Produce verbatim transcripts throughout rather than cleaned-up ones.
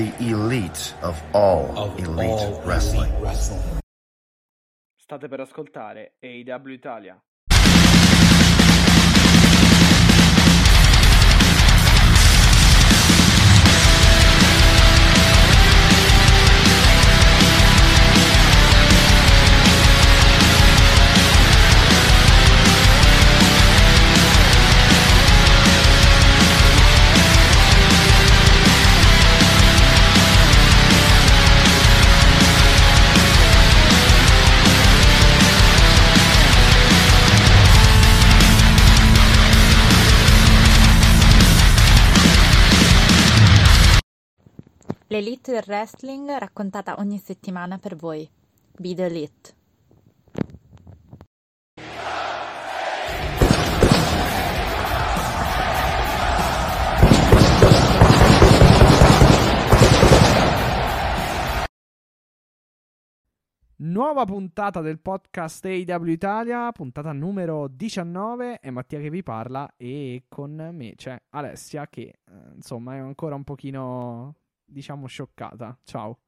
The Elite of All of Elite all Wrestling. Wrestling. State per ascoltare A E W Italia. L'Elite del Wrestling raccontata ogni settimana per voi. Be the Elite. Nuova puntata del podcast A E W Italia, puntata numero diciannove, è Mattia che vi parla e con me c'è Alessia che insomma è ancora un pochino... diciamo scioccata. Ciao.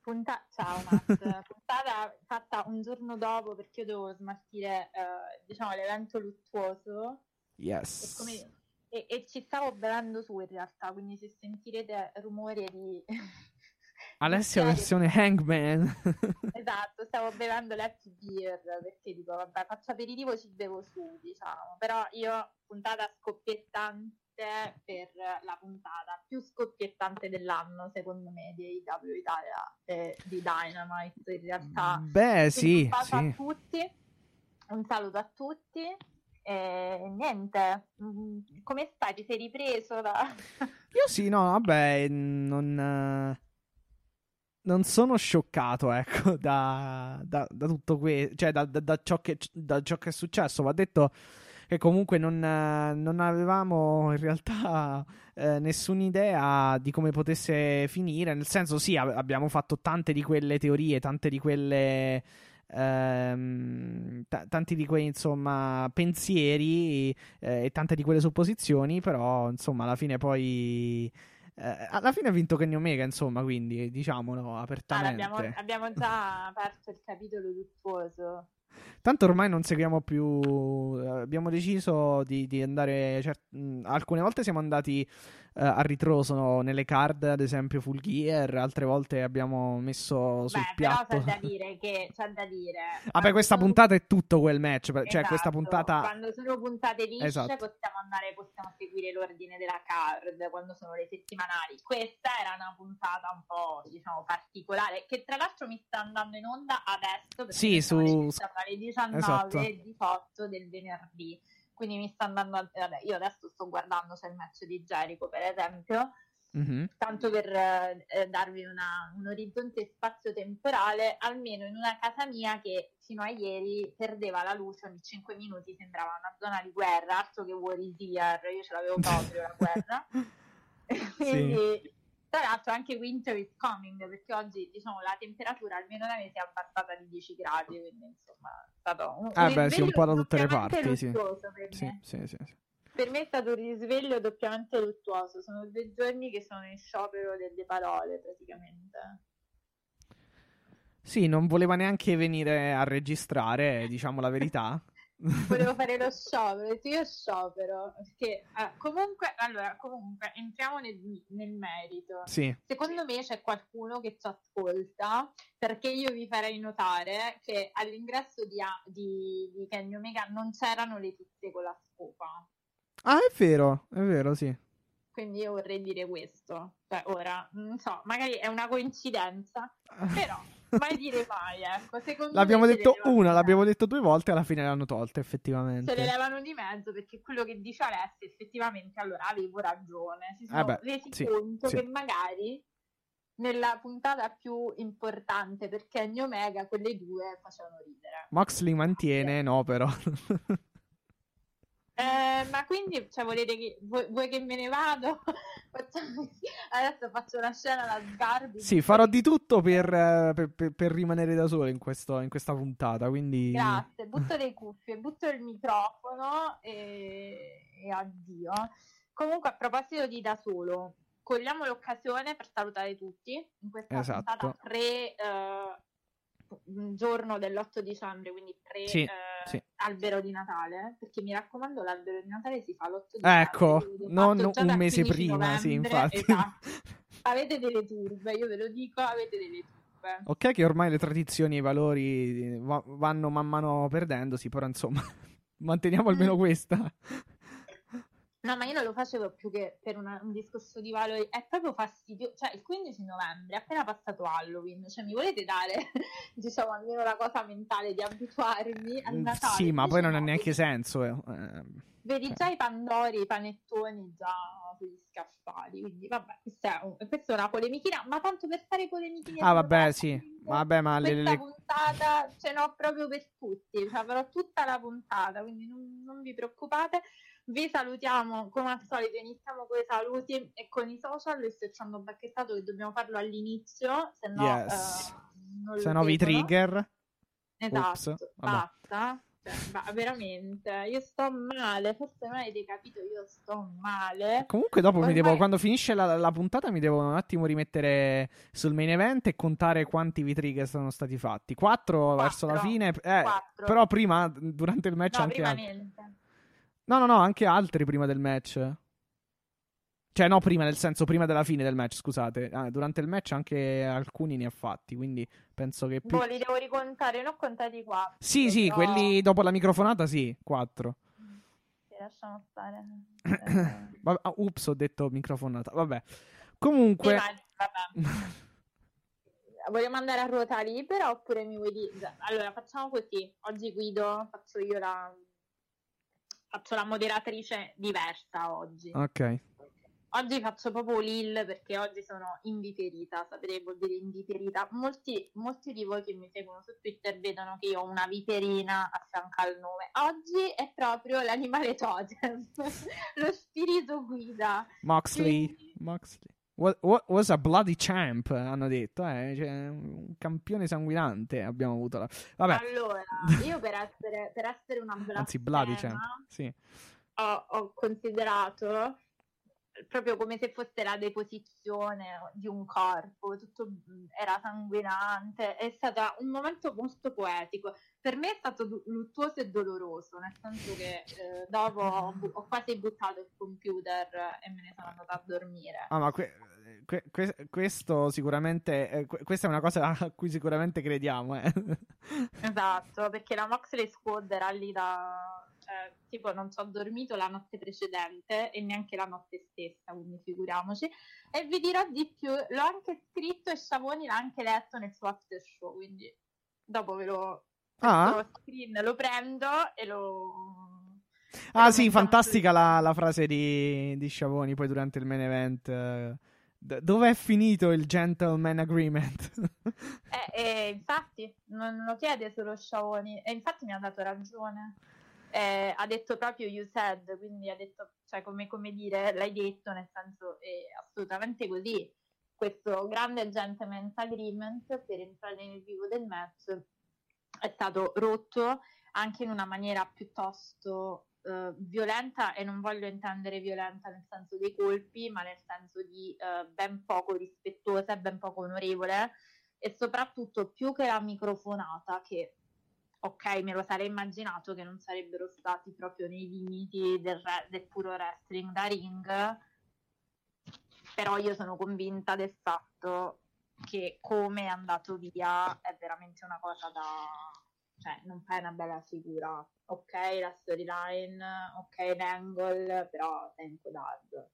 Punta- Ciao Matt. Puntata fatta un giorno dopo perché io devo smaltire uh, diciamo l'evento luttuoso. Yes. E, come... e-, e ci stavo bevendo su in realtà, quindi se sentirete rumore di Alessia versione Hangman. Esatto, stavo bevendo l'happy beer perché dico vabbè, faccio aperitivo, ci bevo su, diciamo. Però io puntata scoppiettante per la puntata più scoppiettante dell'anno secondo me di A E W Italia, eh, di Dynamite in realtà. Beh, sì, un saluto sì. a tutti un saluto a tutti e niente, come stai? Ti sei ripreso? Da... io sì, no, vabbè, non, non sono scioccato, ecco, da, da, da tutto questo, cioè da, da, da, ciò che, da ciò che è successo. Va detto che comunque non, non avevamo in realtà eh, nessuna idea di come potesse finire, nel senso sì, ab- abbiamo fatto tante di quelle teorie, tante di quelle ehm, t- tanti di quei insomma pensieri eh, e tante di quelle supposizioni, però insomma alla fine poi eh, alla fine ha vinto Kenny Omega, insomma, quindi diciamolo apertamente. Ah, abbiamo, abbiamo già aperto il capitolo luttuoso. Tanto ormai non seguiamo più, abbiamo deciso di, di andare, cert- alcune volte siamo andati uh, a ritroso nelle card, ad esempio Full Gear, altre volte abbiamo messo sul Beh, piatto. Però c'è da dire che, c'è da dire. Ah beh, questa sono... puntata è tutto quel match, cioè esatto, questa puntata... quando sono puntate lisce esatto. possiamo andare, possiamo seguire l'ordine della card, quando sono le settimanali. Questa era una puntata un po', diciamo, particolare, che tra l'altro mi sta andando in onda adesso, perché sì, su... alle diciannove esatto. e diciotto del venerdì, quindi mi sta andando a... Vabbè, io adesso sto guardando, c'è il match di Jericho per esempio, mm-hmm. tanto per eh, darvi una, un orizzonte spazio-temporale, almeno in una casa mia che fino a ieri perdeva la luce ogni cinque minuti, sembrava una zona di guerra, altro che War is Here, io ce l'avevo proprio la guerra, quindi... Sì. Tra l'altro anche Winter is Coming, perché oggi diciamo la temperatura almeno da me si è abbassata di dieci gradi, quindi insomma è stato un eh beh, sì, un po' da tutte le parti, sì. Per, sì, me. Sì, sì, sì. Per me è stato un risveglio doppiamente luttuoso, sono due giorni che sono in sciopero delle parole praticamente. Sì, non voleva neanche venire a registrare, diciamo la verità. Volevo fare lo sciopero, io sciopero, perché uh, comunque, allora, comunque entriamo nel, nel merito. Sì. Secondo me c'è qualcuno che ci ascolta, perché io vi farei notare che all'ingresso di, di, di Kenny Omega non c'erano le tizie con la scopa. Ah, è vero, è vero, sì. Quindi io vorrei dire questo, cioè ora, non so, magari è una coincidenza, però... mai dire mai, ecco. Secondo l'abbiamo me detto una, l'abbiamo detto due volte, alla fine l'hanno tolta effettivamente. Se le levano di mezzo perché quello che dice Alessia effettivamente, allora avevo ragione. Si sono eh beh, resi sì, conto sì. che magari nella puntata più importante perché Kenny Omega quelle due facevano ridere. Moxley mantiene, no però. Eh, ma quindi cioè, volete che vuoi, vuoi che me ne vado? Adesso faccio una scena da Darby. Sì, farò di tutto per, per, per, per rimanere da solo in, questo, in questa puntata, quindi grazie, butto le cuffie, butto il microfono e, e addio. Comunque a proposito di da solo, cogliamo l'occasione per salutare tutti in questa esatto. puntata pre uh, giorno dell'otto dicembre, quindi pre sì, uh, sì. albero di Natale, perché mi raccomando l'albero di Natale si fa l'otto dicembre, ecco, non un mese prima, sì, infatti. Esatto. Avete delle turbe, io ve lo dico, avete delle turbe. Ok, che ormai le tradizioni e i valori vanno man mano perdendosi, però insomma manteniamo almeno mm. questa. No, ma io non lo facevo più che per una, un discorso di valori, è proprio fastidio, cioè il quindici novembre, appena passato Halloween, cioè mi volete dare, diciamo, almeno la cosa mentale di abituarmi al Natale? Sì, ma poi non ha neanche senso. Eh. Vedi già eh. i pandori, i panettoni già sugli scaffali, quindi vabbè, questa è, un, questa è una polemichina, ma tanto per fare polemichine. Ah vabbè, sì, vabbè, ma questa le... puntata ce n'ho proprio per tutti, cioè avrò tutta la puntata, quindi non, non vi preoccupate. Vi salutiamo come al solito, iniziamo con i saluti e con i social, e se ci hanno bacchettato che dobbiamo farlo all'inizio, se no yes. eh, non lo se no vi trigger. Esatto. Oops, basta, cioè, ma veramente io sto male, forse non avete capito, io sto male. Comunque dopo ormai... mi devo, quando finisce la, la puntata mi devo un attimo rimettere sul main event e contare quanti V-trigger sono stati fatti. Quattro, quattro verso la fine, eh, però prima durante il match no, anche prima altri. Niente. No, no, no, anche altri prima del match. Cioè, no, prima, nel senso, prima della fine del match, scusate. Ah, durante il match anche alcuni ne ha fatti, quindi penso che... Più... Boh, li devo ricontare, ne ho contati quattro. Sì, sì, no. Quelli dopo la microfonata, sì, quattro. Sì, lasciamo stare. Vabbè, ah, ups, ho detto microfonata, vabbè. Comunque... Sì, ma, vabbè. Vogliamo andare a ruota libera oppure mi vuoi dire... Allora, facciamo così. Oggi guido, faccio io la... Faccio la moderatrice diversa oggi. Ok. Oggi faccio proprio l'il perché oggi sono inviterita. Sapete che vuol dire inviterita? Molti, molti di voi che mi seguono su Twitter vedono che io ho una viperina a fianco al nome. Oggi è proprio l'animale totem, lo spirito guida. Moxley. Quindi... Moxley. What, what was a bloody champ, hanno detto, eh? Cioè, un campione sanguinante abbiamo avuto la... Vabbè. Allora, io per essere, per essere una blasfema, anzi, bloody champ, sì. ho, ho considerato proprio come se fosse la deposizione di un corpo, tutto era sanguinante, è stato un momento molto poetico. Per me è stato du- luttuoso e doloroso, nel senso che eh, dopo ho, bu- ho quasi buttato il computer e me ne sono andata a dormire. Ah, ma que- que- que- questo sicuramente, eh, que- questa è una cosa a cui sicuramente crediamo. Eh. Esatto, perché la Moxley Squad era lì da... Eh, tipo non ci ho dormito la notte precedente e neanche la notte stessa, quindi figuriamoci. E vi dirò di più, l'ho anche scritto e Sciavoni l'ha anche letto nel suo after show, quindi dopo ve lo... Ah. Screen, lo prendo e lo... Ah lo sì, fantastica la, la frase di, di Sciavoni poi durante il main event. Uh, d- dove è finito il gentleman agreement? eh, eh, infatti, non lo chiede solo Sciavoni, e infatti mi ha dato ragione. Eh, ha detto proprio you said, quindi ha detto, cioè come, come dire, l'hai detto, nel senso è assolutamente così. Questo grande gentleman agreement per entrare nel vivo del match è stato rotto anche in una maniera piuttosto uh, violenta, e non voglio intendere violenta nel senso dei colpi, ma nel senso di uh, ben poco rispettosa, ben poco onorevole, e soprattutto più che la microfonata, che ok, me lo sarei immaginato che non sarebbero stati proprio nei limiti del, re- del puro wrestling da ring, però io sono convinta del fatto che come è andato via è veramente una cosa da... cioè non fai una bella figura, ok la storyline, ok l'angle, però sei incodato.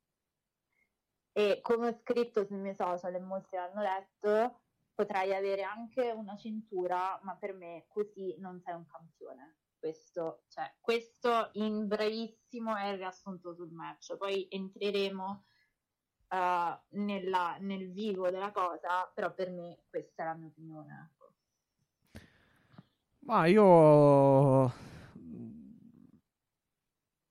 E come ho scritto sui miei social, e molti l'hanno letto, potrai avere anche una cintura, ma per me così non sei un campione. Questo, cioè, questo in brevissimo è il riassunto sul match, poi entreremo Uh, nella, nel vivo della cosa, però per me questa è la mia opinione. Ma io,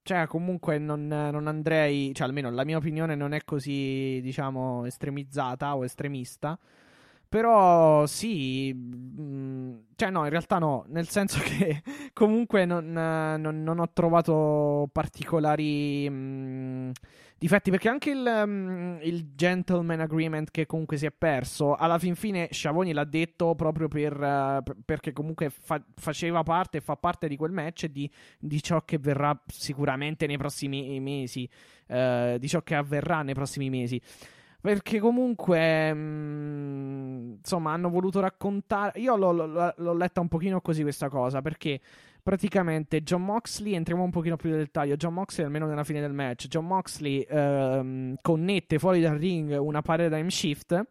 cioè, comunque non, non andrei, cioè almeno la mia opinione non è così, diciamo, estremizzata o estremista, Però sì, mh, cioè no, in realtà no, nel senso che comunque non, non, non ho trovato particolari mh, difetti, perché anche il, mh, il gentleman agreement che comunque si è perso, alla fin fine Schiavoni l'ha detto proprio per, per, perché comunque fa, faceva parte e fa parte di quel match e di, di ciò che verrà sicuramente nei prossimi mesi, eh, di ciò che avverrà nei prossimi mesi. Perché comunque mh, insomma hanno voluto raccontare, io l'ho, l'ho, l'ho letta un pochino così questa cosa, perché praticamente John Moxley, entriamo un pochino più nel dettaglio, John Moxley almeno nella fine del match, John Moxley ehm, connette fuori dal ring una Paradigm Shift,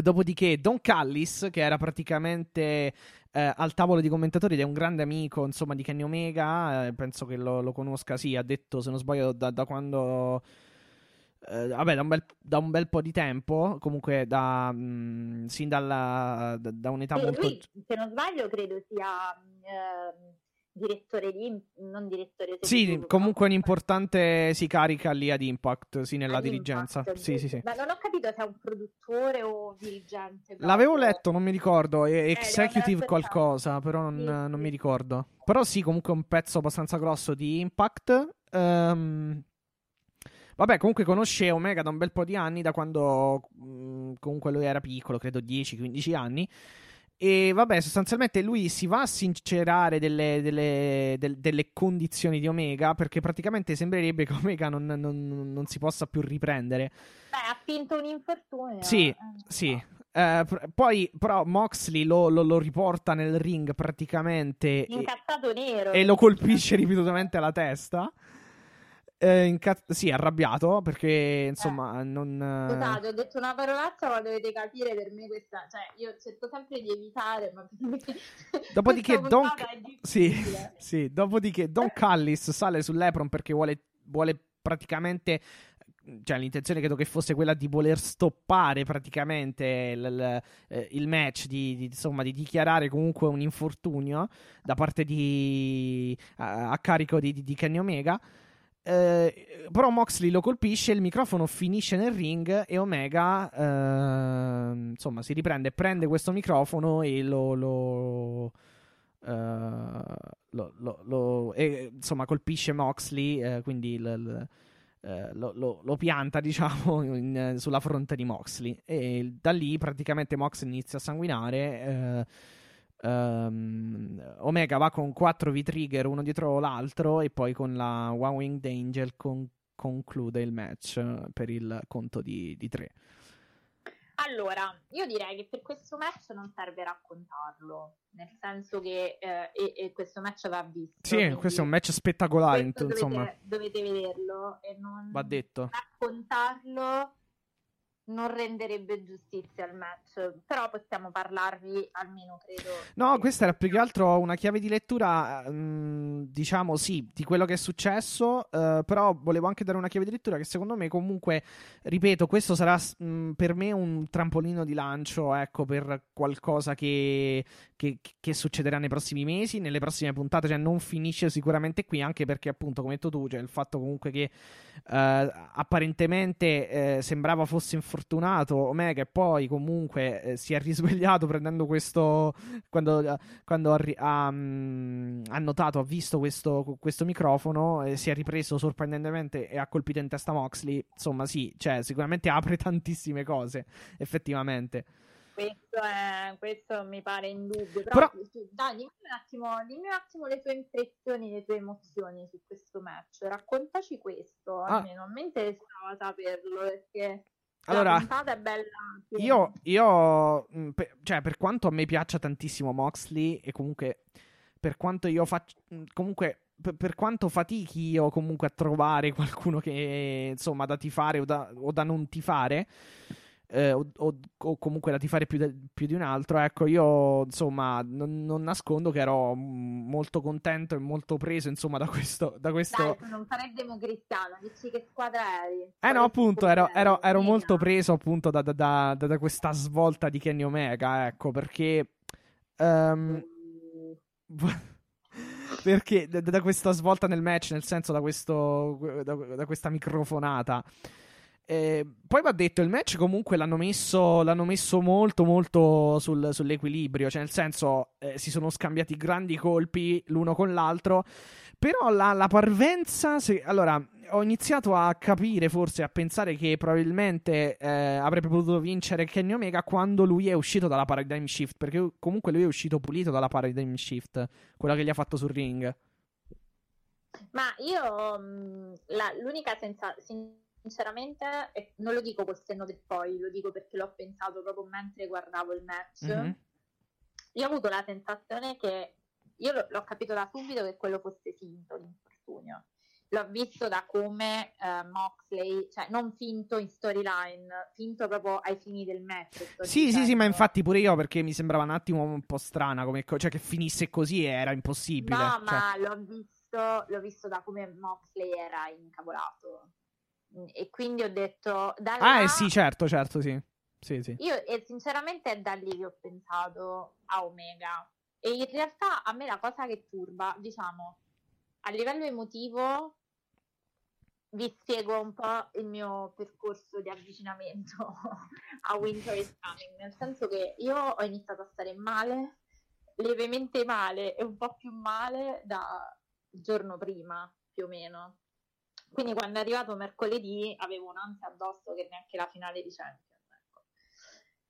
dopodiché Don Callis, che era praticamente eh, al tavolo di commentatori ed è un grande amico insomma di Kenny Omega, eh, penso che lo, lo conosca, sì, ha detto se non sbaglio da, da quando... Uh, vabbè, da un, bel, da un bel po' di tempo, comunque da mh, sin dalla da, da un'età e molto. Lui, se non sbaglio, credo sia uh, direttore di non direttore. Sì, comunque un importante si carica lì ad Impact, sì, nella ad dirigenza. Impact, sì, sì, sì. Ma non ho capito se è un produttore o dirigente. Proprio. L'avevo letto, non mi ricordo, eh, executive qualcosa, però non, sì, non sì. mi ricordo. Però sì, comunque un pezzo abbastanza grosso di Impact. Um, Vabbè, comunque conosce Omega da un bel po' di anni, da quando mh, comunque lui era piccolo, credo dieci quindici anni. E vabbè, sostanzialmente lui si va a sincerare delle, delle, del, delle condizioni di Omega, perché praticamente sembrerebbe che Omega non, non, non si possa più riprendere. Beh, ha finto un infortunio. Sì, eh. sì. Eh, poi però Moxley lo, lo, lo riporta nel ring praticamente. Incazzato nero. E lo colpisce ripetutamente alla testa. Eh, inca- sì, arrabbiato perché insomma eh, non. Eh... Scusate, ho detto una parolaccia, ma dovete capire per me questa. Cioè, io cerco sempre di evitare, ma. Dopodiché, Don. Sì, sì. Dopodiché, Don Callis sale sull'apron perché vuole, vuole praticamente. Cioè, l'intenzione credo che fosse quella di voler stoppare praticamente il, il, il match, di, di, insomma, di dichiarare comunque un infortunio da parte di. a, a carico di, di, di Kenny Omega. Eh, però Moxley lo colpisce, il microfono finisce nel ring e Omega eh, insomma si riprende, prende questo microfono e lo, lo, eh, lo, lo, lo e, insomma colpisce Moxley, eh, quindi l, l, eh, lo, lo, lo pianta diciamo in, sulla fronte di Moxley e da lì praticamente Moxley inizia a sanguinare. eh, Um, Omega va con quattro V-trigger uno dietro l'altro e poi con la One Winged Angel con- conclude il match per il conto di, di tre. Allora, io direi che per questo match non serve raccontarlo, nel senso che eh, e, e questo match va visto. Sì, quindi questo è un match spettacolare, in, dovete, insomma. Dovete vederlo e non va detto. Raccontarlo non renderebbe giustizia al match, però possiamo parlarvi almeno, credo. No, questa era più che altro una chiave di lettura, mh, diciamo sì, di quello che è successo, eh, però volevo anche dare una chiave di lettura che secondo me comunque, ripeto, questo sarà mh, per me un trampolino di lancio, ecco, per qualcosa che, che, che succederà nei prossimi mesi, nelle prossime puntate, cioè non finisce sicuramente qui, anche perché appunto, come hai detto tu, cioè il fatto comunque che eh, apparentemente eh, sembrava fosse in fortunato Omega e poi comunque eh, si è risvegliato prendendo questo quando, quando ha, ha, mh, ha notato, ha visto questo, questo microfono e si è ripreso sorprendentemente e ha colpito in testa Moxley, insomma sì, cioè sicuramente apre tantissime cose effettivamente. Questo, è, questo mi pare in dubbio, però, però... Dai, dimmi un attimo, dimmi un attimo le tue impressioni, le tue emozioni su questo match, raccontaci questo, ah. almeno a me interessava saperlo perché... Allora, è bella. io, io mh, per, cioè, per quanto a me piaccia tantissimo Moxley, e comunque per quanto io faccio, comunque per, per quanto fatichi io comunque a trovare qualcuno che insomma da tifare o da, o da non tifare, eh, o, o, o comunque da tifare più, de, più di un altro, ecco, io insomma non, non nascondo che ero molto contento e molto preso insomma da questo, da questo... Dai, non sarebbero cristiano, dici che squadra eri? Eh no, appunto, ero, ero, ero molto preso appunto da, da, da, da questa svolta di Kenny Omega, ecco, perché um, perché da, da questa svolta nel match, nel senso da questo da, da questa microfonata. Eh, poi va detto, il match comunque l'hanno messo, l'hanno messo molto molto sul, sull'equilibrio, cioè nel senso eh, si sono scambiati grandi colpi l'uno con l'altro, però la, la parvenza, se, allora ho iniziato a capire, forse a pensare che probabilmente eh, avrebbe potuto vincere Kenny Omega quando lui è uscito dalla Paradigm Shift, perché comunque lui è uscito pulito dalla Paradigm Shift, quella che gli ha fatto sul ring. Ma io mh, la, l'unica sensazione, sinceramente, eh, non lo dico col senno del poi, lo dico perché l'ho pensato proprio mentre guardavo il match. Mm-hmm. Io ho avuto la sensazione che, io l- l'ho capito da subito che quello fosse finto l'infortunio. L'ho visto da come eh, Moxley, cioè non finto in storyline, finto proprio ai fini del match. Sì, dicendo. sì, sì, ma infatti pure io, perché mi sembrava un attimo un po' strana, come co- cioè che finisse così era impossibile. No, cioè. ma l'ho visto, l'ho visto da come Moxley era incavolato. E quindi ho detto da là... ah eh sì certo certo sì, sì, sì. Io e sinceramente è da lì che ho pensato a Omega, e in realtà a me la cosa che turba, diciamo a livello emotivo, vi spiego un po' il mio percorso di avvicinamento a Winter is Coming, nel senso che io ho iniziato a stare male, levemente male e un po' più male da il giorno prima più o meno. Quindi quando è arrivato mercoledì avevo un'ansia addosso che neanche la finale di Champions, ecco.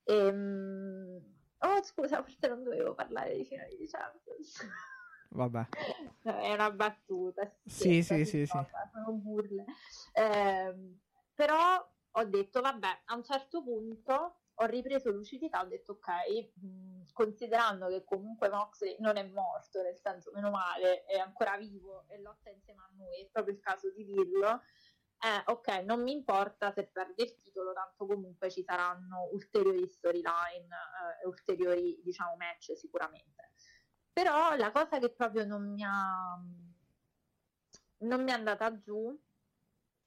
Ehm... Oh scusa, forse non dovevo parlare di finale di Champions. Vabbè. È una battuta. Sì, sì, sì, sì. Sono burle. Ehm, però ho detto, vabbè, a un certo punto ho ripreso lucidità, ho detto ok, mh, considerando che comunque Moxley non è morto, nel senso meno male, è ancora vivo e lotta insieme a noi, è proprio il caso di dirlo, eh, ok, non mi importa se perde il titolo, tanto comunque ci saranno ulteriori storyline, eh, ulteriori diciamo match sicuramente. Però la cosa che proprio non mi ha non mi è andata giù,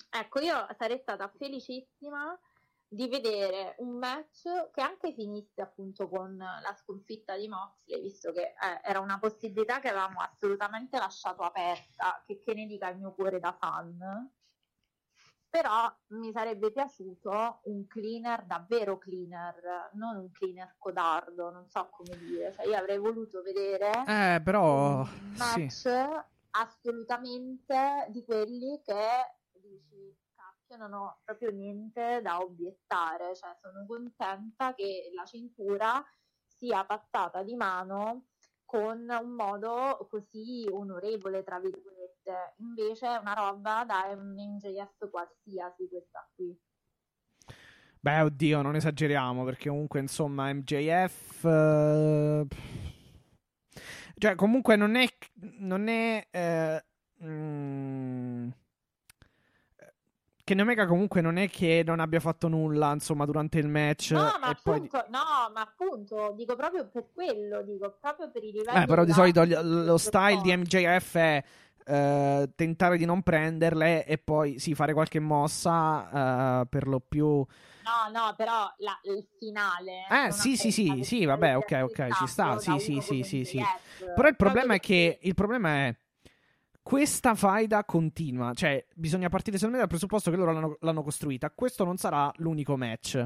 ecco, io sarei stata felicissima di vedere un match che anche finisse appunto con la sconfitta di Moxley, visto che eh, era una possibilità che avevamo assolutamente lasciato aperta, che, che ne dica il mio cuore da fan, però mi sarebbe piaciuto un cleaner davvero cleaner, non un cleaner codardo, non so come dire, cioè io avrei voluto vedere eh, però... un match sì. assolutamente di quelli che dici non ho proprio niente da obiettare, cioè sono contenta che la cintura sia passata di mano con un modo così onorevole tra virgolette, invece è una roba da un M J F qualsiasi questa qui. Beh oddio, non esageriamo, perché comunque insomma M J F eh... cioè comunque non è non è eh... mm... Kenny Omega comunque non è che non abbia fatto nulla, insomma, durante il match. No, ma, e appunto, poi... no, ma appunto, dico proprio per quello, dico proprio per i livelli. Eh, però di solito l- lo style di M J F è eh, tentare di non prenderle e poi, sì, fare qualche mossa eh, per lo più. No, no, però la, il finale. Eh, sì, sì, sì, sì, vabbè, ok, ok, ci sta, sì, sì, sì, sì, sì. Però il problema è che, il problema è... questa faida continua, cioè bisogna partire secondo me dal presupposto che loro l'hanno, l'hanno costruita, questo non sarà l'unico match,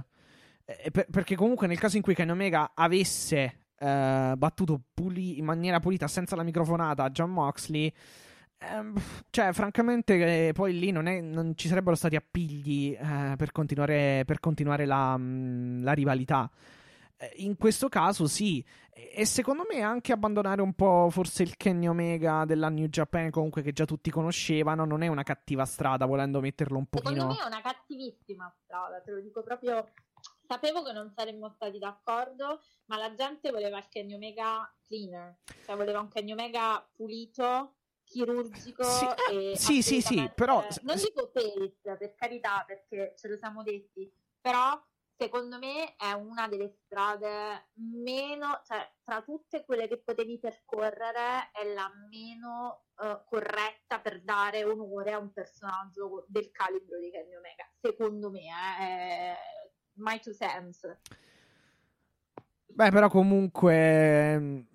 eh, per, perché comunque nel caso in cui Kenny Omega avesse eh, battuto puli- in maniera pulita senza la microfonata John Moxley, eh, cioè francamente eh, poi lì non, è, non ci sarebbero stati appigli eh, per continuare, per continuare la, mh, la rivalità. In questo caso sì, e secondo me anche abbandonare un po' forse il Kenny Omega della New Japan comunque che già tutti conoscevano non è una cattiva strada, volendo metterlo un pochino. Secondo me è una cattivissima strada, te lo dico proprio, sapevo che non saremmo stati d'accordo, ma la gente voleva il Kenny Omega cleaner, cioè voleva un Kenny Omega pulito, chirurgico. Sì, eh, e sì, sì, sì, però... non dico face, per carità, perché ce lo siamo detti, però... secondo me è una delle strade meno, cioè tra tutte quelle che potevi percorrere è la meno uh, corretta per dare onore a un personaggio del calibro di Kenny Omega, secondo me, eh, è my two cents. Beh, però comunque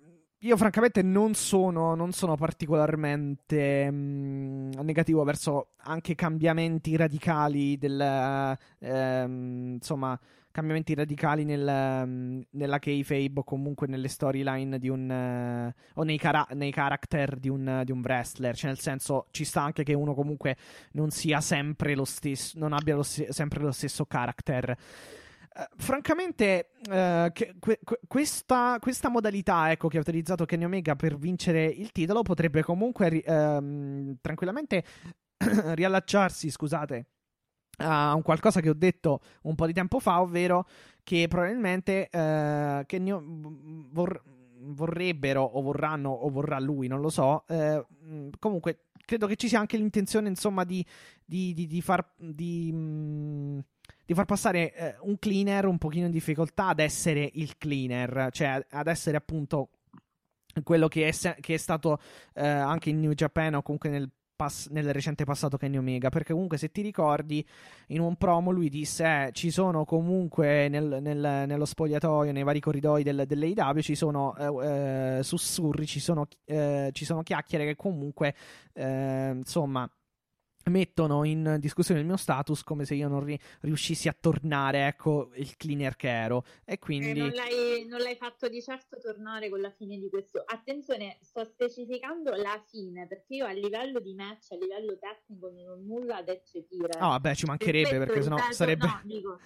io francamente non sono, non sono particolarmente mh, negativo verso anche cambiamenti radicali del ehm, insomma cambiamenti radicali nel, nella kayfabe o comunque nelle storyline di un eh, o nei, cara- nei character di un, di un wrestler, cioè nel senso ci sta anche che uno comunque non sia sempre lo stesso, non abbia lo st- sempre lo stesso character. Uh, francamente uh, che, que, questa, questa modalità, ecco, che ha utilizzato Kenny Omega per vincere il titolo potrebbe comunque uh, tranquillamente riallacciarsi, scusate, a un qualcosa che ho detto un po' di tempo fa, ovvero che probabilmente uh, Kenny vor, vorrebbero o vorranno o vorrà lui, non lo so, uh, comunque credo che ci sia anche l'intenzione, insomma, di, di, di, di far di... Mh, di far passare eh, un cleaner un pochino in difficoltà ad essere il cleaner, cioè ad essere appunto quello che è, se- che è stato eh, anche in New Japan o comunque nel, pass- nel recente passato Kenny Omega, perché comunque se ti ricordi in un promo lui disse eh, ci sono comunque nel, nel, nello spogliatoio, nei vari corridoi del, dell'A E W ci sono eh, eh, sussurri, ci sono, eh, ci sono chiacchiere che comunque eh, insomma mettono in discussione il mio status, come se io non ri- riuscissi a tornare, ecco, il cleaner che ero. E quindi eh, non, l'hai, non l'hai fatto di certo tornare con la fine di questo. Attenzione, sto specificando la fine, perché io a livello di match, a livello tecnico non ho nulla da eccepire. Ah, vabbè, ci mancherebbe, per questo, perché sennò ripeto, sarebbe... No, dico,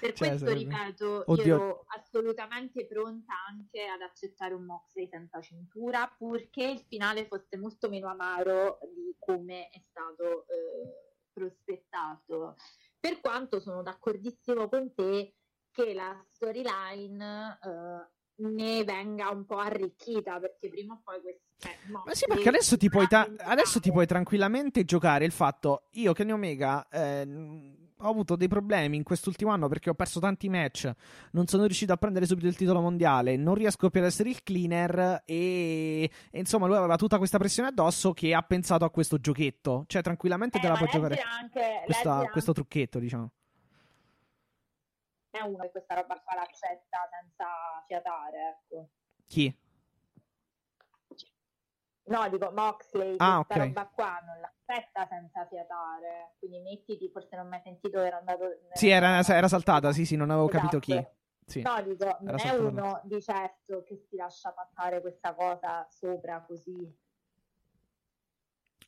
per cioè, questo sarebbe... ripeto, oddio, io ero assolutamente pronta anche ad accettare un Moxley senza cintura, purché il finale fosse molto meno amaro di come è stato eh, prospettato. Per quanto sono d'accordissimo con te che la storyline eh, ne venga un po' arricchita, perché prima o poi queste... Ma sì, perché adesso ti puoi ta- adesso ti puoi tranquillamente giocare il fatto, io Kenny Omega eh, ho avuto dei problemi in quest'ultimo anno perché ho perso tanti match, non sono riuscito a prendere subito il titolo mondiale, non riesco più ad essere il cleaner e, e insomma lui aveva tutta questa pressione addosso che ha pensato a questo giochetto, cioè tranquillamente eh, te la puoi giocare anche, questa, anche. questo trucchetto, diciamo. È uno che questa roba fa l'accetta senza fiatare, ecco. Chi? No, dico Moxley, ah, questa okay. roba qua non l'aspetta senza fiatare, quindi mettiti, forse non mi hai sentito, era andato... Sì, era, era saltata, sì, sì, non avevo esatto. capito chi. Sì. No, dico, non è uno di certo che si lascia passare questa cosa sopra così.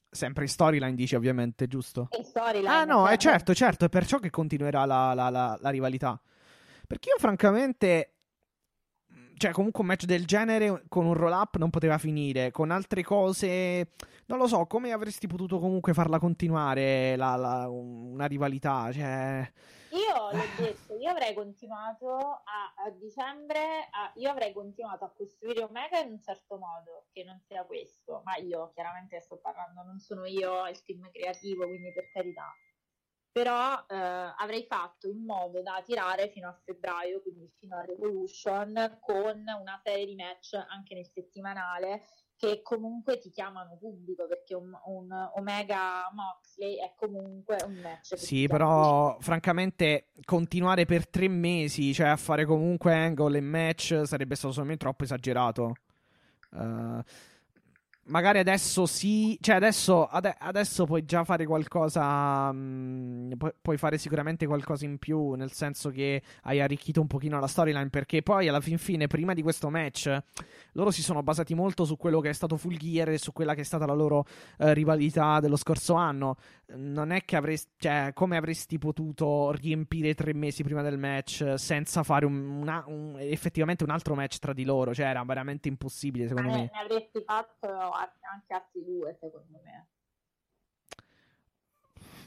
Sempre in storyline dici, ovviamente, giusto? In storyline. Ah no, è certo, certo, è perciò che continuerà la, la, la, la rivalità. Perché io francamente... Cioè, comunque un match del genere con un roll-up non poteva finire, con altre cose... Non lo so, come avresti potuto comunque farla continuare la, la, una rivalità? Cioè... Io l'ho detto, io avrei continuato a, a dicembre, a, io avrei continuato a costruire Omega in un certo modo, che non sia questo. Ma io, chiaramente sto parlando, non sono io il team creativo, quindi per carità. Però eh, avrei fatto in modo da tirare fino a febbraio, quindi fino a Revolution, con una serie di match anche nel settimanale che comunque ti chiamano pubblico, perché un, un Omega Moxley è comunque un match. Sì, però pubblico. Francamente continuare per tre mesi, cioè a fare comunque angle e match, sarebbe stato secondo me troppo esagerato. Uh, Magari adesso sì, cioè adesso, ade- adesso puoi già fare qualcosa, mh, pu- puoi fare sicuramente qualcosa in più, nel senso che hai arricchito un pochino la storyline, perché poi alla fin fine, prima di questo match, loro si sono basati molto su quello che è stato Full Gear e su quella che è stata la loro eh, rivalità dello scorso anno. Non è che avresti, cioè, come avresti potuto riempire tre mesi prima del match senza fare un, una, un, effettivamente un altro match tra di loro, cioè era veramente impossibile secondo Ma me. Ne avresti fatto... anche altri due secondo me,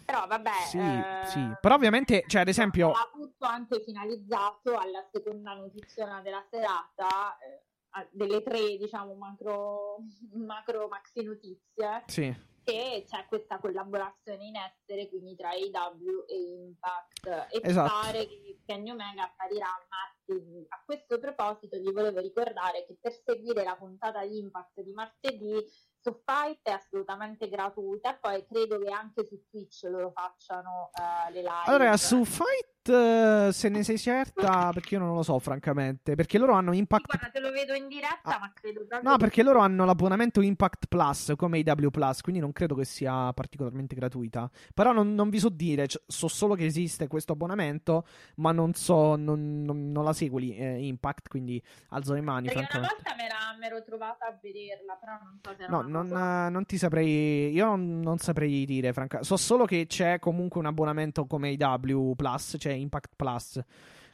però vabbè sì, eh... sì. Però ovviamente, cioè, ad esempio ha tutto anche finalizzato alla seconda notizia della serata eh, delle tre, diciamo, macro macro maxi notizie, sì, che c'è questa collaborazione in essere quindi tra A E W e Impact, e esatto. pare che Kenny Omega apparirà a martedì. A questo proposito vi volevo ricordare che per seguire la puntata di Impact di martedì su Fight è assolutamente gratuita, poi credo che anche su Twitch loro facciano uh, le live. Allora, su Fight se ne sei certa? Perché io non lo so, francamente. Perché loro hanno Impact. Guarda, te lo vedo in diretta, ah, ma credo davvero. No, perché loro hanno l'abbonamento Impact Plus come A E W Plus, quindi non credo che sia particolarmente gratuita. Però non, non vi so dire, cioè, so solo che esiste questo abbonamento, ma non so, non, non, non la seguo lì, eh, Impact, quindi alzo le mani. Perché una volta me, la, me l'ero trovata a vederla, però non so se era. No, non, cosa... non ti saprei. Io non, non saprei dire, francamente. So solo che c'è comunque un abbonamento come A E W Plus, cioè Impact Plus,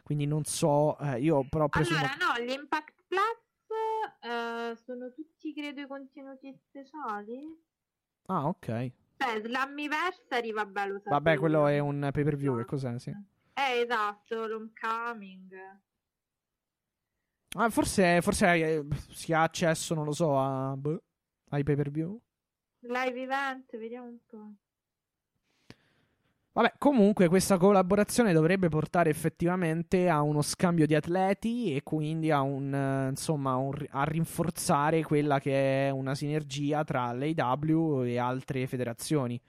quindi non so, eh, io però presumo... Allora no, l'Impact Plus eh, sono tutti credo i contenuti speciali. Ah, ok. Beh, l'Anniversary, vabbè, lo sapevo. Vabbè, quello è un pay per view, no. Che cos'è, sì. Eh, esatto, l'Homecoming. Ah, forse, forse eh, si ha accesso, non lo so, a, boh, ai pay per view. Live event, vediamo un po'. Vabbè, comunque questa collaborazione dovrebbe portare effettivamente a uno scambio di atleti e quindi a un, insomma, un, a rinforzare quella che è una sinergia tra l'A E W e altre federazioni,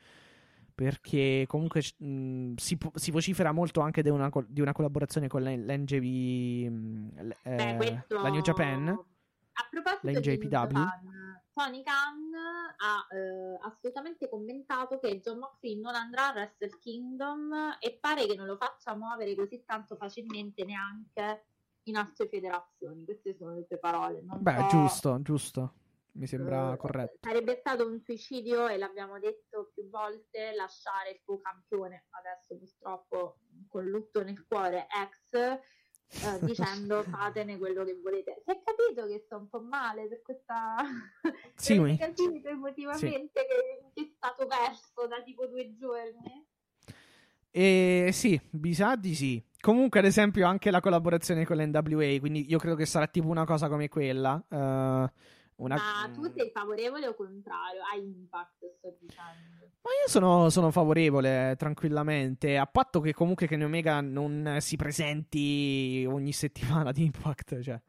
perché comunque mh, si, si vocifera molto anche di una, di una collaborazione con l'N J P, eh, Beh, questo... la New Japan, a proposito di New Japan. Tony Khan ha eh, assolutamente commentato che John Moxley non andrà a Wrestle Kingdom e pare che non lo faccia muovere così tanto facilmente neanche in altre federazioni. Queste sono le sue parole. Non Beh, so... giusto, giusto. Mi sembra eh, corretto. Sarebbe stato un suicidio, e l'abbiamo detto più volte, lasciare il tuo campione, adesso purtroppo con lutto nel cuore, ex... Uh, dicendo fatene quello che volete. Si è capito che sto un po' male per questa sì, per il capito emotivamente sì. Che è stato perso da tipo due giorni. E sì, mi sa di sì. Comunque, ad esempio, anche la collaborazione con l'N W A, quindi io credo che sarà tipo una cosa come quella. Uh... Una... Ma tu sei favorevole o contrario a Impact, sto dicendo? Ma io sono, sono favorevole, tranquillamente, a patto che comunque Kenny Omega non si presenti ogni settimana di Impact, cioè.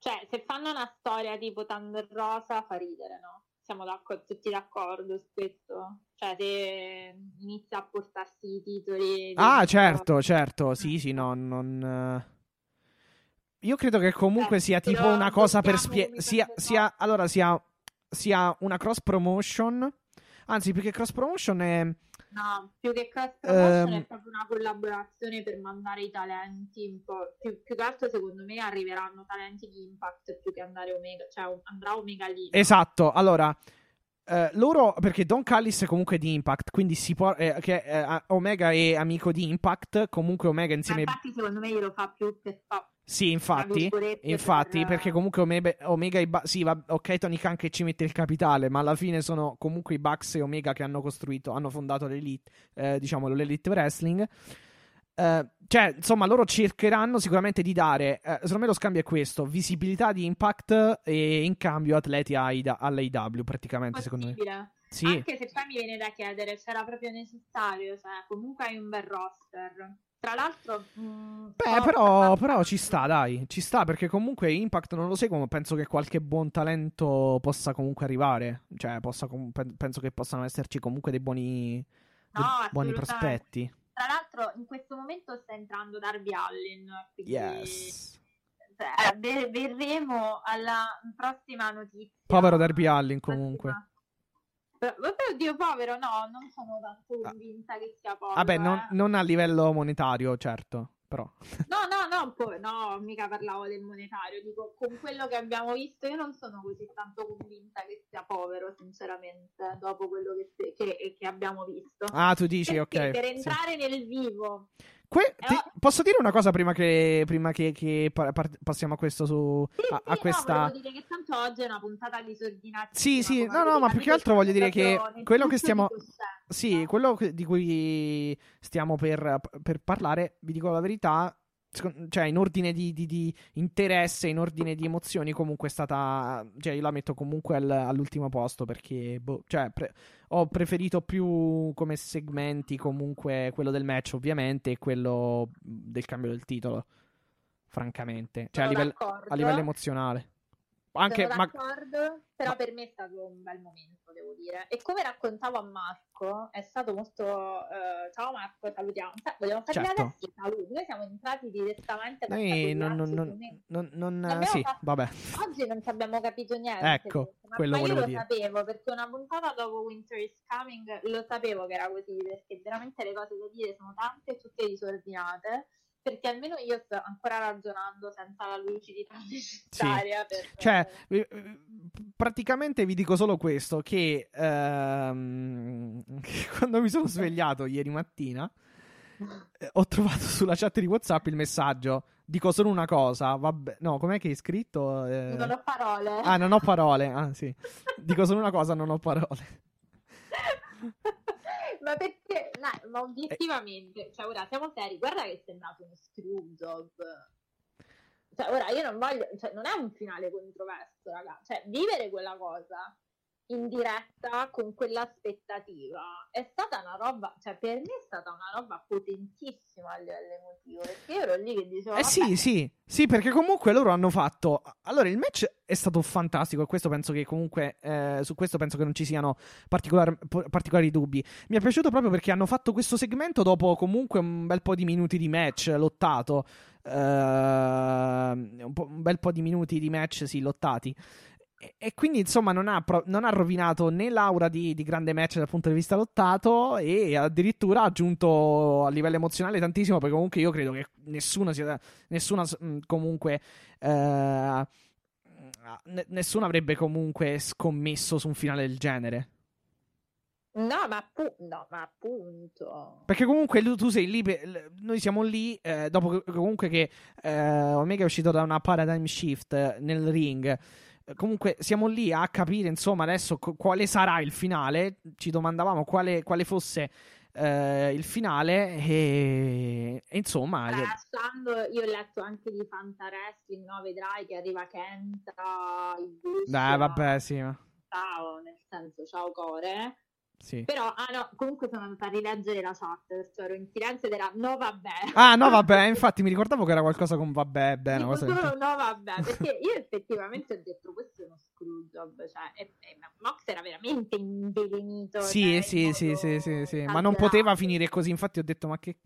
Cioè, se fanno una storia tipo Thunder Rosa fa ridere, no? Siamo d'accordo, tutti d'accordo su questo? Cioè, se inizia a portarsi i titoli... Ah, certo, certo, sì, sì, no, non... Io credo che comunque eh, sia tipo una cosa per spiegare. Sia, sia, allora, sia, sia una cross promotion. Anzi, più che cross promotion è. No, più che cross promotion ehm... è proprio una collaborazione per mandare i talenti un po'. Più, più che altro, secondo me, arriveranno talenti di Impact più che andare Omega. Cioè, andrà Omega lì. Esatto, allora. Uh, loro, perché Don Callis è comunque di Impact, quindi si può eh, che, eh, Omega è amico di Impact, comunque Omega insieme. Ma infatti secondo me glielo fa più per fa... Sì, infatti, infatti per... perché comunque Omega, Omega ba... sì, va... ok, Tony Khan che ci mette il capitale, ma alla fine sono comunque i Bucks e Omega che hanno costruito, hanno fondato l'Elite, eh, diciamo l'Elite Wrestling. Uh, cioè, insomma, loro cercheranno sicuramente di dare, uh, secondo me lo scambio è questo, visibilità di Impact e in cambio atleti all'A E W praticamente, possibile. Secondo me. Sì. Anche se poi mi viene da chiedere, sarà proprio necessario, cioè, comunque hai un bel roster. Tra l'altro... Mh, Beh, però, però ci sta, dai, ci sta, perché comunque Impact non lo seguo, ma penso che qualche buon talento possa comunque arrivare, cioè possa com- penso che possano esserci comunque dei buoni, no, dei buoni prospetti. Tra l'altro in questo momento sta entrando Darby Allin, quindi yes. Ver- verremo alla prossima notizia. Povero Darby Allin comunque. Però, vabbè, oddio, povero, no, non sono tanto convinta ah. che sia povero. Vabbè, eh. non, non a livello monetario, certo, però. No, no, no, po- no, mica parlavo del monetario, dico, con quello che abbiamo visto io non sono così tanto convinta che sia povero, sinceramente, dopo quello che, se- che-, che abbiamo visto. Ah, tu dici, perché ok. Per entrare sì. nel vivo. Que- eh, ti- oh. Posso dire una cosa prima che, prima che, che par- par- passiamo a questo su sì, a, sì, a questa no, volevo dire che tanto oggi è una puntata disordinata. Sì, sì, no, no, ma più che altro voglio dire che quello che stiamo sì, quello che, di cui stiamo per, per parlare, vi dico la verità, cioè in ordine di, di, di interesse, in ordine di emozioni comunque è stata, cioè io la metto comunque al, all'ultimo posto perché boh, cioè pre- ho preferito più come segmenti comunque quello del match ovviamente e quello del cambio del titolo francamente, cioè a livello, a livello emozionale. Anche, sono d'accordo, ma... però ma... per me è stato un bel momento, devo dire. E come raccontavo a Marco, è stato molto... Uh, ciao Marco, salutiamo. Vogliamo farvi certo. adesso saluti. Noi siamo entrati direttamente... Noi non... non, non, non, non, non sì, fatto... vabbè. Oggi non ci abbiamo capito niente. Ecco, ma quello ma io lo dire. sapevo, perché una puntata dopo Winter is Coming lo sapevo che era così, perché veramente le cose da dire sono tante e tutte disordinate. Perché almeno io sto ancora ragionando senza la lucidità necessaria. Sì. Per... Cioè, praticamente vi dico solo questo, che, ehm, che quando mi sono svegliato ieri mattina eh, ho trovato sulla chat di WhatsApp il messaggio. Dico solo una cosa, vabbè, no, com'è che hai scritto? Eh... Non ho parole. Ah, non ho parole, ah sì. Dico solo una cosa, non ho parole. Ma perché, no, ma obiettivamente, cioè ora siamo seri, guarda che è sembrato uno screw job. Cioè ora io non voglio, cioè non è un finale controverso, raga. Cioè vivere quella cosa in diretta con quell'aspettativa è stata una roba, cioè per me è stata una roba potentissima a livello emotivo, perché io ero lì che dicevo eh sì sì sì perché comunque loro hanno fatto, allora il match è stato fantastico e questo penso che comunque eh, su questo penso che non ci siano particolar... particolari dubbi. Mi è piaciuto proprio perché hanno fatto questo segmento dopo comunque un bel po' di minuti di match lottato, uh, un, po', un bel po' di minuti di match sì lottati. E quindi insomma non ha, non ha rovinato né l'aura di, di grande match dal punto di vista lottato e addirittura ha aggiunto a livello emozionale tantissimo, perché comunque io credo che nessuno sia, nessuno comunque eh, nessuno avrebbe comunque scommesso su un finale del genere. No, ma appunto, no, ma appunto. Perché comunque tu sei lì, per, noi siamo lì, eh, dopo che, comunque che eh, Omega è uscito da una Paradigm Shift nel ring. Comunque siamo lì a capire insomma adesso quale sarà il finale, ci domandavamo quale, quale fosse eh, il finale e, e insomma lasciando, io ho letto anche di Fantaresti, il no, vedrai che arriva Kenta, il Bush, beh vabbè sì ma... ciao, nel senso ciao core sì. Però ah no, comunque sono andata a rileggere la chat, perciò ero in silenzio ed era no vabbè, ah no vabbè, infatti mi ricordavo che era qualcosa con vabbè bene, cosa che... no vabbè, perché io effettivamente ho detto questo è uno screw job, cioè e, e Mox era veramente invelenito sì dai, sì, sì sì sì sì ma non poteva finire così, infatti ho detto ma che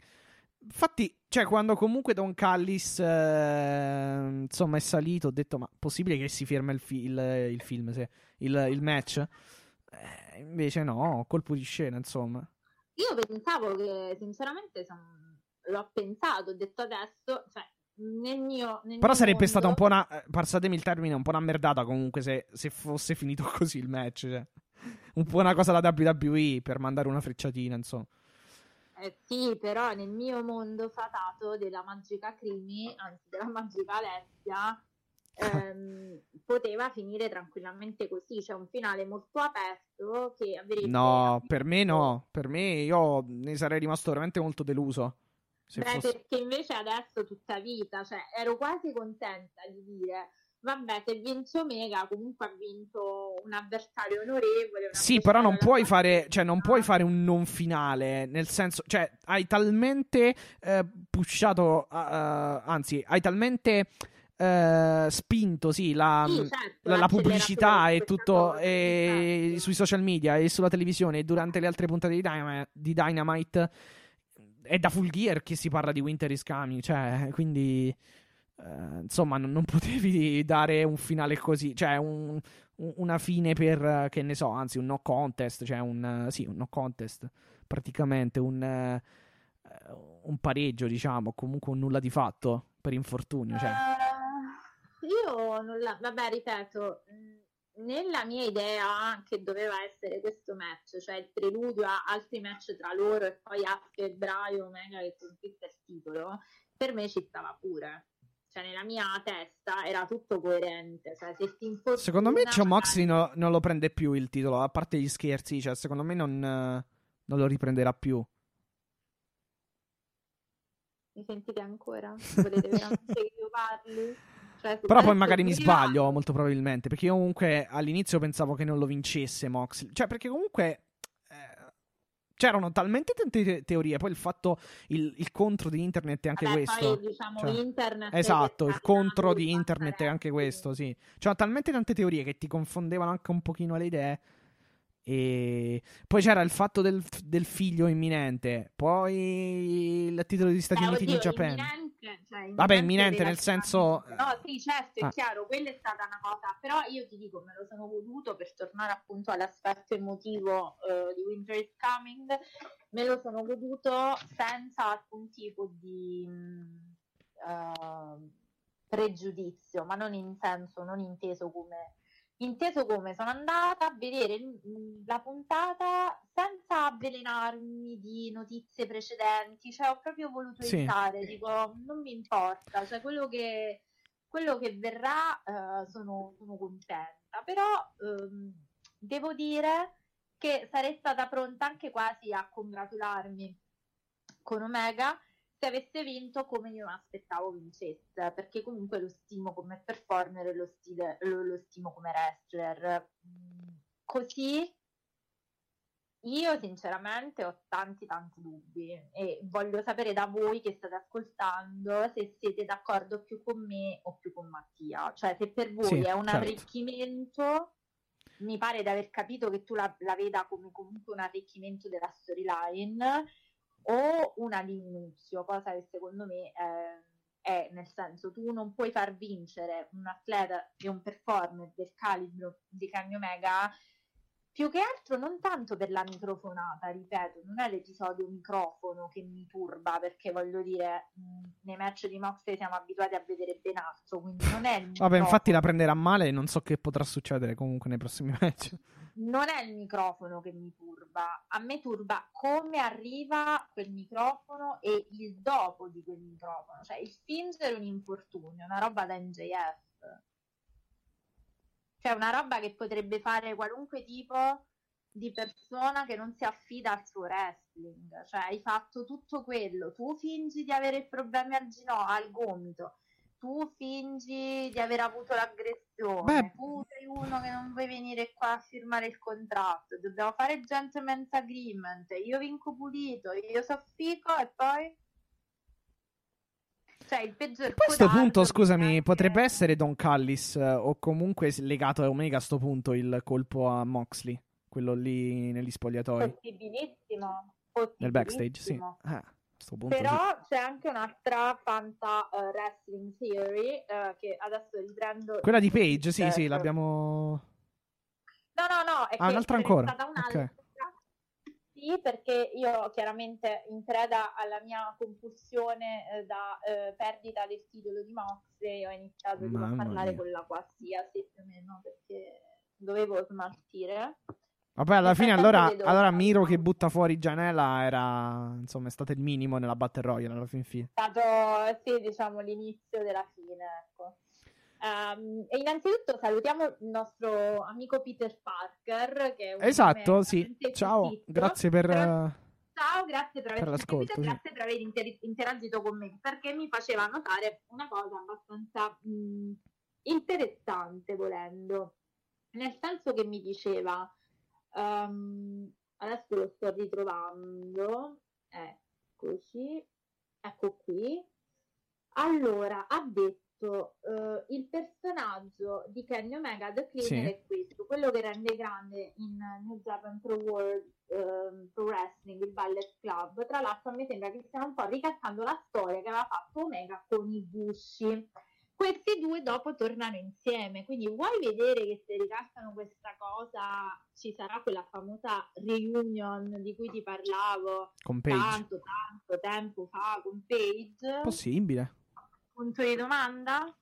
infatti cioè quando comunque Don Callis eh, insomma è salito ho detto ma possibile che si ferma il, fi- il, il film se, il, il match. Eh, invece no, colpo di scena insomma. Io pensavo che sinceramente son... l'ho pensato, ho detto adesso cioè, nel mio nel però mio sarebbe mondo... stata un po' una, passatemi il termine, un po' una merdata comunque se, se fosse finito così il match, cioè. Un po' una cosa da W W E per mandare una frecciatina insomma. Eh sì, però nel mio mondo fatato della magica Crimi, anzi della magica Alessia ehm, poteva finire tranquillamente così, c'è cioè un finale molto aperto che avrebbe no aperto. Per me no, per me io ne sarei rimasto veramente molto deluso se beh fosse... perché invece adesso tutta vita cioè ero quasi contenta di dire vabbè se vince Omega comunque ha vinto un avversario onorevole una sì però non puoi fare cioè non puoi fare un non finale nel senso cioè hai talmente eh, pushato uh, anzi hai talmente Uh, spinto sì la, sì, certo, la, la pubblicità e tutto e sui social media e sulla televisione e durante le altre puntate di Dynamite, di Dynamite è da Full Gear che si parla di Winter is Coming cioè quindi uh, insomma non, non potevi dare un finale così cioè un, un, una fine per che ne so anzi un no contest cioè un sì un no contest praticamente un uh, un pareggio diciamo comunque un nulla di fatto per infortunio cioè uh... Io non la... vabbè ripeto, nella mia idea che doveva essere questo match, cioè il preludio a altri match tra loro e poi a febbraio Omega che conquista il titolo, per me ci stava pure. Cioè nella mia testa era tutto coerente, cioè se ti infortuna... Secondo me John Moxley no, non lo prende più il titolo, a parte gli scherzi, cioè secondo me non, non lo riprenderà più. Mi sentite ancora? Volete veramente che io parli? Cioè, però poi magari mi sbaglio va. Molto probabilmente perché io comunque all'inizio pensavo che non lo vincesse Moxley cioè perché comunque eh, c'erano talmente tante teorie. Poi il fatto, il, il contro di internet è anche Vabbè, questo. Poi, diciamo, cioè, internet esatto, il contro di internet è anche questo, sì. C'erano talmente tante teorie che ti confondevano anche un pochino le idee. E poi c'era il fatto del, del figlio imminente, poi il titolo di Stati eh, Uniti oddio, New Japan imminente, cioè, imminente vabbè imminente nel senso no sì certo è ah. chiaro, quella è stata una cosa, però io ti dico, me lo sono voluto, per tornare appunto all'aspetto emotivo uh, di Winter is Coming, me lo sono goduto senza alcun tipo di uh, pregiudizio, ma non in senso, non inteso come Inteso come sono andata a vedere la puntata senza avvelenarmi di notizie precedenti, cioè ho proprio voluto evitare, sì. dico non mi importa, cioè quello che, quello che verrà eh, sono, sono contenta, però ehm, devo dire che sarei stata pronta anche quasi a congratularmi con Omega se avesse vinto come io mi aspettavo vincesse, perché comunque lo stimo come performer e lo, stile, lo, lo stimo come wrestler. Così io sinceramente ho tanti tanti dubbi e voglio sapere da voi che state ascoltando se siete d'accordo più con me o più con Mattia, cioè se per voi sì, è un certo. arricchimento. Mi pare di aver capito che tu la, la veda come comunque un arricchimento della storyline o una d'inizio, cosa che secondo me eh, è, nel senso, tu non puoi far vincere un atleta e un performer del calibro di Kenny Omega, più che altro non tanto per la microfonata, ripeto, non è l'episodio microfono che mi turba, perché voglio dire, mh, nei match di Moxley siamo abituati a vedere Benazzo, quindi non è il microfono. Vabbè, infatti la prenderà male e non so che potrà succedere comunque nei prossimi match. Non è il microfono che mi turba, a me turba come arriva quel microfono e il dopo di quel microfono, cioè il fingere un infortunio, una roba da M J F, cioè una roba che potrebbe fare qualunque tipo di persona che non si affida al suo wrestling, cioè hai fatto tutto quello, tu fingi di avere problemi al ginocchio, al gomito, tu fingi di aver avuto l'aggressione. Beh, tu sei uno che non vuoi venire qua a firmare il contratto, dobbiamo fare gentleman's agreement, io vinco pulito, io soffico e poi cioè il peggior a questo punto scusami anche... potrebbe essere Don Callis eh, o comunque legato a Omega a sto punto il colpo a Moxley, quello lì negli spogliatoi, possibilissimo, possibilissimo. Nel backstage sì ah. Punto, però sì. c'è anche un'altra fanta uh, wrestling theory uh, che adesso riprendo, quella di Page, sì sì l'abbiamo no no no è ah, che un'altra ancora stata un'altra. Okay. Sì, perché io chiaramente in preda alla mia compulsione eh, da eh, perdita del titolo di Moxley ho iniziato a parlare mia. con la qualsiasi più o meno, perché dovevo smaltire. Vabbè, alla fine allora, allora Miro che butta fuori Gianella era, insomma, è stato il minimo nella Battle Royale alla fin fine. È stato, sì, diciamo, l'inizio della fine, ecco. Um, e innanzitutto salutiamo il nostro amico Peter Parker, che è un Esatto, sì. Ciao, così. grazie per... Però... Ciao, grazie per, aver... per l'ascolto, grazie sì. per aver inter- interagito con me, perché mi faceva notare una cosa abbastanza mh, interessante, volendo. Nel senso che mi diceva... Um, adesso lo sto ritrovando, eccoci, ecco qui. Allora, ha detto uh, il personaggio di Kenny Omega The Cleaner sì. è questo, quello che rende grande in New Japan Pro, World, uh, Pro Wrestling il Ballet Club. Tra l'altro a me sembra che stiano un po' ricattando la storia che aveva fatto Omega con i Bushi. Questi due dopo tornano insieme, quindi vuoi vedere che se ricattano questa cosa ci sarà quella famosa reunion di cui ti parlavo con Page. tanto tanto tempo fa con Page? Possibile. Punto di domanda?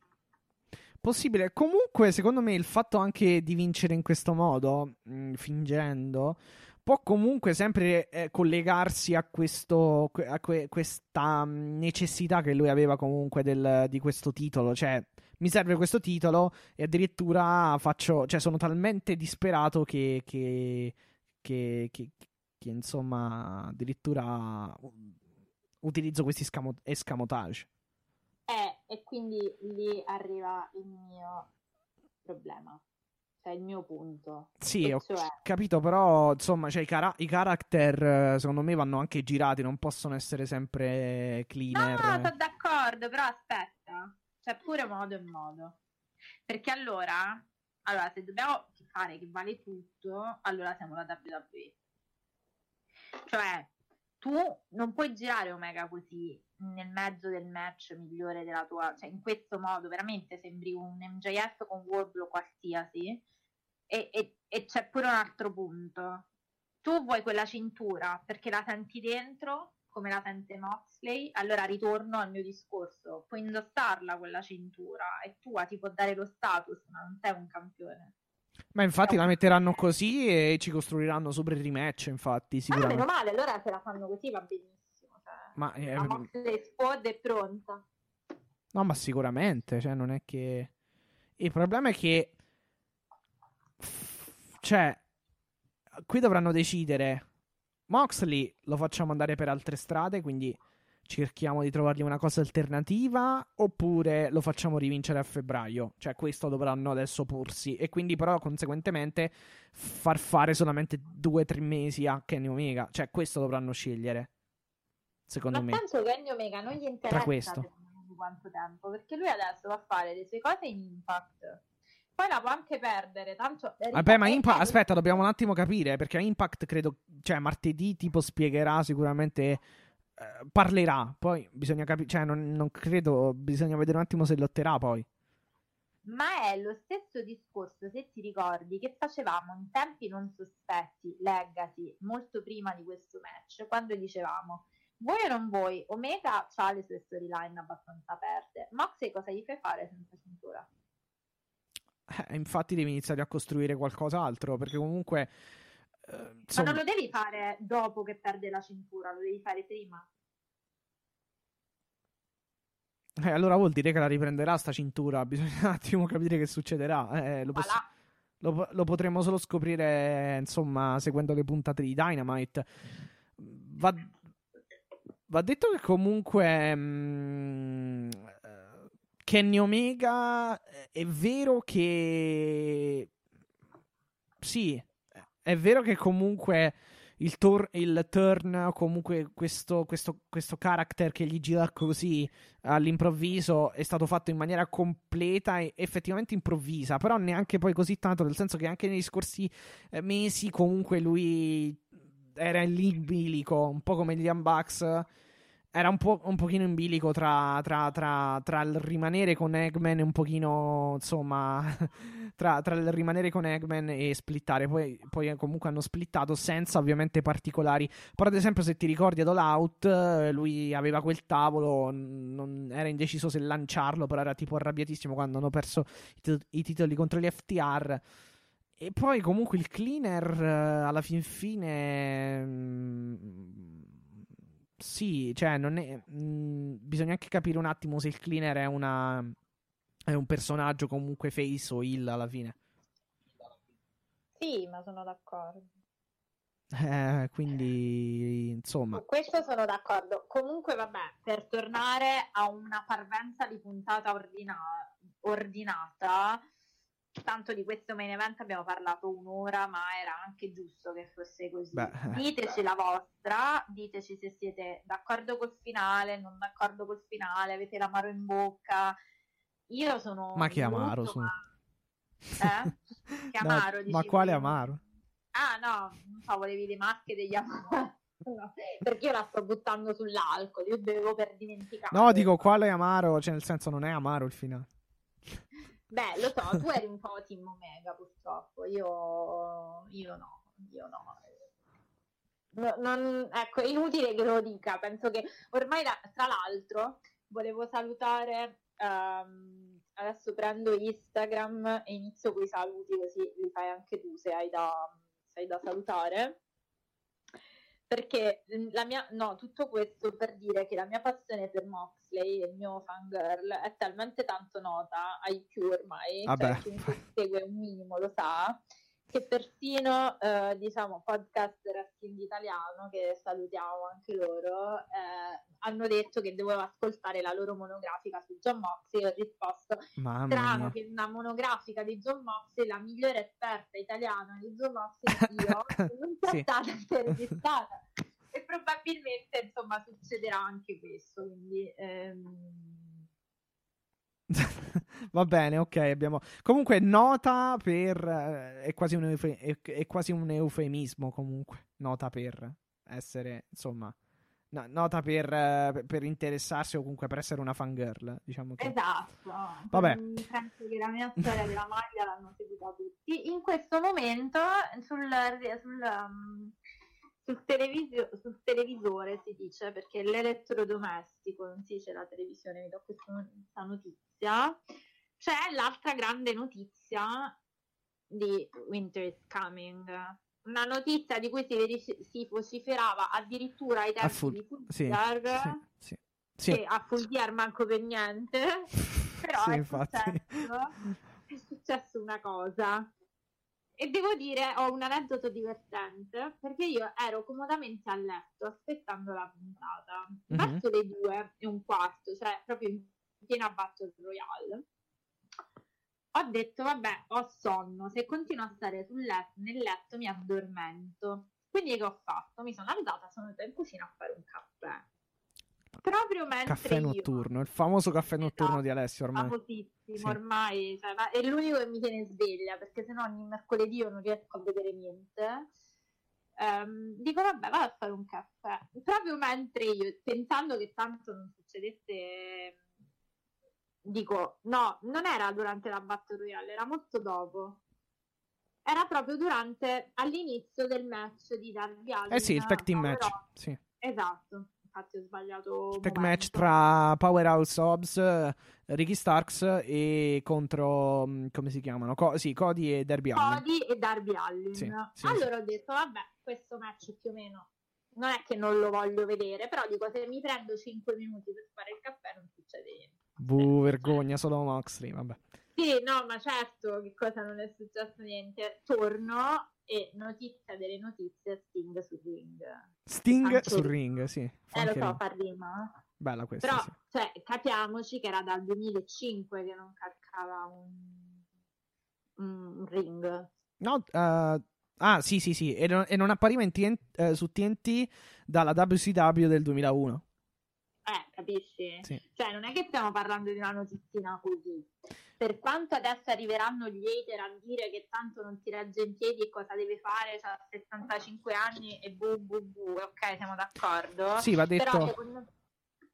Possibile. Comunque secondo me il fatto anche di vincere in questo modo, mh, fingendo, può comunque sempre eh, collegarsi a, questo, a que- questa necessità che lui aveva comunque del, di questo titolo, cioè mi serve questo titolo e addirittura faccio, cioè sono talmente disperato che, che, che, che, che insomma addirittura utilizzo questi scamo- escamotage. Eh, e quindi lì arriva il mio problema. Cioè, il mio punto. Sì, che ho cioè... capito, però insomma, cioè, i, cara- i character secondo me vanno anche girati, non possono essere sempre cleaner. No, sono d'accordo, però aspetta, c'è pure modo e modo. Perché allora, allora se dobbiamo fare che vale tutto, allora siamo la W W E. Cioè, tu non puoi girare Omega così nel mezzo del match migliore della tua, cioè in questo modo veramente sembri un M J F con Wardlow qualsiasi. E, e, e c'è pure un altro punto: tu vuoi quella cintura perché la senti dentro come la sente Moxley, allora ritorno al mio discorso, puoi indossarla quella cintura, è tua, ti può dare lo status, ma non sei un campione. Ma infatti la metteranno così e ci costruiranno sopra il rematch, infatti sicuramente. Ma meno male, allora se la fanno così va benissimo, cioè, ma eh, la Moxley squad è pronta. No, ma sicuramente, cioè non è che... Il problema è che, cioè, qui dovranno decidere. Moxley lo facciamo andare per altre strade, quindi cerchiamo di trovargli una cosa alternativa, oppure lo facciamo rivincere a febbraio. Cioè questo dovranno adesso porsi, e quindi però conseguentemente far fare solamente due o tre mesi a Kenny Omega. Cioè questo dovranno scegliere, secondo ma me. Ma tanto Kenny Omega non gli interessa di quanto tempo, perché lui adesso va a fare le sue cose in Impact, poi la può anche perdere, tanto... Vabbè, ma Impact, aspetta, dobbiamo un attimo capire, perché Impact credo, cioè martedì tipo spiegherà sicuramente, eh, parlerà, poi bisogna capire, cioè non, non credo, bisogna vedere un attimo se lotterà poi. Ma è lo stesso discorso, se ti ricordi, che facevamo in tempi non sospetti, Legacy, molto prima di questo match, quando dicevamo: voi o non voi, Omega ha le sue storyline abbastanza aperte, Moxley cosa gli fai fare senza cintura? Eh, infatti devi iniziare a costruire qualcos'altro, perché comunque eh, insomma... Ma non lo devi fare dopo che perde la cintura, lo devi fare prima. Eh, allora vuol dire che la riprenderà sta cintura, bisogna un attimo capire che succederà. Eh, lo, poss- lo, lo potremo solo scoprire, insomma, seguendo le puntate di Dynamite. Va, va detto che comunque... Mh... Kenny Omega, è vero che sì, è vero che comunque il, tor- il turn, comunque questo, questo, questo character che gli gira così all'improvviso è stato fatto in maniera completa e effettivamente improvvisa, però neanche poi così tanto, nel senso che anche negli scorsi mesi comunque lui era lì in bilico, un po' come gli Young Bucks. Era un po' un pochino in bilico tra, tra, tra, tra il rimanere con Eggman e un pochino, insomma, tra, tra il rimanere con Eggman e splittare. Poi, poi comunque hanno splittato senza ovviamente particolari. Però ad esempio se ti ricordi ad All Out, lui aveva quel tavolo, non era indeciso se lanciarlo, però era tipo arrabbiatissimo quando hanno perso i, tit- i titoli contro gli F T R. E poi comunque il cleaner alla fin fine... Mh, sì, cioè non è, mh, bisogna anche capire un attimo se il cleaner è una è un personaggio comunque face o heel alla fine. Sì, ma sono d'accordo. Eh, quindi insomma. Su questo sono d'accordo. Comunque vabbè, per tornare a una parvenza di puntata ordina- ordinata, tanto di questo main event abbiamo parlato un'ora, ma era anche giusto che fosse così. Beh, diteci beh. la vostra, diteci se siete d'accordo col finale, non d'accordo col finale, avete l'amaro in bocca. Io sono... Ma che amaro sono? Ma... Eh? Che amaro? No, dici ma quale amaro? Ah no, non so, volevi le macchie degli amaro. No, perché io la sto buttando sull'alcol, io bevo per dimenticare. No, dico quale amaro, cioè nel senso non è amaro il finale. Beh, lo so, tu eri un po' team Omega purtroppo, io, io no, io no. no non, ecco, è inutile che lo dica, penso che ormai, da, tra l'altro, volevo salutare, um, adesso prendo Instagram e inizio con i saluti, così li fai anche tu se hai da, se hai da salutare. Perché la mia, no, tutto questo per dire che la mia passione per Moxley, il mio fangirl, è talmente tanto nota ai più ormai, cioè chiunque segue un minimo lo sa, che persino, eh, diciamo, podcast wrestling italiano, che salutiamo anche loro, eh, hanno detto che dovevo ascoltare la loro monografica su John Moxley, e ho risposto, Strano che una monografica di John Moxley, la migliore esperta italiana di John Moxley, io, non sia sì. stata intervistata. E probabilmente, insomma, succederà anche questo, quindi... Ehm... Va bene, ok, abbiamo comunque nota per eh, è, quasi un eufe... è, è quasi un eufemismo comunque, nota per essere, insomma, no, nota per, eh, per interessarsi o comunque per essere una fangirl, diciamo che... Esatto. Vabbè. Penso che la mia storia della maglia l'hanno seguita tutti. In questo momento sul, sul, um, sul, televisio... sul televisore si dice, perché l'elettrodomestico, non si dice la televisione, vedo questa notizia. C'è l'altra grande notizia di Winter is Coming, una notizia di cui si, verici- si vociferava addirittura ai tempi full- di Full Gear, sì, sì, sì. che a Full Gear manco per niente, però sì, è, successo, è successo una cosa. E devo dire, ho un aneddoto divertente, perché io ero comodamente a letto aspettando la puntata, mm-hmm. verso le due e un quarto, cioè proprio in piena Battle Royale. Ho detto vabbè, ho sonno, se continuo a stare sul letto, nel letto mi addormento, quindi che ho fatto? Mi sono alzata, sono andata in cucina a fare un caffè, proprio mentre caffè io... notturno, il famoso caffè notturno, esatto, di Alessio ormai famosissimo, sì. ormai cioè, è l'unico che mi tiene sveglia, perché sennò ogni mercoledì io non riesco a vedere niente. Um, dico vabbè, vado a fare un caffè, proprio mentre io, pensando che tanto non succedesse. Dico, no, non era durante la Battle Royale, era molto dopo. Era proprio durante, all'inizio del match di Darby Allin. Eh sì, il tag team match, sì. Esatto, infatti ho sbagliato. Il tag match tra Powerhouse Hobbs, Ricky Starks e contro, come si chiamano? Co- sì, Cody e Darby Allin. Cody e Darby Allin. Sì, sì, allora sì. Ho detto, vabbè, questo match più o meno non è che non lo voglio vedere, però dico, se mi prendo cinque minuti per fare il caffè non succede niente. Buh, vergogna, solo Moxley, vabbè. Sì, no, ma certo, che cosa, non è successo niente. Torno e notizia delle notizie, Sting sul ring. Sting anche sul ring, sì. Eh, lo so, fa rima. Bella questa, però, sì. Cioè, capiamoci che era dal duemilacinque che non calcava un, un ring. No, uh... ah, sì, sì, sì, e non, e non appariva in T N, eh, su T N T dalla W C W del duemilauno. Eh, capisci? Sì. Cioè, non è che stiamo parlando di una notizina così. Per quanto adesso arriveranno gli hater a dire che tanto non si regge in piedi e cosa deve fare, ha settantacinque anni e bu bu bu, ok, siamo d'accordo. Sì, va detto... Però, secondo...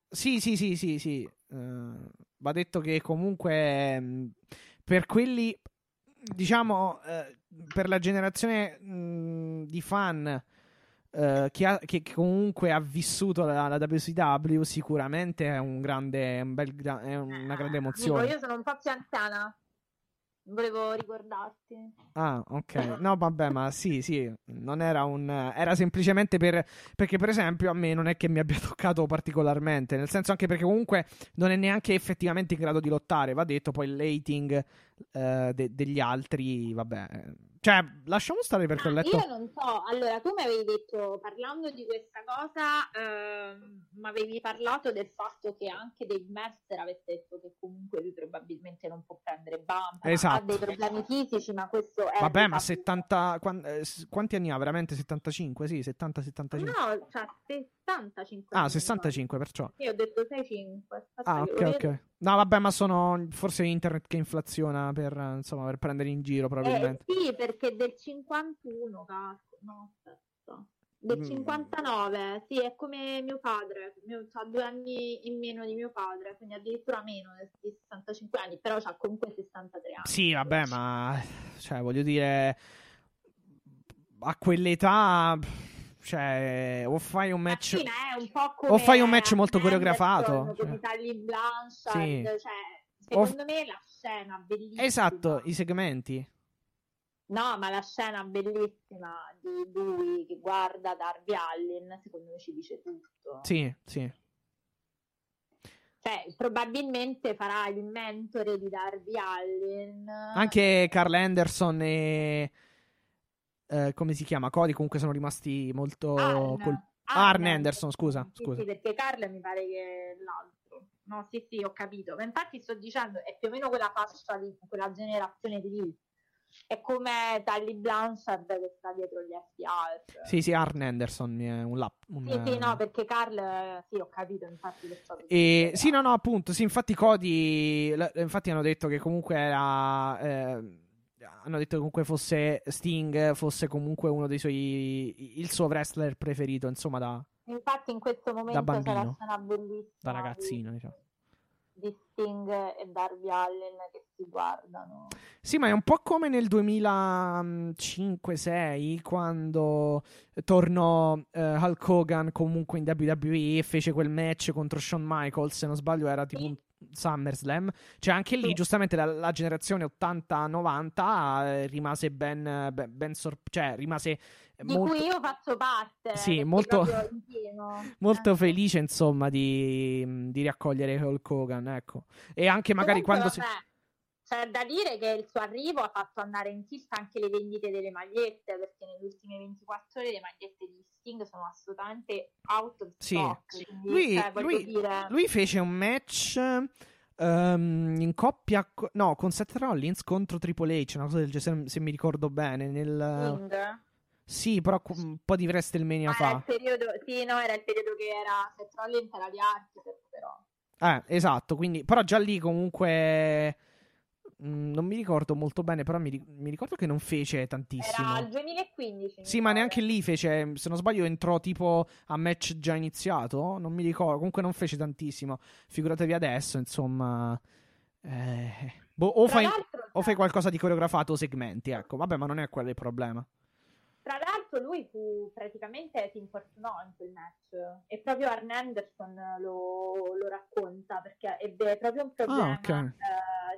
Sì, sì, sì, sì, sì. Uh, va detto che comunque mh, per quelli, diciamo, uh, per la generazione mh, di fan... Uh, che, ha, che comunque ha vissuto la, la W C W, sicuramente è un grande, un bel, è una grande emozione. Dico, io sono un po' più anziana, volevo ricordarti. Ah, ok. No, vabbè, ma sì, sì, non era un, era semplicemente per, perché per esempio a me non è che mi abbia toccato particolarmente, nel senso, anche perché comunque non è neanche effettivamente in grado di lottare, va detto, poi il rating uh, de- degli altri, vabbè. Cioè, lasciamo stare perché ah, ho letto... Io non so, allora, tu mi avevi detto, parlando di questa cosa, eh, mi avevi parlato del fatto che anche Dave Mercer avesse detto che comunque lui probabilmente non può prendere Bump, esatto. Ha dei problemi fisici, ma questo è... Vabbè, ma settanta... Quanti anni ha? Veramente? settantacinque? Sì, settanta settantacinque. No, cioè sessantacinque. Ah, sessantacinque, perciò. Io ho detto sessantacinque. Ah, ok, ok. Vedo. No, vabbè, ma sono forse internet che inflaziona per, insomma, per prendere in giro, probabilmente. Eh, sì, perché del cinquantuno, cazzo, no, aspetta. Del mm. cinquantanove, sì, è come mio padre, mio, ha due anni in meno di mio padre, quindi addirittura meno di sessantacinque anni, però ha comunque sessantatré anni. Sì, vabbè, ma, cioè, voglio dire, a quell'età... Cioè, o fai un match, eh sì, un po' come o fai un match molto coreografato, cioè. Sì. Cioè, secondo o... me la scena bellissima. Esatto, i segmenti. No, ma la scena bellissima di lui che guarda Darby Allin, secondo me ci dice tutto. Sì, sì. Cioè, probabilmente farà il mentore di Darby Allin. Anche Carl Anderson e... Uh, come si chiama? Cody comunque sono rimasti molto Arn, col... Arn, Arn Anderson, Anderson scusa, sì, scusa. Sì, perché Carl mi pare che l'altro fatto. No, sì, sì, ho capito. Ma infatti sto dicendo, è più o meno quella fascia di quella generazione di lì. È come Tully Blanchard che sta dietro gli F T R. Sì, sì, Arn Anderson un lap, un, Sì, sì, no, perché Carl, sì, ho capito, infatti che so e, sì, no, no, appunto, sì, infatti Cody, infatti hanno detto che comunque era eh, hanno detto che comunque fosse Sting, fosse comunque uno dei suoi, il suo wrestler preferito, insomma, da infatti in questo momento bambino, sarà una bellissima da ragazzino, di, diciamo, di Sting e Darby Allin che si guardano. Sì, ma è un po' come nel duemilacinque sei quando tornò uh, Hulk Hogan comunque in W W E e fece quel match contro Shawn Michaels, se non sbaglio era tipo un SummerSlam, cioè anche lì sì, giustamente la, la generazione ottanta novanta eh, rimase ben, ben, ben sor- cioè rimase di molto... cui io faccio parte, sì, molto, molto eh. felice insomma di, di riaccogliere Hulk Hogan, ecco. E anche magari comunque, quando vabbè, si... c'è da dire che il suo arrivo ha fatto andare in tilt anche le vendite delle magliette, perché nelle ultime ventiquattro ore le magliette di Sting sono assolutamente out of stock. Sì. Lui, cioè, lui, dire... lui fece un match um, in coppia, no, con Seth Rollins contro Triple H, una cosa del genere, se mi ricordo bene. Nel... Sting? Sì, però un po' di WrestleMania ah, fa. Era il periodo, sì, no, era il periodo che era Seth Rollins era di Archer, però. Eh, esatto, quindi, però già lì comunque... non mi ricordo molto bene, però mi, mi ricordo che non fece tantissimo. Era il duemilaquindici. Sì, ma neanche lì fece, se non sbaglio entrò tipo a match già iniziato, non mi ricordo, comunque non fece tantissimo. Figuratevi adesso, insomma, eh, boh, o, fai, o fai qualcosa di coreografato o segmenti, ecco. Vabbè, ma non è quello il problema. Tra l'altro lui fu praticamente si infortunò in quel match e proprio Arn Anderson lo, lo racconta, perché ebbe proprio un problema. Ah, okay. uh,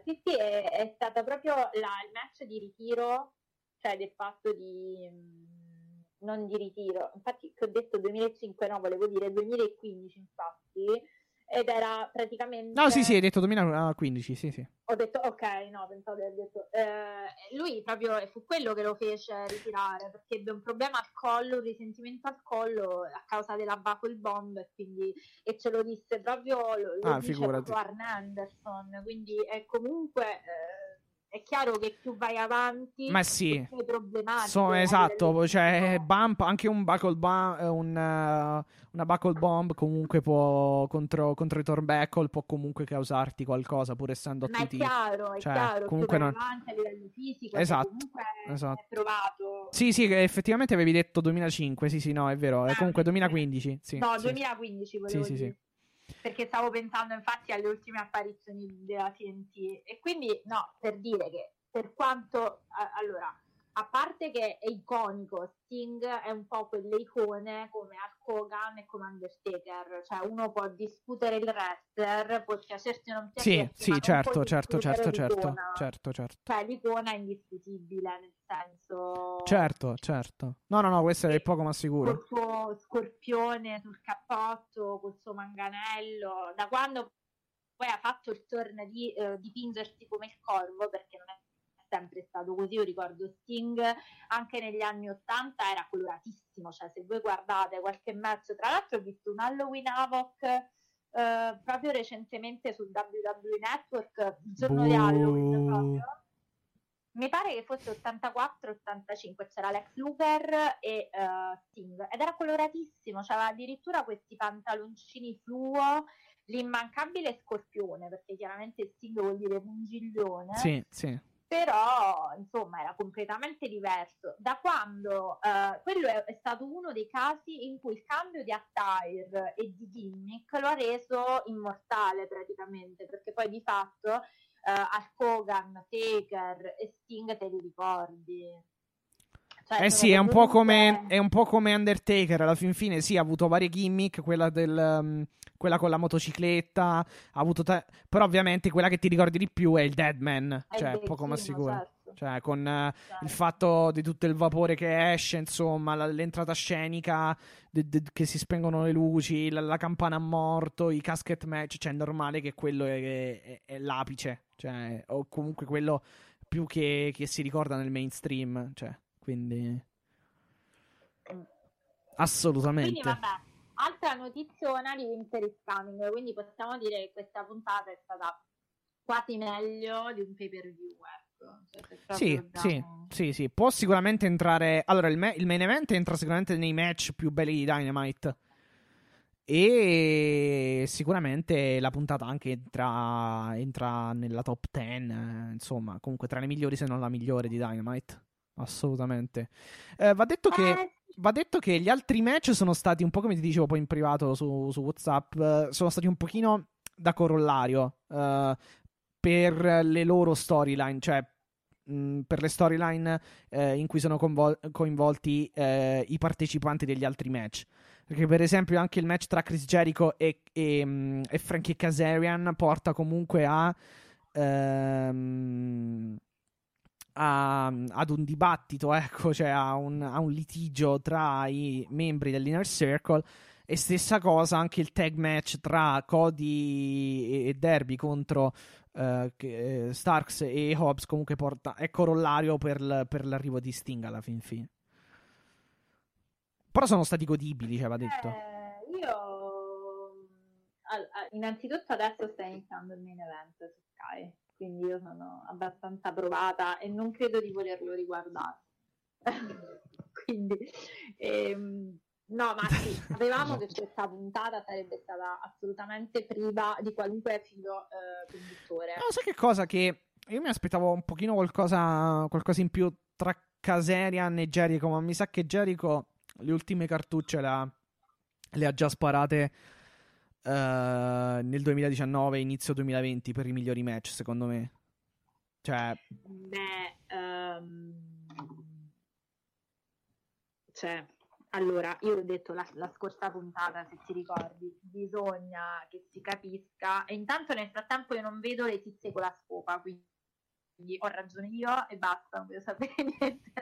sì sì è, è stato proprio la, il match di ritiro, cioè del fatto di mh, non di ritiro, infatti che ho detto duemilacinque, no, volevo dire duemilaquindici infatti, ed era praticamente... No, sì, sì, hai detto duemilaquindici, sì, sì. Ho detto, ok, no, pensavo di aver detto... Eh, lui proprio fu quello che lo fece ritirare, perché ebbe un problema al collo, un risentimento al collo a causa della buckle bomb, quindi, e ce lo disse proprio, lo, lo ah, dice proprio Arn Anderson, quindi è comunque... Eh, è chiaro che più vai avanti, ma sì, più problematiche. So, esatto, cioè no, bump, anche un buckle bomb, un, uh, una buckle bomb comunque può contro, contro i tornbuckle può comunque causarti qualcosa, pur essendo ma tutti. Ma è chiaro, è cioè, chiaro, comunque non... avanti a livello fisico, esatto, comunque esatto, è provato. Sì, sì, effettivamente avevi detto duemilacinque, sì, sì, no, è vero, ah, comunque duemilaquindici, sì. No, sì, duemilaquindici volevo sì, dire. Sì, sì. Perché stavo pensando infatti alle ultime apparizioni della T N T e quindi no, per dire che per quanto a, allora, a parte che è iconico, Sting è un po' quelle icone come Hulk Hogan e come Undertaker, cioè uno può discutere il wrestler, può piacersi o non piacersi, sì, sì, certo, certo, certo, certo, certo, certo. Cioè l'icona è indiscutibile, nel senso certo, certo. No, no, no, questo è poco ma sicuro. Col suo scorpione sul cappotto, col suo manganello, da quando poi ha fatto il turno di eh, dipingersi come il corvo, perché non è sempre stato così. Io ricordo Sting anche negli anni ottanta era coloratissimo, cioè se voi guardate qualche match, tra l'altro ho visto un Halloween Havoc eh, proprio recentemente sul W W E Network, il giorno Buh. di Halloween proprio, mi pare che fosse ottantaquattro ottantacinque, c'era Lex Luger e uh, Sting, ed era coloratissimo, c'era addirittura questi pantaloncini fluo, l'immancabile scorpione, perché chiaramente Sting vuol dire pungiglione, sì, sì. Però, insomma, era completamente diverso. Da quando eh, quello è, è stato uno dei casi in cui il cambio di attire e di gimmick lo ha reso immortale praticamente, perché poi di fatto eh, Hulk Hogan, Taker e Sting te li ricordi. Cioè, eh sì, è un, po come, è un po' come Undertaker, alla fin fine sì, ha avuto varie gimmick, quella, del, um, quella con la motocicletta, ha avuto ta- però ovviamente quella che ti ricordi di più è il Deadman, cioè il poco ma sicuro, certo, cioè con uh, certo, il fatto di tutto il vapore che esce, insomma, la, l'entrata scenica, de, de, che si spengono le luci, la, la campana a morto, i casket match, cioè è normale che quello è, è, è l'apice, cioè, o comunque quello più che, che si ricorda nel mainstream, cioè. Quindi assolutamente. Quindi vabbè, Altra notiziona di Winter is Coming, quindi possiamo dire che questa puntata è stata quasi meglio di un pay per view. Cioè, sì, sì, sì, sì, può sicuramente entrare. Allora, il, me- il main event entra sicuramente nei match più belli di Dynamite. E sicuramente la puntata anche entra, entra nella top dieci, eh, insomma, comunque tra le migliori, se non la migliore di Dynamite, assolutamente. Eh, va detto che, va detto che gli altri match sono stati un po', come ti dicevo poi in privato su, su WhatsApp, eh, sono stati un pochino da corollario eh, per le loro storyline, cioè mh, per le storyline eh, in cui sono convol- coinvolti eh, i partecipanti degli altri match. Perché per esempio anche il match tra Chris Jericho e, e, e Frankie Kazarian porta comunque a, ehm, a ad un dibattito, ecco, cioè a un, a un litigio tra i membri dell'Inner Circle. E stessa cosa anche il tag match tra Cody e, e Darby contro eh, Starks e Hobbs comunque porta, è corollario per, l, per l'arrivo di Sting alla fin fine. Però sono stati godibili, cioè va detto. Eh, io innanzitutto adesso sto iniziando il main event su Sky, quindi io sono abbastanza provata e non credo di volerlo riguardare. Quindi ehm, no, ma sì, sapevamo che questa puntata sarebbe stata assolutamente priva di qualunque filo eh, conduttore. No, sai che cosa? Che io mi aspettavo un pochino qualcosa, qualcosa in più tra Kazarian e Jericho, ma mi sa che Jericho le ultime cartucce la, le ha già sparate uh, nel duemiladiciannove, inizio duemilaventi per i migliori match, secondo me. Cioè, beh, um... cioè, allora, io l'ho detto la, la scorsa puntata, se ti ricordi, bisogna che si capisca. E intanto nel frattempo io non vedo le tizie con la scopa, quindi, quindi ho ragione io e basta, non voglio sapere niente.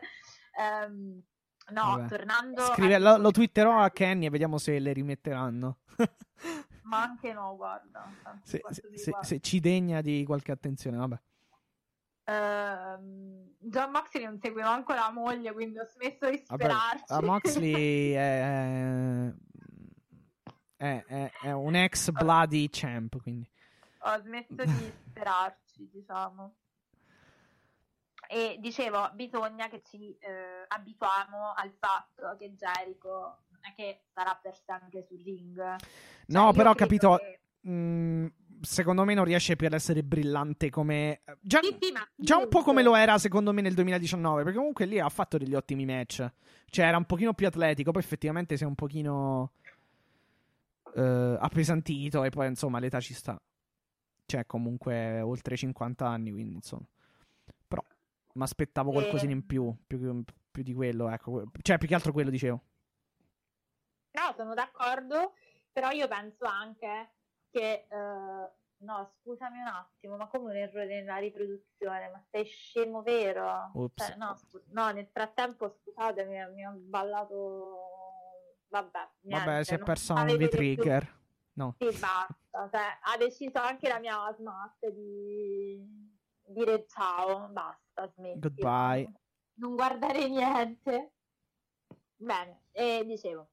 um... No, vabbè. Tornando... Scrive, a... lo, lo twitterò a Kenny e vediamo se le rimetteranno. Ma anche no, guarda. Se, se, se, se ci degna di qualche attenzione, vabbè. Uh, John Moxley non seguiva anche la moglie, quindi ho smesso di sperarci. Vabbè, Moxley è, è, è, è un ex bloody champ, quindi... Ho smesso di sperarci, diciamo. E dicevo, bisogna che ci eh, abituiamo al fatto che Jericho non è che sarà per sempre sul ring. Cioè, no, però ho capito, che... mh, secondo me non riesce più ad essere brillante come... Già, sì, sì, ma... già un po' come lo era secondo me nel duemiladiciannove, perché comunque lì ha fatto degli ottimi match. Cioè era un pochino più atletico, poi effettivamente si è un pochino eh, appesantito e poi insomma l'età ci sta. Cioè comunque oltre i cinquanta anni, quindi insomma... Mi aspettavo qualcosina in più, più, più di quello, ecco, cioè più che altro quello dicevo. No, sono d'accordo, però io penso anche che, uh, no, scusami un attimo, ma come un errore nella riproduzione, ma sei scemo vero? Cioè, no, scu- no, nel frattempo, scusatemi, mi ha ballato, vabbè, niente, vabbè, si è perso un V-trigger. Più... No. Sì, basta, cioè, ha deciso anche la mia smart di... dire ciao, basta, smetti. Goodbye. Non guardare niente. Bene, e dicevo,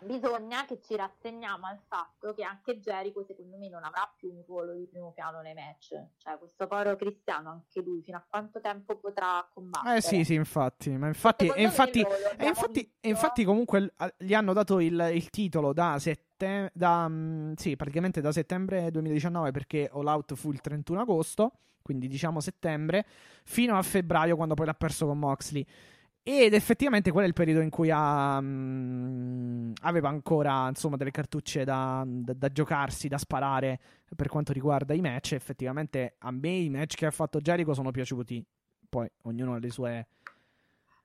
bisogna che ci rassegniamo al fatto che anche Jericho secondo me non avrà più un ruolo di primo piano nei match. Cioè questo povero cristiano, anche lui, fino a quanto tempo potrà combattere? Eh sì, sì, infatti. Ma infatti, e infatti, e infatti, e infatti comunque gli hanno dato il, il titolo da sette Da, sì, praticamente da settembre duemiladiciannove, perché All Out fu il trentuno agosto, quindi diciamo settembre, fino a febbraio, quando poi l'ha perso con Moxley. Ed effettivamente quello è il periodo in cui ha, mh, aveva ancora insomma delle cartucce da, da, da giocarsi, da sparare per quanto riguarda i match. Effettivamente a me i match che ha fatto Jericho sono piaciuti, poi ognuno ha le sue...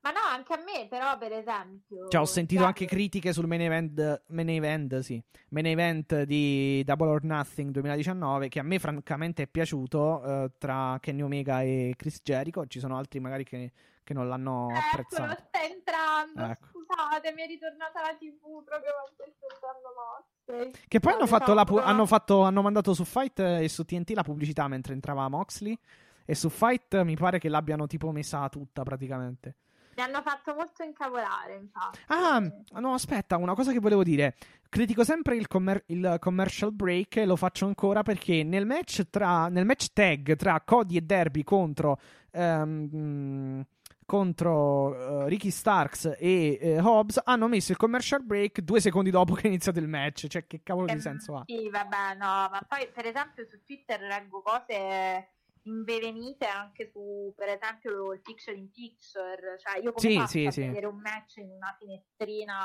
Ma no, anche a me, però, per esempio... Cioè, ho sentito anche critiche sul main event, main event, sì, main event di Double or Nothing duemiladiciannove, che a me francamente è piaciuto, eh, tra Kenny Omega e Chris Jericho. Ci sono altri magari che, che non l'hanno apprezzato. Ecco, lo sta entrando, ecco. Scusate, mi è ritornata la tv proprio quando sto entrando Moxley. Che poi hanno fatto, la pu- hanno fatto hanno mandato su Fight e su T N T la pubblicità mentre entrava Moxley, e su Fight mi pare che l'abbiano tipo messa tutta praticamente. Mi hanno fatto molto incavolare, infatti. Ah, no, aspetta, una cosa che volevo dire. Critico sempre il, commer- il commercial break, e lo faccio ancora perché nel match tra nel match tag tra Cody e Darby contro um, contro uh, Ricky Starks e uh, Hobbs hanno messo il commercial break due secondi dopo che è iniziato il match. Cioè, che cavolo eh, di senso ha? Sì, vabbè, no, ma poi per esempio su Twitter leggo cose invelenite anche su, per esempio, il picture in picture. Cioè, io come sì, faccio sì, a sì. vedere un match in una finestrina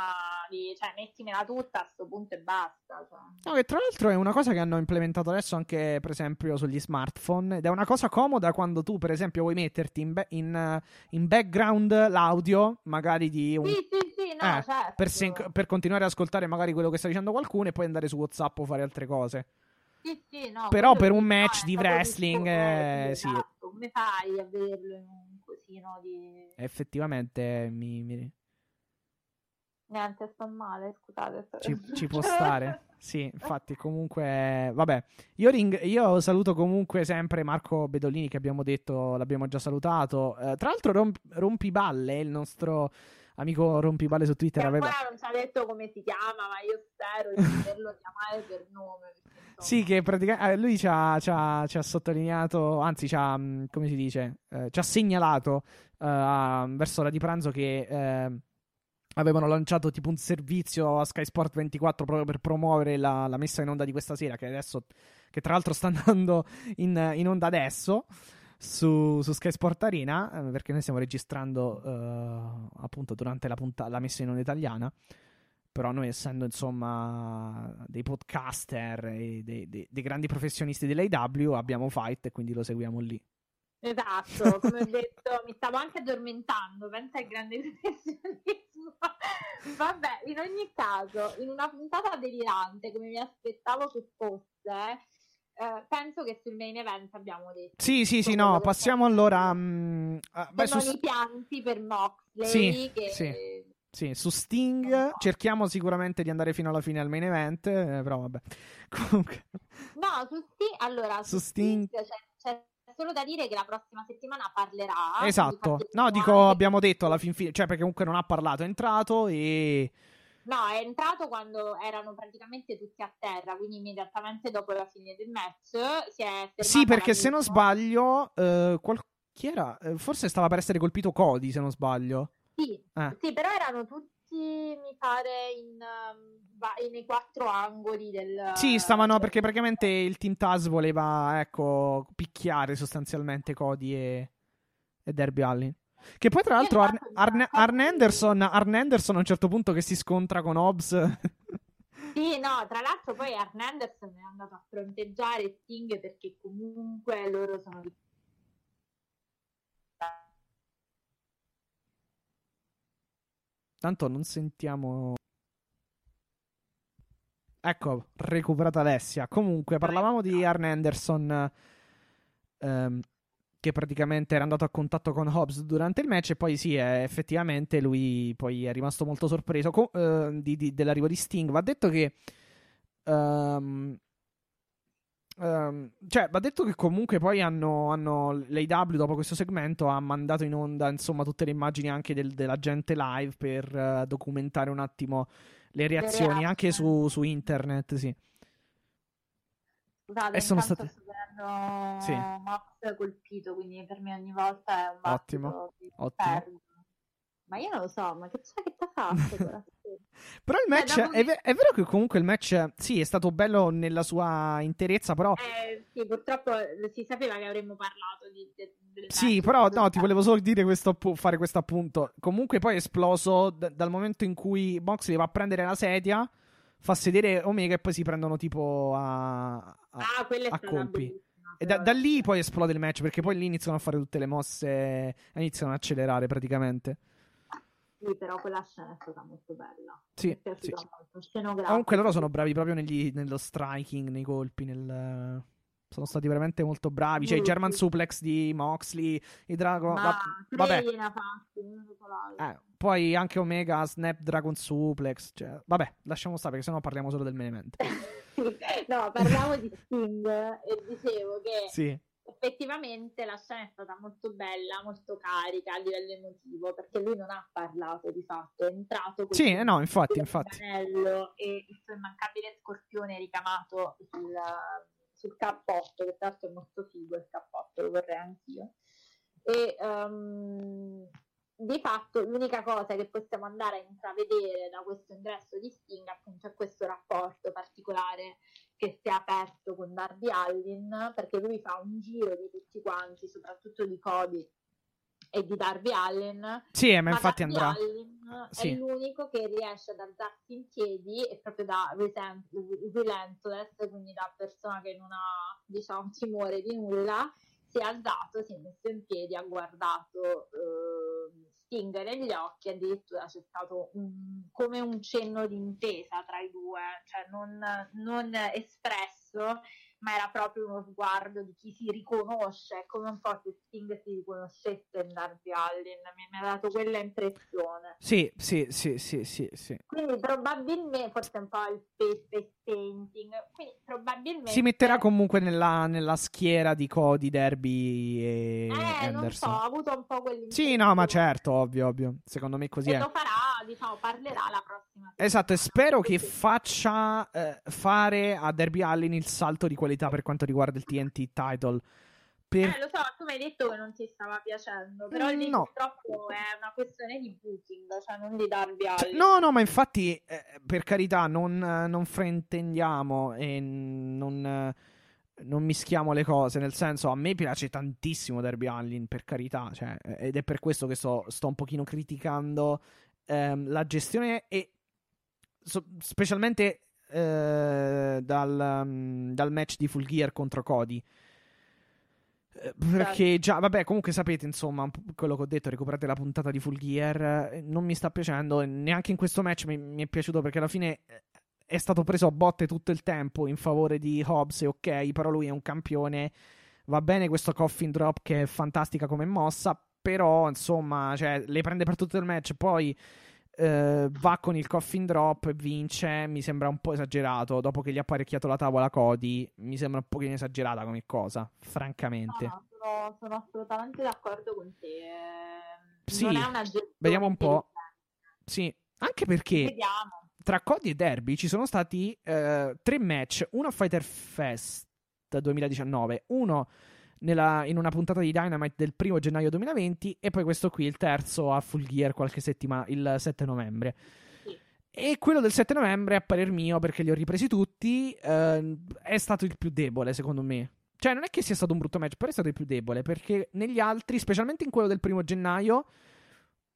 di, cioè, mettimela tutta a sto punto e basta, cioè. No, che tra l'altro è una cosa che hanno implementato adesso anche, per esempio, sugli smartphone, ed è una cosa comoda quando tu, per esempio, vuoi metterti in, be- in, in background l'audio magari di un... sì, sì, sì, no, eh, certo. per, sen- per continuare ad ascoltare magari quello che sta dicendo qualcuno e poi andare su WhatsApp o fare altre cose. Sì, sì, no, però per un match di wrestling, eh, sì. Esatto, come fai a vederlo in un cosino di... Effettivamente mi... mi... Niente, sto male, scusate. Ci, ci può stare, sì, infatti comunque... Vabbè, io, ring... io saluto comunque sempre Marco Bedolini, che abbiamo detto, l'abbiamo già salutato. Eh, tra l'altro romp... Rompiballe, il nostro... Amico rompiballe su Twitter che aveva... ancora non ci ha detto come si chiama, ma io spero di poterlo chiamare per nome. Sì, che praticamente lui ci ha, ci, ha, ci ha sottolineato, anzi ci ha, come si dice, eh, ci ha segnalato eh, verso l'ora di pranzo che eh, avevano lanciato tipo un servizio a Sky Sport ventiquattro proprio per promuovere la, la messa in onda di questa sera, che adesso, che tra l'altro sta andando in, in onda adesso. Su, su Sky Sport Arena, perché noi stiamo registrando uh, appunto durante la, punta- la messa in onda italiana, però noi, essendo insomma dei podcaster e dei, dei, dei grandi professionisti dell'A E W, abbiamo Fight e quindi lo seguiamo lì. Esatto, come ho detto, mi stavo anche addormentando, pensa al grande professionismo. Vabbè, in ogni caso, in una puntata delirante come mi aspettavo che fosse, Uh, penso che sul main event abbiamo detto. Sì, sì, sì, no, passiamo allora um, uh, beh, su... i pianti per Moxley. Sì, che... sì, sì, su Sting cerchiamo sicuramente di andare fino alla fine al main event, eh, però vabbè. Comunque... No, su Sting, allora, su, su Sting, Sting c'è, c'è solo da dire che la prossima settimana parlerà. Esatto, no, dico, abbiamo detto alla fin fine, cioè, perché comunque non ha parlato, è entrato e... No, è entrato quando erano praticamente tutti a terra, quindi immediatamente dopo la fine del match si è... Sì, perché se non sbaglio, eh, qual... chi era? Eh, forse stava per essere colpito Cody, se non sbaglio. Sì, eh. sì, però erano tutti, mi pare, in, um, nei quattro angoli del... Sì, stavano, perché praticamente il Team Taz voleva, ecco, picchiare sostanzialmente Cody e, e Darby Allin. Che poi tra l'altro Arn, Arn, Arn, Anderson, Arn Anderson a un certo punto che si scontra con Hobbs. Sì, no, tra l'altro poi Arn Anderson è andato a fronteggiare Sting perché comunque loro sono... Tanto non sentiamo... Ecco, recuperata Alessia. Comunque, parlavamo di Arn Anderson... Um... che praticamente era andato a contatto con Hobbs durante il match e poi sì, eh, effettivamente lui poi è rimasto molto sorpreso co- eh, di, di, dell'arrivo di Sting. Va detto che um, um, cioè va detto che comunque poi hanno, hanno l'A E W dopo questo segmento ha mandato in onda insomma tutte le immagini anche del, della gente live per uh, documentare un attimo le reazioni, le reazioni. anche su, su internet, sì. Scusate, e sono stati... sì. Max colpito, quindi per me ogni volta è un ottimo, ottimo. Ma io non lo so, ma che c'è che t'ha fatto? Però il match, Beh, è, che... è vero che comunque il match, sì, è stato bello nella sua interezza, però eh, sì, purtroppo si sapeva che avremmo parlato di, de, del sì, match, però no, ti volevo solo dire questo, fare questo appunto. Comunque poi è esploso d- dal momento in cui Moxley va a prendere la sedia, fa sedere Omega e poi si prendono tipo a, a, ah, a colpi. E da, da lì poi esplode il match, perché poi lì iniziano a fare tutte le mosse, iniziano ad accelerare praticamente. Sì, però quella scena è stata molto bella. Sì, sì. Molto. Comunque loro sono bravi proprio negli, nello striking, nei colpi, nel... sono stati veramente molto bravi. C'è cioè, il German suplex di Moxley, il Dragon... Ma, va... vabbè. Eh, poi anche Omega, Snap Dragon suplex. Cioè... Vabbè, lasciamo stare, perché sennò parliamo solo del main event. No, parliamo di Sting e dicevo che sì. effettivamente la scena è stata molto bella, molto carica a livello emotivo, perché lui non ha parlato di fatto, è entrato con sì, il no, infatti, infatti. Canello e il suo immancabile scorpione ricamato sul, sul cappotto, che tra l'altro è molto figo il cappotto, lo vorrei anch'io. E um, di fatto l'unica cosa che possiamo andare a intravedere da questo ingresso di Sting, appunto, è questo rapporto particolare che si è aperto con Darby Allin, perché lui fa un giro di tutti quanti, soprattutto di Cody e di Darby Allin. Sì, ma, ma infatti Darby andrà. Allin sì. È l'unico che riesce ad alzarsi in piedi e proprio da resent- relentless, quindi da persona che non ha, diciamo, timore di nulla, si è alzato, si è messo in piedi, ha guardato eh, Sting negli occhi, addirittura c'è stato un, come un cenno d'intesa tra i due, cioè non, non espresso, ma era proprio uno sguardo di chi si riconosce, come un po' se Sting si riconoscesse in Darby Allin, mi, mi ha dato quella impressione. Sì, sì, sì, sì, sì, sì. Quindi probabilmente, forse un po' il face painting, quindi probabilmente... Si metterà comunque nella, nella schiera di Cody, Darby e eh, Anderson. Eh, non so, ha avuto un po' quell'impressione. Sì, no, ma certo, ovvio, ovvio, secondo me così e è. E lo farà, diciamo, parlerà la prossima. Esatto, e spero che faccia eh, fare a Darby Allin il salto di qualità per quanto riguarda il T N T title. Per... Eh, lo so, tu mi hai detto che non ti stava piacendo, però lì no. Purtroppo è una questione di booking, cioè non di Darby Allin. Cioè, no, no, ma infatti, eh, per carità, non, non fraintendiamo e non, non mischiamo le cose, nel senso, a me piace tantissimo Darby Allin, per carità, cioè, ed è per questo che sto, sto un pochino criticando ehm, la gestione e so, specialmente... Eh, dal, um, dal match di Full Gear contro Cody, eh, perché già vabbè, comunque sapete, insomma, quello che ho detto, recuperate la puntata di Full Gear, eh, non mi sta piacendo neanche in questo match, mi, mi è piaciuto perché alla fine è stato preso a botte tutto il tempo in favore di Hobbs e ok, però lui è un campione, va bene questo coffin drop che è fantastica come mossa, però insomma, cioè, le prende per tutto il match, poi Uh, va con il coffin drop e vince, mi sembra un po' esagerato, dopo che gli ha apparecchiato la tavola Cody, mi sembra un pochino esagerata come cosa, francamente. No, no, sono, sono assolutamente d'accordo con te. Sì, non è una vediamo un po'. Sì, anche perché vediamo. Tra Cody e Derby ci sono stati uh, tre match, uno a Fighter Fest duemiladiciannove, uno Nella, in una puntata di Dynamite del primo gennaio duemilaventi e poi questo qui, il terzo a Full Gear qualche settimana, il sette novembre. Sì. E quello del sette novembre, a parer mio, perché li ho ripresi tutti, eh, è stato il più debole secondo me. Cioè non è che sia stato un brutto match, però è stato il più debole, perché negli altri, specialmente in quello del primo gennaio,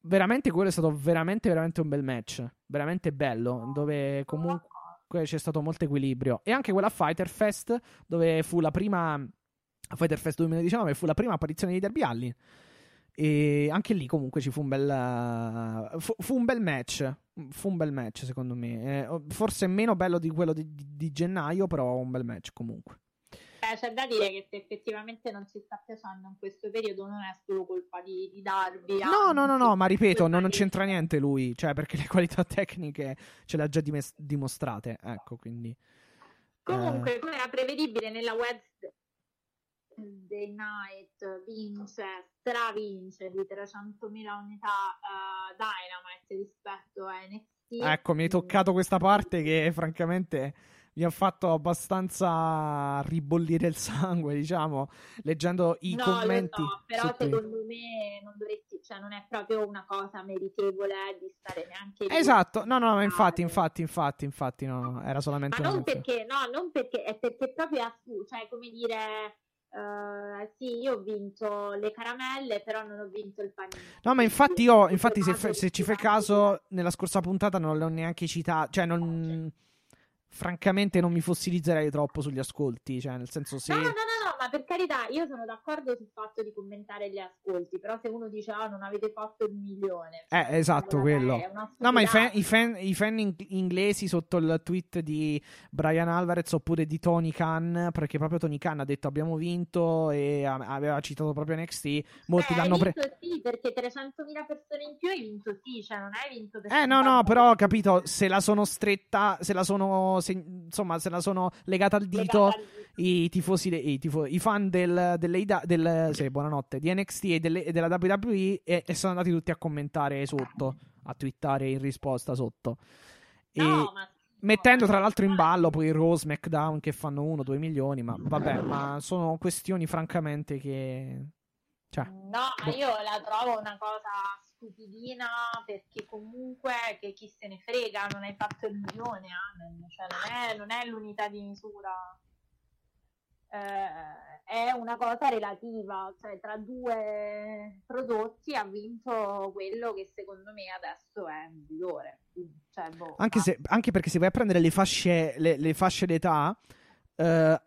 veramente quello è stato veramente veramente un bel match, veramente bello, dove comunque c'è stato molto equilibrio. E anche quella Fighter Fest, dove fu la prima... A Fighter Fest duemiladiciannove fu la prima apparizione di Darby Allin e anche lì comunque ci fu un bel fu, fu un bel match fu un bel match secondo me, eh, forse meno bello di quello di, di, di gennaio, però un bel match comunque. Beh, c'è da dire che se effettivamente non si sta piacendo in questo periodo non è solo colpa di, di Darby. No, no, no, no, ma ripeto, non, non c'entra niente lui, cioè perché le qualità tecniche ce le ha già dimes- dimostrate, ecco, quindi. Comunque, eh... come era prevedibile, nella web The Night vince, stravince di trecentomila unità uh, Dynamite rispetto a N X T. Ecco, mi hai toccato questa parte che francamente mi ha fatto abbastanza ribollire il sangue, diciamo, leggendo i no, commenti. No, lo so, però secondo me non dovresti, cioè non è proprio una cosa meritevole di stare neanche lì. Esatto, no, no, ma infatti, infatti, infatti, infatti, no, era solamente ma non un'altra. Perché, no, non perché, è perché proprio a su, cioè come dire... Uh, sì, io ho vinto le caramelle, però non ho vinto il panino. No, ma infatti io, infatti se, fe, se ci fai caso, nella scorsa puntata non l'ho neanche citato, cioè non, francamente non mi fossilizzerei troppo sugli ascolti, cioè nel senso se... No, no, no, no, ma per carità, io sono d'accordo sul fatto di commentare gli ascolti, però se uno dice, ah, oh, non avete fatto il milione... Eh, esatto, quello. No, ma i fan, i fan, i fan in- inglesi sotto il tweet di Brian Alvarez oppure di Tony Khan, perché proprio Tony Khan ha detto abbiamo vinto e a- aveva citato proprio N X T, molti eh, l'hanno preso... Hai vinto pre- sì, perché trecentomila persone in più hai vinto sì, cioè non hai vinto... Eh, no, no, però, capito, se la sono stretta, se la sono... sono insomma se la sono legata al dito, legata al dito. I tifosi, i, tifo, i fan del, del, del sì, buonanotte, di N X T e, delle, e della W W E e, e sono andati tutti a commentare sotto, a twittare in risposta sotto e no, ma... mettendo tra l'altro in ballo poi Raw, SmackDown che fanno uno due milioni, ma vabbè, ma sono questioni francamente che cioè, no, boh. Io la trovo una cosa stupidina, perché comunque che chi se ne frega, non hai fatto il milione, Amen, cioè non è, non è l'unità di misura, eh, è una cosa relativa, cioè tra due prodotti ha vinto quello che secondo me adesso è in vigore, cioè, boh, anche, ma... se, anche perché se vai a prendere le fasce, le, le fasce d'età eh,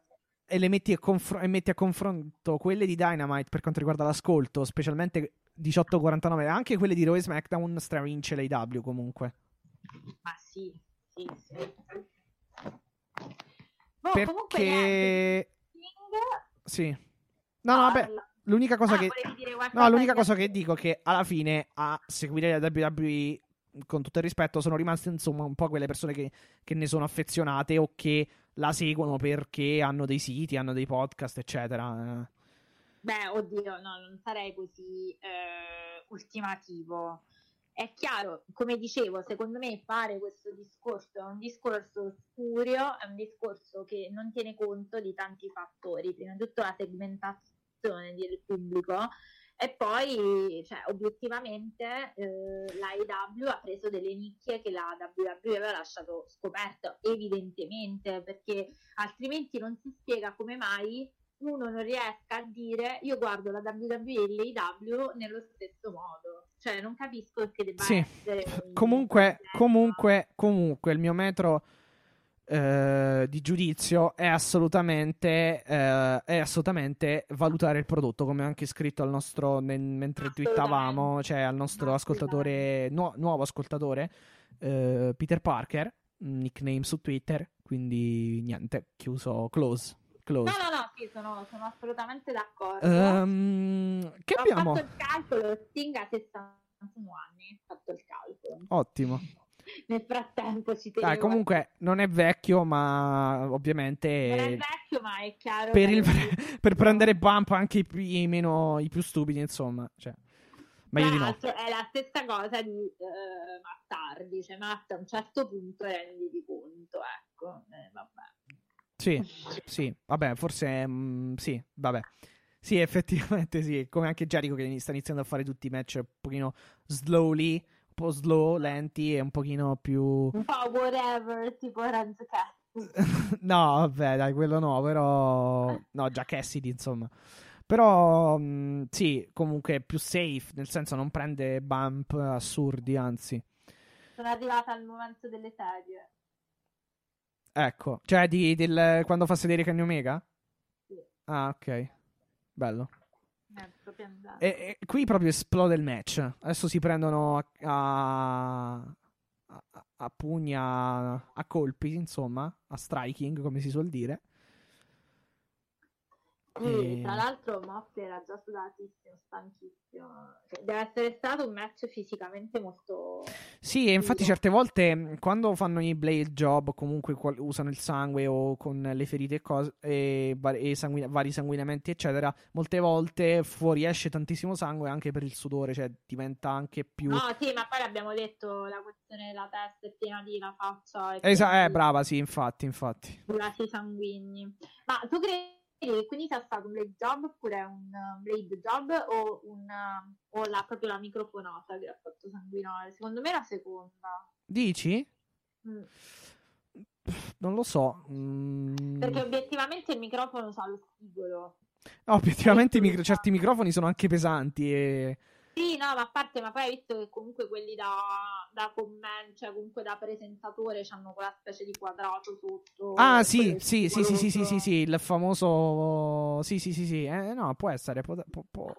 e le metti a, confr- e metti a confronto quelle di Dynamite per quanto riguarda l'ascolto, specialmente diciotto quarantanove, anche quelle di Raw e SmackDown stravince l'A E W comunque. Ma sì, sì, sì. Boh, perché comunque è... sì. No, no, vabbè, l'unica cosa ah, che No, l'unica cosa che dico è che alla fine a seguire la W W E, con tutto il rispetto, sono rimaste insomma un po' quelle persone che, che ne sono affezionate o che la seguono perché hanno dei siti, hanno dei podcast, eccetera. Beh, oddio, no, non sarei così eh, ultimativo. È chiaro, come dicevo, secondo me fare questo discorso è un discorso oscurio, è un discorso che non tiene conto di tanti fattori, prima di tutto la segmentazione del pubblico, e poi, cioè, obiettivamente, eh, l'A E W ha preso delle nicchie che la W W E aveva lasciato scoperto, evidentemente, perché altrimenti non si spiega come mai uno non riesca a dire io guardo la W W E e l'A E W nello stesso modo, cioè non capisco che debba sì. essere comunque comunque comunque il mio metro eh, di giudizio è assolutamente eh, è assolutamente valutare il prodotto, come anche scritto al nostro nel, mentre twittavamo, cioè al nostro ascoltatore nu- nuovo ascoltatore eh, Peter Parker, nickname su Twitter, quindi niente, chiuso close Close. No, no, no, sì, sono, sono assolutamente d'accordo. Um, che Ho abbiamo? fatto il calcolo, Sting ha sessantuno anni, ho fatto il calcolo. Ottimo. Nel frattempo ci tenevo. Dai, comunque non è vecchio, ma ovviamente... Non è vecchio, ma è chiaro. Per, il... il... per prendere bump anche i più, i meno, i più stupidi, insomma, cioè... Meglio di no. È la stessa cosa di uh, Matt dice, Matt a un certo punto rendi di conto, ecco, eh, vabbè. Sì, sì, vabbè, forse mh, sì, vabbè. Sì, effettivamente sì, come anche Jericho che sta iniziando a fare tutti i match un pochino slowly, un po' slow, lenti e un pochino più... Un po' whatever, tipo Orange Cassidy. No, vabbè, dai, quello no, però... No, già Cassidy, insomma. Però mh, sì, comunque più safe, nel senso non prende bump assurdi, anzi. Sono arrivata al momento delle serie. Ecco, cioè di, del, quando fa sedere Kenny Omega? Sì. Ah, ok. Bello. È proprio e, e qui proprio esplode il match. Adesso si prendono a, a, a, a pugni, a, a colpi, insomma, a striking, come si suol dire. Sì, e... tra l'altro Moxley era già sudatissimo, stanchissimo, deve essere stato un match fisicamente molto sì, e infatti certe volte quando fanno i blade job comunque qual- usano il sangue o con le ferite e, cose, e, bar- e sanguina- vari sanguinamenti eccetera, molte volte fuoriesce tantissimo sangue anche per il sudore, cioè diventa anche più no sì, ma poi l'abbiamo detto, la questione della testa è piena di la faccia è Esa- eh, brava, sì, infatti infatti curati sanguigni. Ma tu credi quindi sia stato un blade job oppure un blade job o, un, o la, proprio la microfonata che ha fatto sanguinare? Secondo me la seconda. Dici? Mm. Non lo so. Mm. Perché obiettivamente il microfono sa lo spigolo. No, obiettivamente i micro- certi microfoni sono anche pesanti e... Sì, no, ma a parte, ma poi hai visto che comunque quelli da, da comment, cioè comunque da presentatore, hanno quella specie di quadrato sotto. Ah, sì, sì, sì, sì, sì, sì, sì, sì, il famoso... Sì, sì, sì, sì, eh, no, può essere, può, può, può,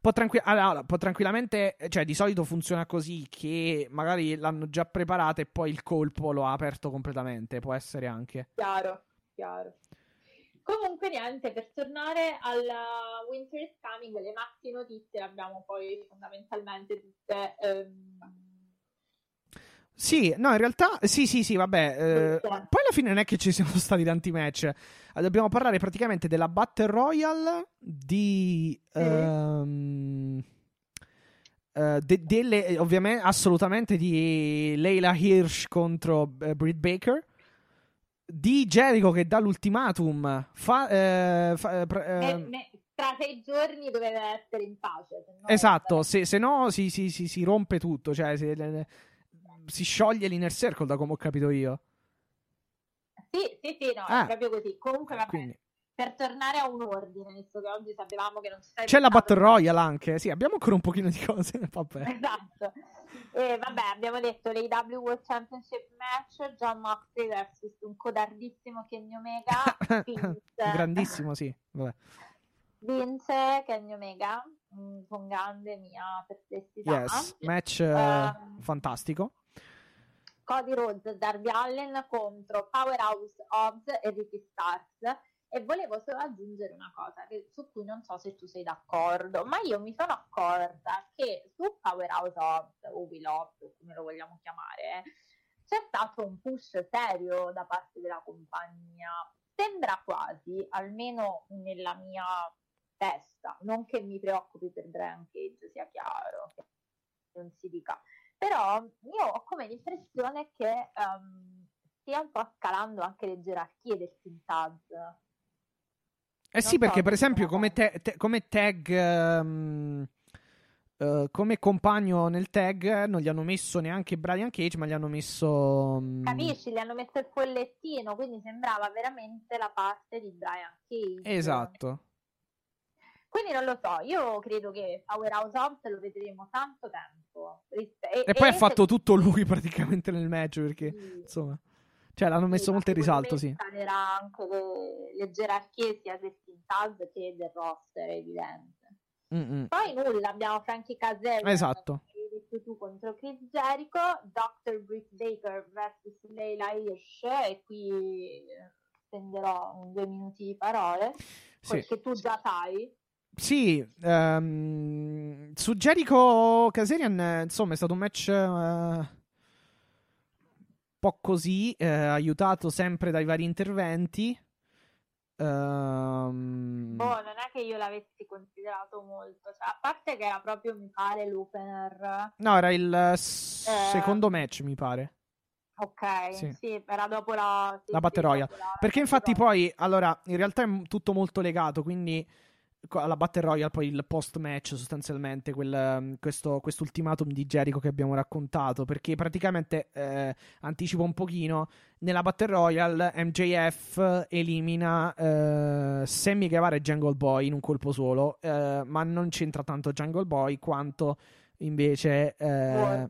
può, tranquill- allora, può tranquillamente, cioè di solito funziona così, che magari l'hanno già preparata e poi il colpo lo ha aperto completamente, può essere anche. Chiaro, chiaro. Comunque niente, per tornare alla Winter is Coming, le maxi notizie le abbiamo poi fondamentalmente tutte ehm, Sì, no, in realtà sì, sì, sì, vabbè. Eh, poi alla fine non è che ci siano stati tanti match. Dobbiamo parlare praticamente della Battle Royale di um, uh, de- delle, ovviamente, assolutamente di Leila Hirsch contro uh, Britt Baker, di Jericho che dà l'ultimatum fa, uh, fa, uh, uh, tra sei giorni doveva essere in pace. Se no esatto, è... se, se no si, si, si, si rompe tutto, cioè se, le, le, si scioglie l'Inner Circle, da come ho capito io. Sì, sì, sì, no, ah. è proprio così. Comunque, vabbè, quindi, per tornare a un ordine, visto che oggi sapevamo che non c'è... C'è la Battle Royale anche, sì, abbiamo ancora un pochino di cose, vabbè. Esatto. E vabbè, abbiamo detto l'A E W World Championship Match, John Moxley versus un codardissimo Kenny Omega. Grandissimo, sì, vabbè. Vince Kenny Omega, con grande mia perplessità. Yes, match uh, fantastico. Cody Rhodes, Darby Allin contro Powerhouse Hobbs e Ricky Starks. E volevo solo aggiungere una cosa che, su cui non so se tu sei d'accordo, ma io mi sono accorta che su Powerhouse Hobbs o Will Hobbs, come lo vogliamo chiamare, c'è stato un push serio da parte della compagnia. Sembra quasi, almeno nella mia testa, non che mi preoccupi per Brian Cage, sia chiaro, che non si dica, però io ho come l'impressione che um, stia un po' scalando anche le gerarchie del team tag. Eh non sì, so perché per esempio come, te, te, come tag, um, uh, come compagno nel tag non gli hanno messo neanche Brian Cage, ma gli hanno messo... Um... Capisci, gli hanno messo il collettino, quindi sembrava veramente la parte di Brian Cage. Esatto. Quindi non lo so, io credo che Powerhouse Hobbs lo vedremo tanto tempo. E, e poi ha fatto se... tutto lui praticamente nel match, perché sì, insomma, cioè l'hanno messo sì, molto in risalto, sì. Scalerà anche le, le gerarchie sia del team tag che del roster, è evidente. Mm-mm. Poi nulla, abbiamo Frankie Kazarian, esatto, che hai detto tu, contro Chris Jericho, doctor Britt Baker versus Leila Hirsch, e qui spenderò un due minuti di parole, perché sì, tu già sai. Sì, um, su Jericho Kazarian, insomma, è stato un match uh, un po' così, uh, aiutato sempre dai vari interventi. Um... Boh, non è che io l'avessi considerato molto, cioè, a parte che era proprio, mi pare, l'opener. No, era il uh, secondo eh... match, mi pare. Ok, sì, sì, era dopo la, sì, la Battle Royale. Sì, la... Perché infatti poi, allora, in realtà è tutto molto legato, quindi... alla Battle Royale, poi il post-match sostanzialmente, quel, questo quest'ultimatum di Jericho che abbiamo raccontato, perché praticamente, eh, anticipo un pochino, nella Battle Royale M J F elimina eh, Sammy Guevara e Jungle Boy in un colpo solo, eh, ma non c'entra tanto Jungle Boy quanto invece... Eh,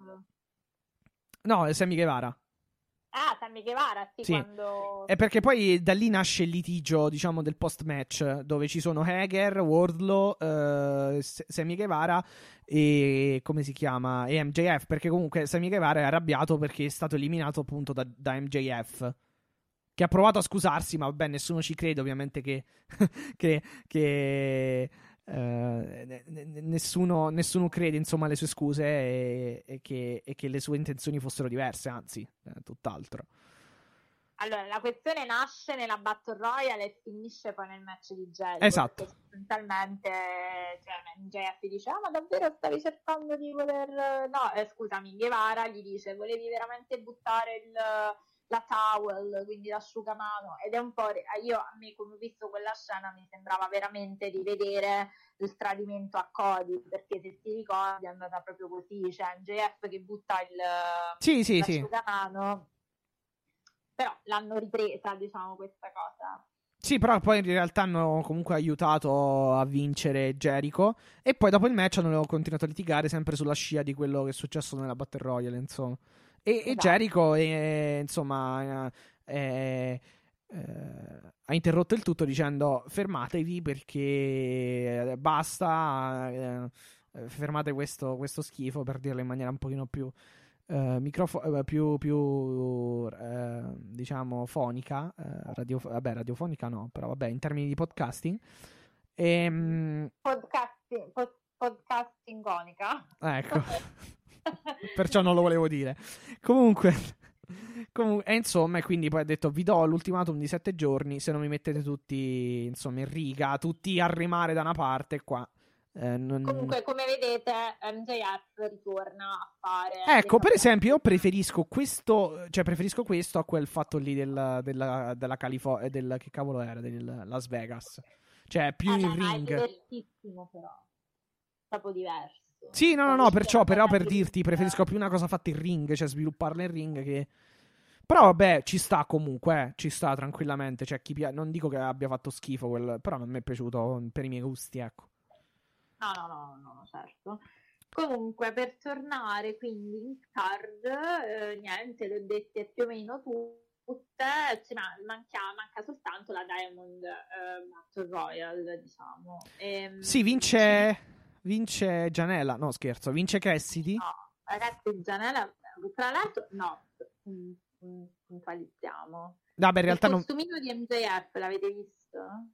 no, Sammy Guevara. Ah, Sammy Guevara, sì, sì. Quando... È perché poi da lì nasce il litigio, diciamo, del post-match, dove ci sono Hager, Wardlow, eh, Sammy Guevara e... come si chiama? E M J F, perché comunque Sammy Guevara è arrabbiato perché è stato eliminato appunto da, da M J F, che ha provato a scusarsi, ma vabbè, nessuno ci crede, ovviamente, che... che, che... Uh, nessuno, nessuno crede, insomma, alle sue scuse e, e, che, e che le sue intenzioni fossero diverse, anzi, eh, tutt'altro. Allora, la questione nasce nella Battle Royale e finisce poi nel match di Jericho. Esatto. Sostanzialmente, cioè, M J F dice: ah, ma davvero stavi cercando di voler... No, eh, scusami, Guevara gli dice: volevi veramente buttare il... la towel, quindi l'asciugamano, ed è un po', re- io a me, come ho visto quella scena, mi sembrava veramente di vedere il tradimento a Cody, perché se ti ricordi è andata proprio così, cioè M J F che butta il sì, sì, l'asciugamano, sì. Però l'hanno ripresa, diciamo, questa cosa. Sì, però poi in realtà hanno comunque aiutato a vincere Jericho, e poi dopo il match hanno continuato a litigare sempre sulla scia di quello che è successo nella Battle Royale, insomma. E, esatto. E Jericho, e, insomma, e, e, ha interrotto il tutto dicendo: fermatevi, perché basta, eh, fermate questo, questo schifo, per dirlo in maniera un pochino più eh, microfo- più, più eh, diciamo fonica, eh, radiof- vabbè radiofonica no, però vabbè, in termini di podcasting e, podcasting pod- podcastingonica, ecco. perciò non lo volevo dire. Comunque, comunque e insomma, quindi poi ha detto: vi do l'ultimatum di sette giorni, se non mi mettete tutti insomma in riga, tutti a rimare da una parte qua. Eh, non... Comunque, come vedete, M J F ritorna a fare. Ecco, per esempio, io preferisco questo, cioè preferisco questo a quel fatto lì del, della, della California, del, che cavolo era, del Las Vegas. Cioè, più eh, in no, ring. È divertissimo, però. Proprio diverso. Sì, no, no, no, perciò, però per dirti, preferisco più una cosa fatta in ring, cioè svilupparla in ring che... Però vabbè, ci sta comunque, eh, ci sta tranquillamente, cioè chi piace... non dico che abbia fatto schifo, quel... però non mi è piaciuto per i miei gusti, ecco. No, no, no, no, certo. Comunque, per tornare quindi in card, eh, niente, le ho dette più o meno tutte, cioè, manca, manca soltanto la Diamond eh, Battle Royale, diciamo. E, sì, vince, vince Gianella, no scherzo, vince Cassidy. No, ragazzi, Gianella, tra l'altro, no, puntualizziamo. Vabbè, in realtà il costumino non... di M J F l'avete visto?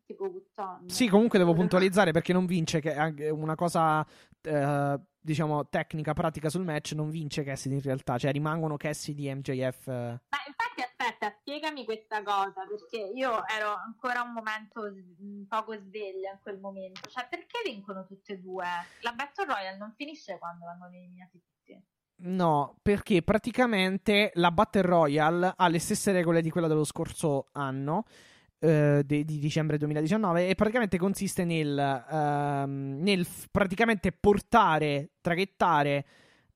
Tipo buttando. Sì, comunque devo puntualizzare perché non vince, che è una cosa eh, diciamo tecnica pratica sul match, non vince Cassidy in realtà, cioè rimangono Cassidy e M J F. Ma infatti aspetta, spiegami questa cosa, perché io ero ancora un momento un poco sveglia in quel momento, cioè perché vincono tutte e due? La Battle Royale non finisce quando vanno eliminati tutti. No, perché praticamente la Battle Royale ha le stesse regole di quella dello scorso anno, Uh, di, di dicembre duemiladiciannove, e praticamente consiste nel uh, nel f- praticamente portare, traghettare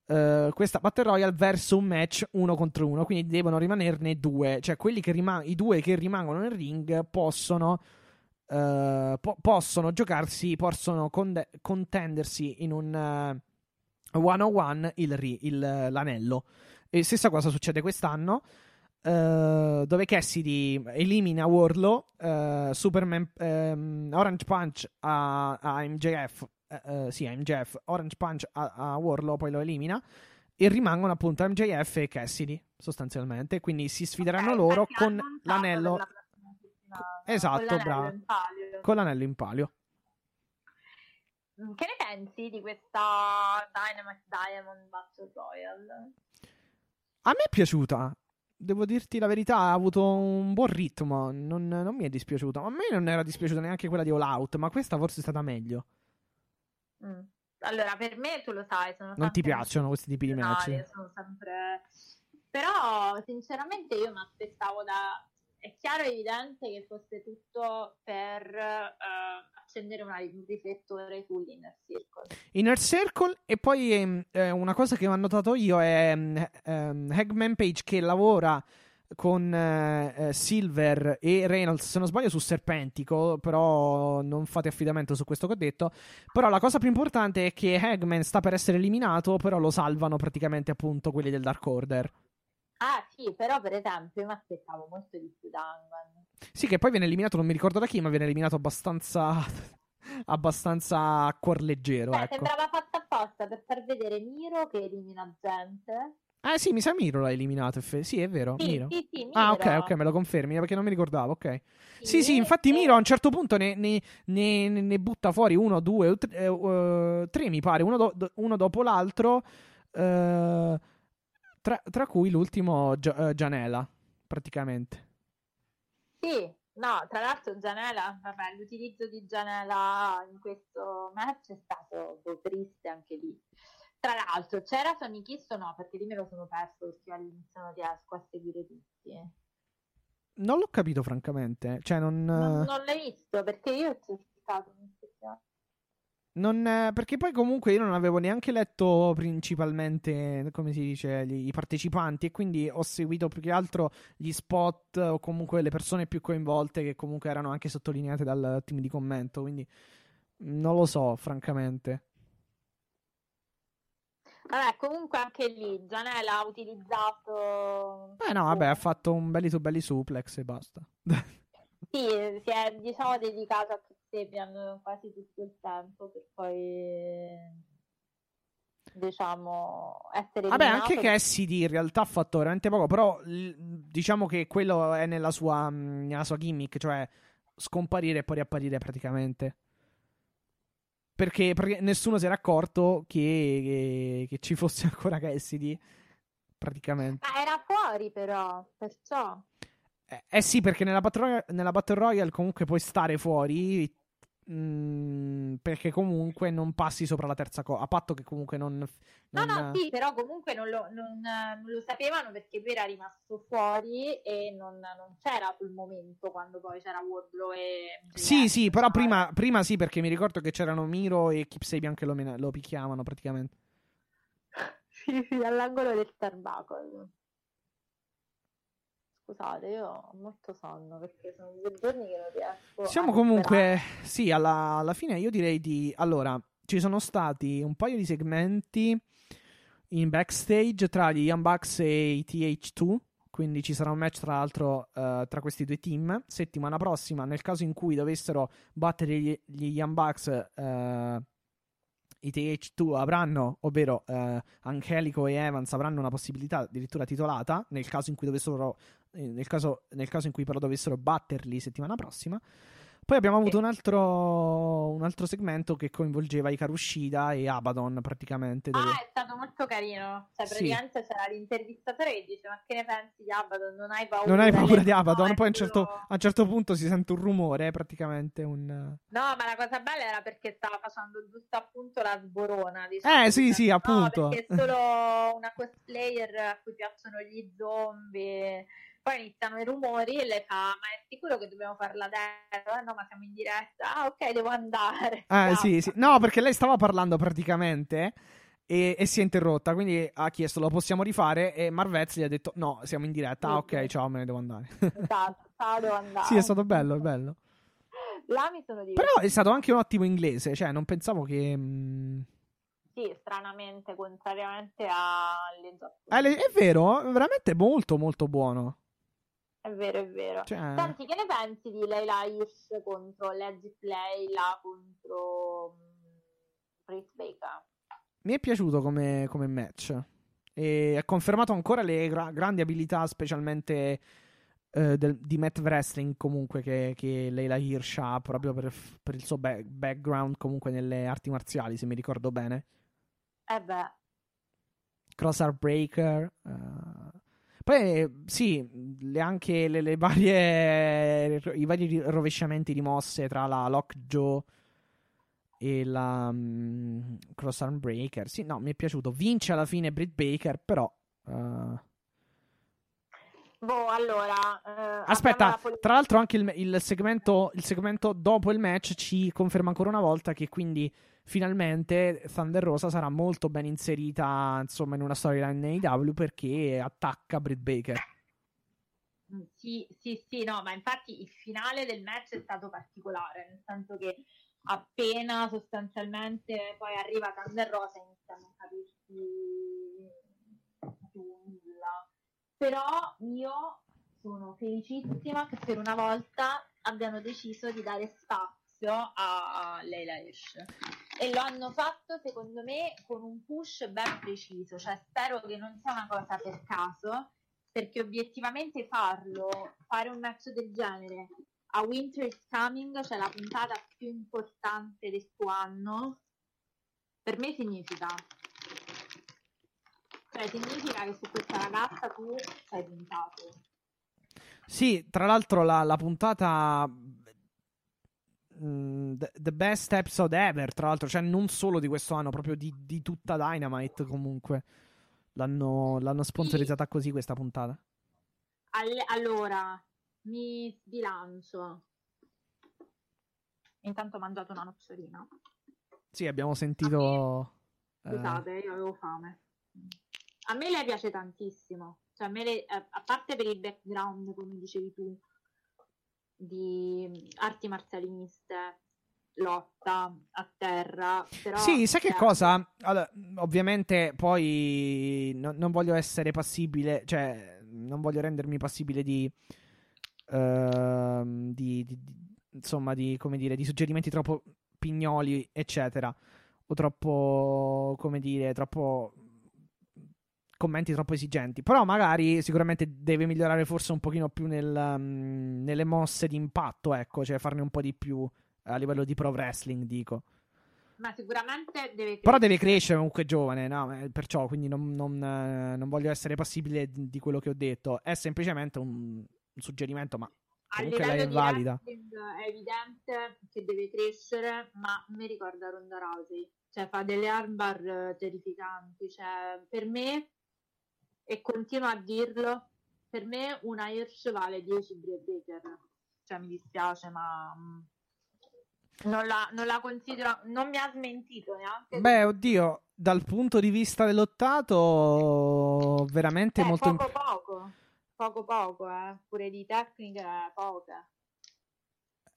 uh, questa Battle Royale verso un match uno contro uno, quindi devono rimanerne due, cioè quelli che riman- i due che rimangono nel ring possono uh, po- possono giocarsi, possono conde- contendersi in un uh, one on one il ri- il, l'anello. E stessa cosa succede quest'anno, Uh, dove Cassidy elimina Wardlow, uh, Superman, um, Orange Punch a, a M J F, uh, uh, sì, a M J F, Orange Punch a, a Wardlow, poi lo elimina e rimangono appunto M J F e Cassidy sostanzialmente, quindi si sfideranno, okay, loro con l'anello, la esatto, con l'anello, bravo, con l'anello in palio. Che ne pensi di questa Dynamite Diamond Battle Royale? A me è piaciuta. Devo dirti la verità, ha avuto un buon ritmo, non, non mi è dispiaciuta. A me non era dispiaciuta neanche quella di All Out, ma questa forse è stata meglio. Mm. Allora, per me, tu lo sai, sono non ti piacciono questi tipi di match? Sono sempre... Però, sinceramente, io mi aspettavo da... È chiaro e evidente che fosse tutto per uh, accendere una, un riflettore sull'Inner Circle. Inner Circle, e poi eh, una cosa che ho notato io è um, Hangman Page che lavora con eh, Silver e Reynolds, se non sbaglio, su Serpentico, però non fate affidamento su questo che ho detto. Però la cosa più importante è che Hangman sta per essere eliminato, però lo salvano praticamente appunto quelli del Dark Order. Ah sì, però per esempio mi aspettavo molto di più da Hangman. Sì, che poi viene eliminato, non mi ricordo da chi, ma viene eliminato abbastanza abbastanza a cuor leggero. Beh, ecco. Sembrava fatta apposta per far vedere Miro che elimina gente. Ah sì, mi sa Miro l'ha eliminato, sì è vero, sì, Miro. Sì, sì, Miro. Ah ok, ok, me lo confermi perché non mi ricordavo, ok. Sì sì, sì infatti e... Miro a un certo punto ne, ne, ne, ne butta fuori uno, due, tre, uh, tre mi pare, uno, do, uno dopo l'altro. Uh, Tra, tra cui l'ultimo Gi- uh, Gianella, praticamente. Sì, no, tra l'altro Gianella, vabbè, l'utilizzo di Gianella in questo match è stato triste anche lì. Tra l'altro, c'era Sonny Kiss o no? Perché lì me lo sono perso, perché all'inizio non riesco a seguire tutti. Non l'ho capito, francamente. Cioè, non... Non, non l'hai visto, perché io ho cercato in speciale. Non, perché poi comunque io non avevo neanche letto principalmente, come si dice, gli, i partecipanti, e quindi ho seguito più che altro gli spot o comunque le persone più coinvolte che comunque erano anche sottolineate dal team di commento, quindi non lo so francamente. Vabbè, comunque anche lì Gianella ha utilizzato eh no vabbè ha fatto un belli su belli suplex e basta. Sì, si è diciamo dedicato a abbiamo quasi tutto il tempo per poi diciamo essere vabbè anche per... Cassidy in realtà ha fatto veramente poco, però diciamo che quello è nella sua, nella sua gimmick, cioè scomparire e poi riapparire praticamente. perché, perché nessuno si era accorto che, che, che ci fosse ancora Cassidy, praticamente. Ma era fuori però, perciò... Eh, eh sì, perché nella Battle Royale, nella Battle Royale comunque puoi stare fuori... Mm, perché comunque non passi sopra la terza cosa, a patto che comunque non, non... no no sì però comunque non lo, non, non lo sapevano perché lui era rimasto fuori e non, non c'era quel momento quando poi c'era Wardlow e sì sì però prima, prima sì, perché mi ricordo che c'erano Miro e Kip Sabian che lo, mena- lo picchiavano praticamente sì sì all'angolo del Starbucks. Scusate, io ho molto sonno perché sono due giorni che non riesco. Siamo comunque, sì, alla, alla fine io direi di... Allora, ci sono stati un paio di segmenti in backstage tra gli Young Bucks e i T H due, quindi ci sarà un match tra l'altro uh, tra questi due team. Settimana prossima, nel caso in cui dovessero battere gli, gli Young Bucks, uh, i T H due avranno, ovvero uh, Angelico e Evans avranno una possibilità addirittura titolata, nel caso in cui dovessero... Nel caso, nel caso in cui però dovessero batterli settimana prossima. Poi abbiamo avuto un altro un altro segmento che coinvolgeva Hikaru Shida e Abaddon praticamente dove... Ah, è stato molto carino, cioè praticamente sì. C'era l'intervistatore che dice: ma che ne pensi di Abaddon? Non hai paura, non hai paura di Abaddon? No, poi a un, certo, a un certo punto si sente un rumore praticamente un... No, ma la cosa bella era perché stava facendo giusto appunto la sborona, diciamo, eh sì sì appunto no, perché è solo una cosplayer a cui piacciono gli zombie. Poi iniziano i rumori e lei fa: ma è sicuro che dobbiamo farla adesso? Eh, no, ma siamo in diretta. Ah, ok, devo andare. Ah, no. Sì, sì. No, perché lei stava parlando praticamente e, e si è interrotta, quindi ha chiesto: lo possiamo rifare? E Marvez gli ha detto: no, siamo in diretta. Sì. Ah, ok, ciao, me ne devo andare. Esatto, ciao, devo andare. Sì, è stato bello, è bello. Là mi sono divertita. Però è stato anche un ottimo inglese, cioè non pensavo che... Mh... Sì, stranamente, contrariamente alle giapponesi. È vero, veramente molto molto buono. È vero, è vero. Cioè... Senti, che ne pensi di Leila Hirsch contro Legit Leila contro Britt Baker? Mi è piaciuto come, come match. E ha confermato ancora le gra- grandi abilità, specialmente eh, del, di mat wrestling, comunque, che, che Leila Hirsch ha proprio per, per il suo be- background comunque nelle arti marziali, se mi ricordo bene. Eh beh. Crossarm Breaker... Uh... Poi sì, le, anche le, le varie i vari rovesciamenti di mosse tra la Lockjaw e la um, Crossarm Breaker. Sì, no, mi è piaciuto. Vince alla fine Britt Baker, però uh... boh, allora eh, aspetta, la pol- tra l'altro anche il, il, segmento, il segmento dopo il match ci conferma ancora una volta che quindi finalmente Thunder Rosa sarà molto ben inserita, insomma, in una storyline A E W, perché attacca Britt Baker. Sì, sì, sì, no, ma infatti il finale del match è stato particolare, nel senso che appena sostanzialmente poi arriva Thunder Rosa inizia a non capirsi più nulla. Però io sono felicissima che per una volta abbiano deciso di dare spazio a Leila Hirsch, e lo hanno fatto secondo me con un push ben preciso, cioè spero che non sia una cosa per caso, perché obiettivamente farlo, fare un match del genere a Winter is Coming, cioè la puntata più importante del suo anno, per me significa cioè significa che su questa ragazza tu sei puntato. Sì, tra l'altro la, la puntata The Best Episode Ever, tra l'altro, cioè non solo di questo anno, proprio di, di tutta Dynamite comunque l'hanno, l'hanno sponsorizzata così questa puntata. All- allora mi sbilancio, intanto ho mangiato una nocciolina. Sì, abbiamo sentito me... eh... scusate, io avevo fame. A me lei piace tantissimo, cioè a me le... a parte per il background, come dicevi tu, di arti marzialiste, lotta a terra, però sì, sai che cosa? Allora, ovviamente poi no, non voglio essere passibile, cioè non voglio rendermi passibile di, uh, di, di, di insomma di, come dire, di suggerimenti troppo pignoli eccetera, o troppo, come dire, troppo commenti troppo esigenti, però magari sicuramente deve migliorare forse un pochino più nel, um, nelle mosse di impatto, ecco, cioè farne un po' di più a livello di pro wrestling, dico. ma sicuramente deve però deve crescere comunque giovane, no? Perciò quindi non, non, non voglio essere passibile di quello che ho detto, è semplicemente un, un suggerimento, ma comunque lei è valida. È evidente che deve crescere, ma mi ricorda Ronda Rousey, cioè fa delle armbar terrificanti, cioè per me, e continuo a dirlo, per me una Hirsch vale dieci Britt Baker, cioè mi dispiace ma non la, non la considero, non mi ha smentito neanche. Beh, oddio, dal punto di vista dell'ottato veramente eh, molto poco imp- poco poco poco eh. Pure di tecnica poca,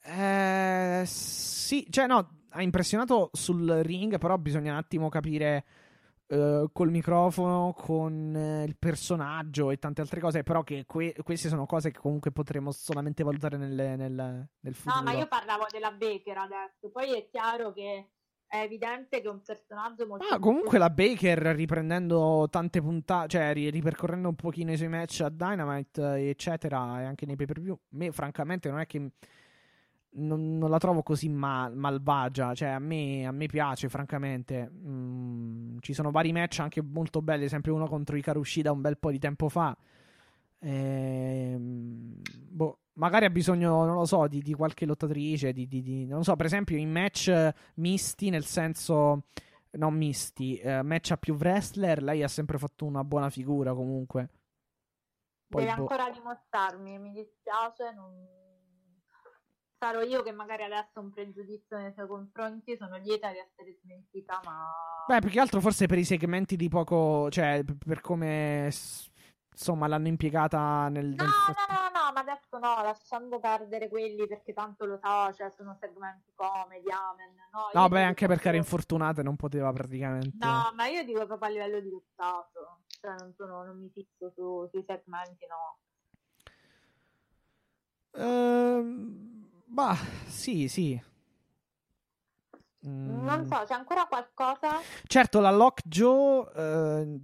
eh, sì, cioè no, ha impressionato sul ring, però bisogna un attimo capire Uh, col microfono, con uh, il personaggio e tante altre cose, però che que- queste sono cose che comunque potremo solamente valutare nel, nel, nel futuro. No, ma io parlavo della Baker adesso, poi è chiaro che è evidente che è un personaggio molto... Ah, comunque la Baker, riprendendo tante puntate, cioè ripercorrendo un pochino i suoi match a Dynamite eccetera, e anche nei pay-per-view, me francamente non è che... Non, non la trovo così mal, malvagia, cioè a me, a me piace francamente. Mm, ci sono vari match anche molto belli, ad esempio uno contro Hikaru Shida un bel po' di tempo fa. E, boh, magari ha bisogno, non lo so, di, di qualche lottatrice, di, di, di, non so, per esempio in match misti, nel senso non misti, eh, match a più wrestler, lei ha sempre fatto una buona figura comunque. Poi, deve boh. ancora dimostrarmi, mi dispiace, non... Sarò io che magari adesso ho un pregiudizio nei suoi confronti, sono lieta di essere smentita, ma... Beh, più che altro forse per i segmenti di poco... Cioè, per come, insomma, l'hanno impiegata nel... No, nel... no, no, no, ma adesso no, lasciando perdere quelli, perché tanto lo so, cioè, sono segmenti comedy, amen. No, no beh, anche perché era infortunata e non poteva praticamente... No, ma io dico proprio a livello di lottato, cioè non, sono, non mi fisso su, sui segmenti, no. Ehm... Bah, sì, sì. Mm. Non so, c'è ancora qualcosa? Certo, la Lockjaw, eh,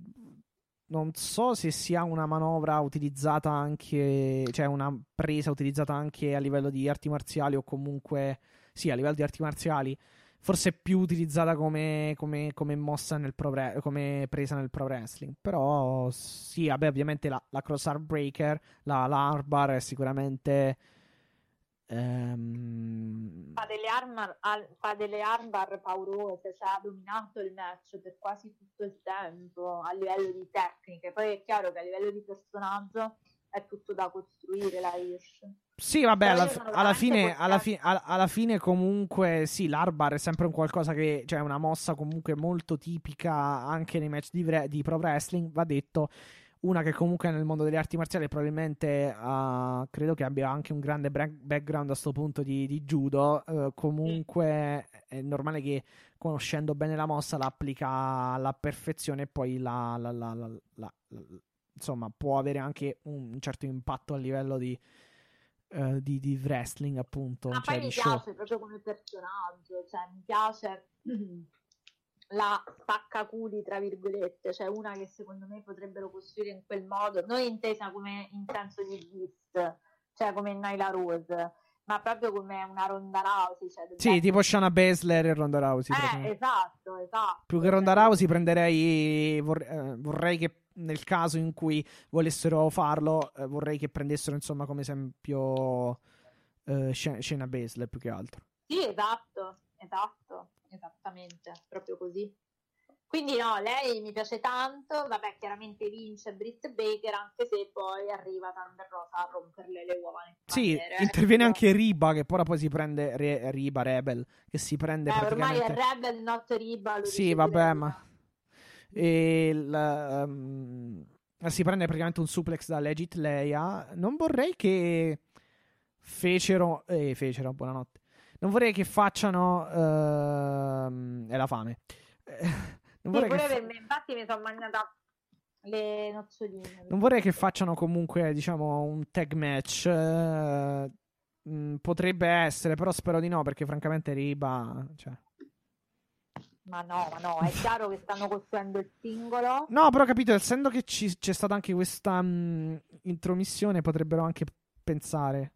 non so se sia una manovra utilizzata anche, cioè una presa utilizzata anche a livello di arti marziali, o comunque, sì, a livello di arti marziali, forse più utilizzata come, come, come mossa nel pro, come presa nel pro wrestling. Però sì, vabbè, ovviamente la, la cross arm breaker, la, la armbar è sicuramente... Um... Fa, delle armar, al, fa delle armbar paurose, cioè ha dominato il match per quasi tutto il tempo a livello di tecniche. Poi è chiaro che a livello di personaggio è tutto da costruire la Hirsch. Sì, vabbè, alla, alla, fine, alla, fi, alla, alla fine comunque sì, l'armbar è sempre un qualcosa che, cioè una mossa comunque molto tipica anche nei match di, di pro wrestling, va detto. Una che comunque nel mondo delle arti marziali probabilmente uh, credo che abbia anche un grande background a sto punto di, di judo, uh, comunque è normale che conoscendo bene la mossa la applica alla perfezione e poi la, la, la, la, la, la, insomma può avere anche un certo impatto a livello di, uh, di, di wrestling appunto. Ma cioè, poi mi piace show. Proprio come personaggio, cioè mi piace... la spaccaculi tra virgolette, cioè una che secondo me potrebbero costruire in quel modo, non intesa come in senso di beast, cioè come Nyla Rose, ma proprio come una Ronda Rousey, cioè sì, tipo Shayna Baszler e Ronda Rousey, eh, esatto, esatto. Più che Ronda Rousey prenderei, vorrei, vorrei che nel caso in cui volessero farlo, vorrei che prendessero insomma come esempio eh, Shayna Baszler più che altro. Sì, esatto, esatto, esattamente, proprio così. Quindi no, lei mi piace tanto, vabbè, chiaramente vince Britt Baker, anche se poi arriva Thunder Rosa a romperle le uova nel sì, pannere. Interviene anche Riba, che poi poi si prende Re- Riba, Rebel, che si prende eh, praticamente... Ormai è Rebel, not Riba. Lo sì, vabbè, ma... E la, um, si prende praticamente un suplex da Legit Leia. Non vorrei che fecero... Eh, fecero, buonanotte. Non vorrei che facciano... Uh, è la fame. Non vorrei sì, che fa... per me, infatti mi sono mangiata le noccioline. Non vorrei che facciano comunque, diciamo, un tag match. Uh, mh, potrebbe essere, però spero di no, perché francamente Riba... Cioè... Ma no, ma no, è chiaro che stanno costruendo il singolo. No, però ho capito, essendo che ci, c'è stata anche questa mh, intromissione, potrebbero anche pensare...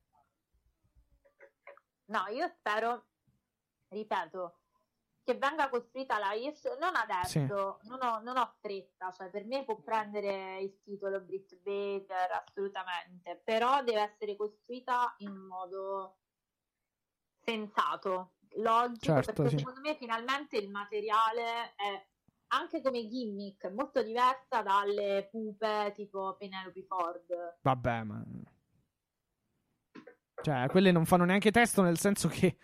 No, io spero, ripeto, che venga costruita la Hirsch, non adesso, sì. non, ho, non ho fretta, cioè per me può prendere il titolo Britt Baker assolutamente, però deve essere costruita in modo sensato, logico, certo, perché sì. secondo me finalmente il materiale è anche come gimmick molto diversa dalle pupe tipo Penelope Ford. Vabbè, ma cioè quelle non fanno neanche testo, nel senso che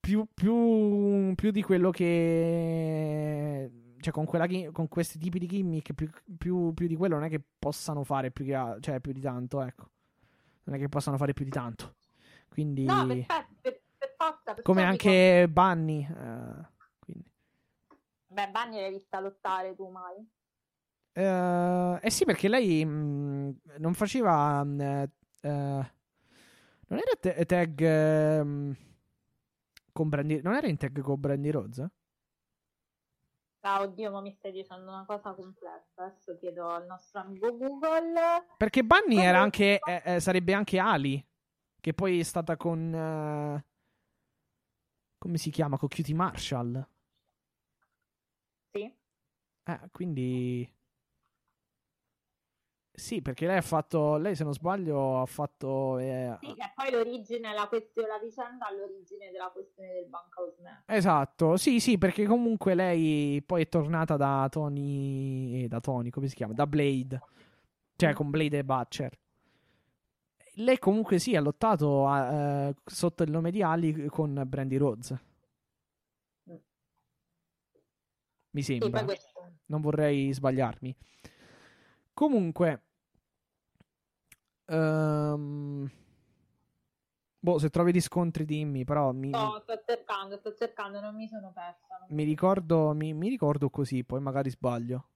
Più, più, più di quello che, cioè, con, quella, con questi tipi di gimmick, più, più, più di quello non è che possano fare più, che, cioè, più di tanto, ecco. Non è che possano fare più di tanto. Quindi, no, per, per, per forza, per come anche con... Bunny. Eh, quindi. Beh, Bunny l'hai vista lottare tu mai? Eh, eh sì, perché lei mh, non faceva. Mh, eh, non era te- tag. Eh, mh, Con Brandy... Non era in tag con Brandy Rhodes? Ah, oddio, ma mi stai dicendo una cosa complessa. Adesso chiedo al nostro amico Google. Perché Bunny Google... era anche eh, eh, sarebbe anche Ali, che poi è stata con eh... come si chiama? Con Cutie Marshall. Sì. Eh, quindi sì, perché lei ha fatto, lei se non sbaglio ha fatto... Eh... Sì, che poi l'origine, la, question- la vicenda all'origine della questione del Bankhouse Man. Esatto, sì, sì, perché comunque lei poi è tornata da Tony, eh, da Tony, come si chiama? Da Blade, cioè con Blade e Butcher. Lei comunque sì, ha lottato a, eh, sotto il nome di Ali con Brandy Rhodes. Mm. Mi sembra, sì, non vorrei sbagliarmi. Comunque... Um, boh, se trovi riscontri dimmi, però mi, no, sto cercando, sto cercando, non mi sono persa. Mi ricordo, mi, mi ricordo così, poi magari sbaglio.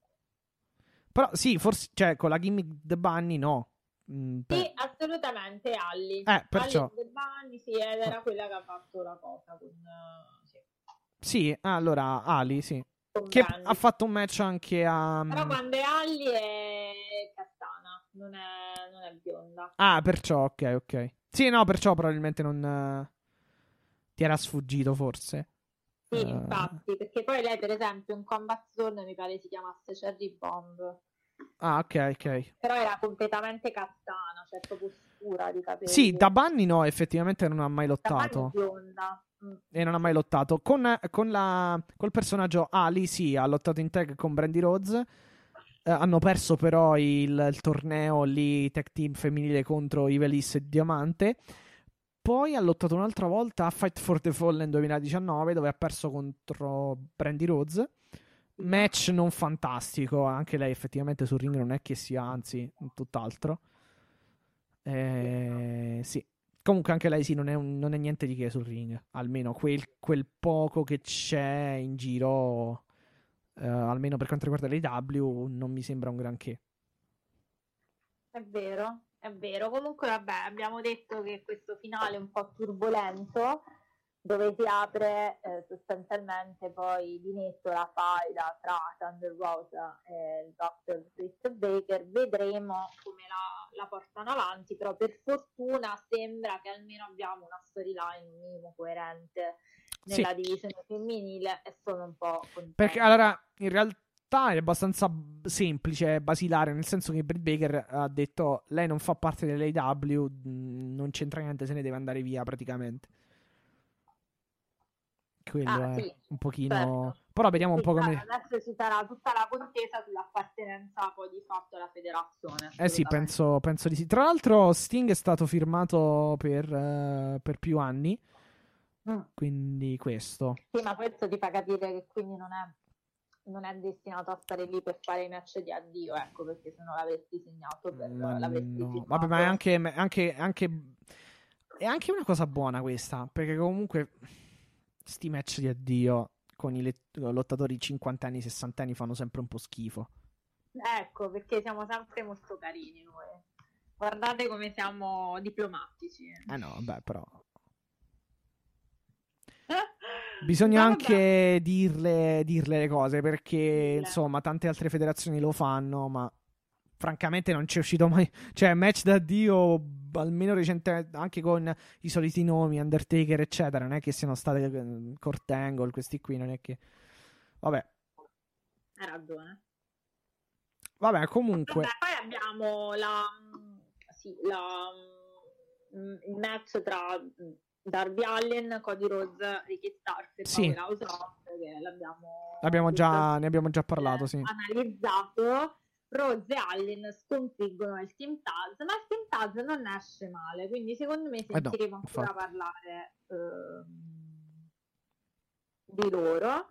Però sì, forse, cioè, con la gimmick The Bunny no. Mm, per... Sì, assolutamente Alli. Eh, perciò. Alli The Bunny, sì, era quella che ha fatto la cosa con sì. Sì, allora Ali, sì. Che ha fatto un match anche a... Però quando è Alli è castana, non è, non è bionda. Ah, perciò, ok, ok. Sì, no, perciò probabilmente non... Ti era sfuggito, forse. Sì, uh... infatti, perché poi lei, per esempio, in Combat Zone mi pare si chiamasse Cherry Bomb. Ah, ok, ok. Però era completamente castana, cioè proprio scura di capelli. Sì, da Bunny no, effettivamente non ha mai lottato. Da Bunny è bionda. E non ha mai lottato con, con la, col personaggio Ali, sì, ha lottato in tag con Brandy Rhodes, eh, hanno perso però il, il torneo lì tag team femminile contro Ivelisse e Diamante. Poi ha lottato un'altra volta a Fight for the Fallen duemiladiciannove, dove ha perso contro Brandy Rhodes, match non fantastico, anche lei effettivamente sul ring non è che sia, anzi tutt'altro, eh, sì. Comunque anche lei sì, non è, un, non è niente di che sul ring, almeno quel, quel poco che c'è in giro, eh, almeno per quanto riguarda l'A E W, non mi sembra un granché. È vero, è vero. Comunque vabbè, abbiamo detto che questo finale è un po' turbolento, dove si apre eh, sostanzialmente poi di netto la faida tra Thunder Rosa e il doctor Britt Baker. Vedremo come la, la portano avanti, però per fortuna sembra che almeno abbiamo una storyline un minimo coerente nella sì. divisione femminile, e sono un po' contenta. Perché allora in realtà è abbastanza semplice, basilare, nel senso che Britt Baker ha detto lei non fa parte dell'A E W, non c'entra niente, se ne deve andare via praticamente. Quello ah, è sì, un pochino certo. Però vediamo sì, un po' come adesso ci sarà tutta la contesa sull'appartenenza poi di fatto alla federazione. Eh sì, penso, penso di sì. Tra l'altro Sting è stato firmato per, uh, per più anni, mm. quindi questo sì, ma questo ti fa capire che quindi non è, non è destinato a stare lì per fare i match di addio, ecco, perché se non l'avessi segnato per ma l'avresti no. firmato. Vabbè, ma è anche, anche, anche è anche una cosa buona questa, perché comunque sti match di addio con i let- lottatori cinquanta anni, sessanta anni fanno sempre un po' schifo. Ecco, perché siamo sempre molto carini noi. Guardate come siamo diplomatici. Ah eh no, beh, però bisogna no, anche dirle, dirle le cose, perché sì, insomma tante altre federazioni lo fanno, ma francamente non ci è uscito mai, cioè match da Dio almeno recente, anche con i soliti nomi Undertaker eccetera, non è che siano state Kurt Angle, questi qui non è che, vabbè, hai ragione, vabbè comunque. Vabbè, poi abbiamo la sì la il match tra Darby Allin, Cody Rhodes, Ricky Starks e sì. Powerhouse Hobbs, che l'abbiamo, l'abbiamo già, ne abbiamo già parlato, eh, sì. analizzato. Rhodes e Allin sconfiggono il Team Taz, ma il Team Taz non esce male, quindi secondo me sentiremo eh no, ancora parlare eh, di loro.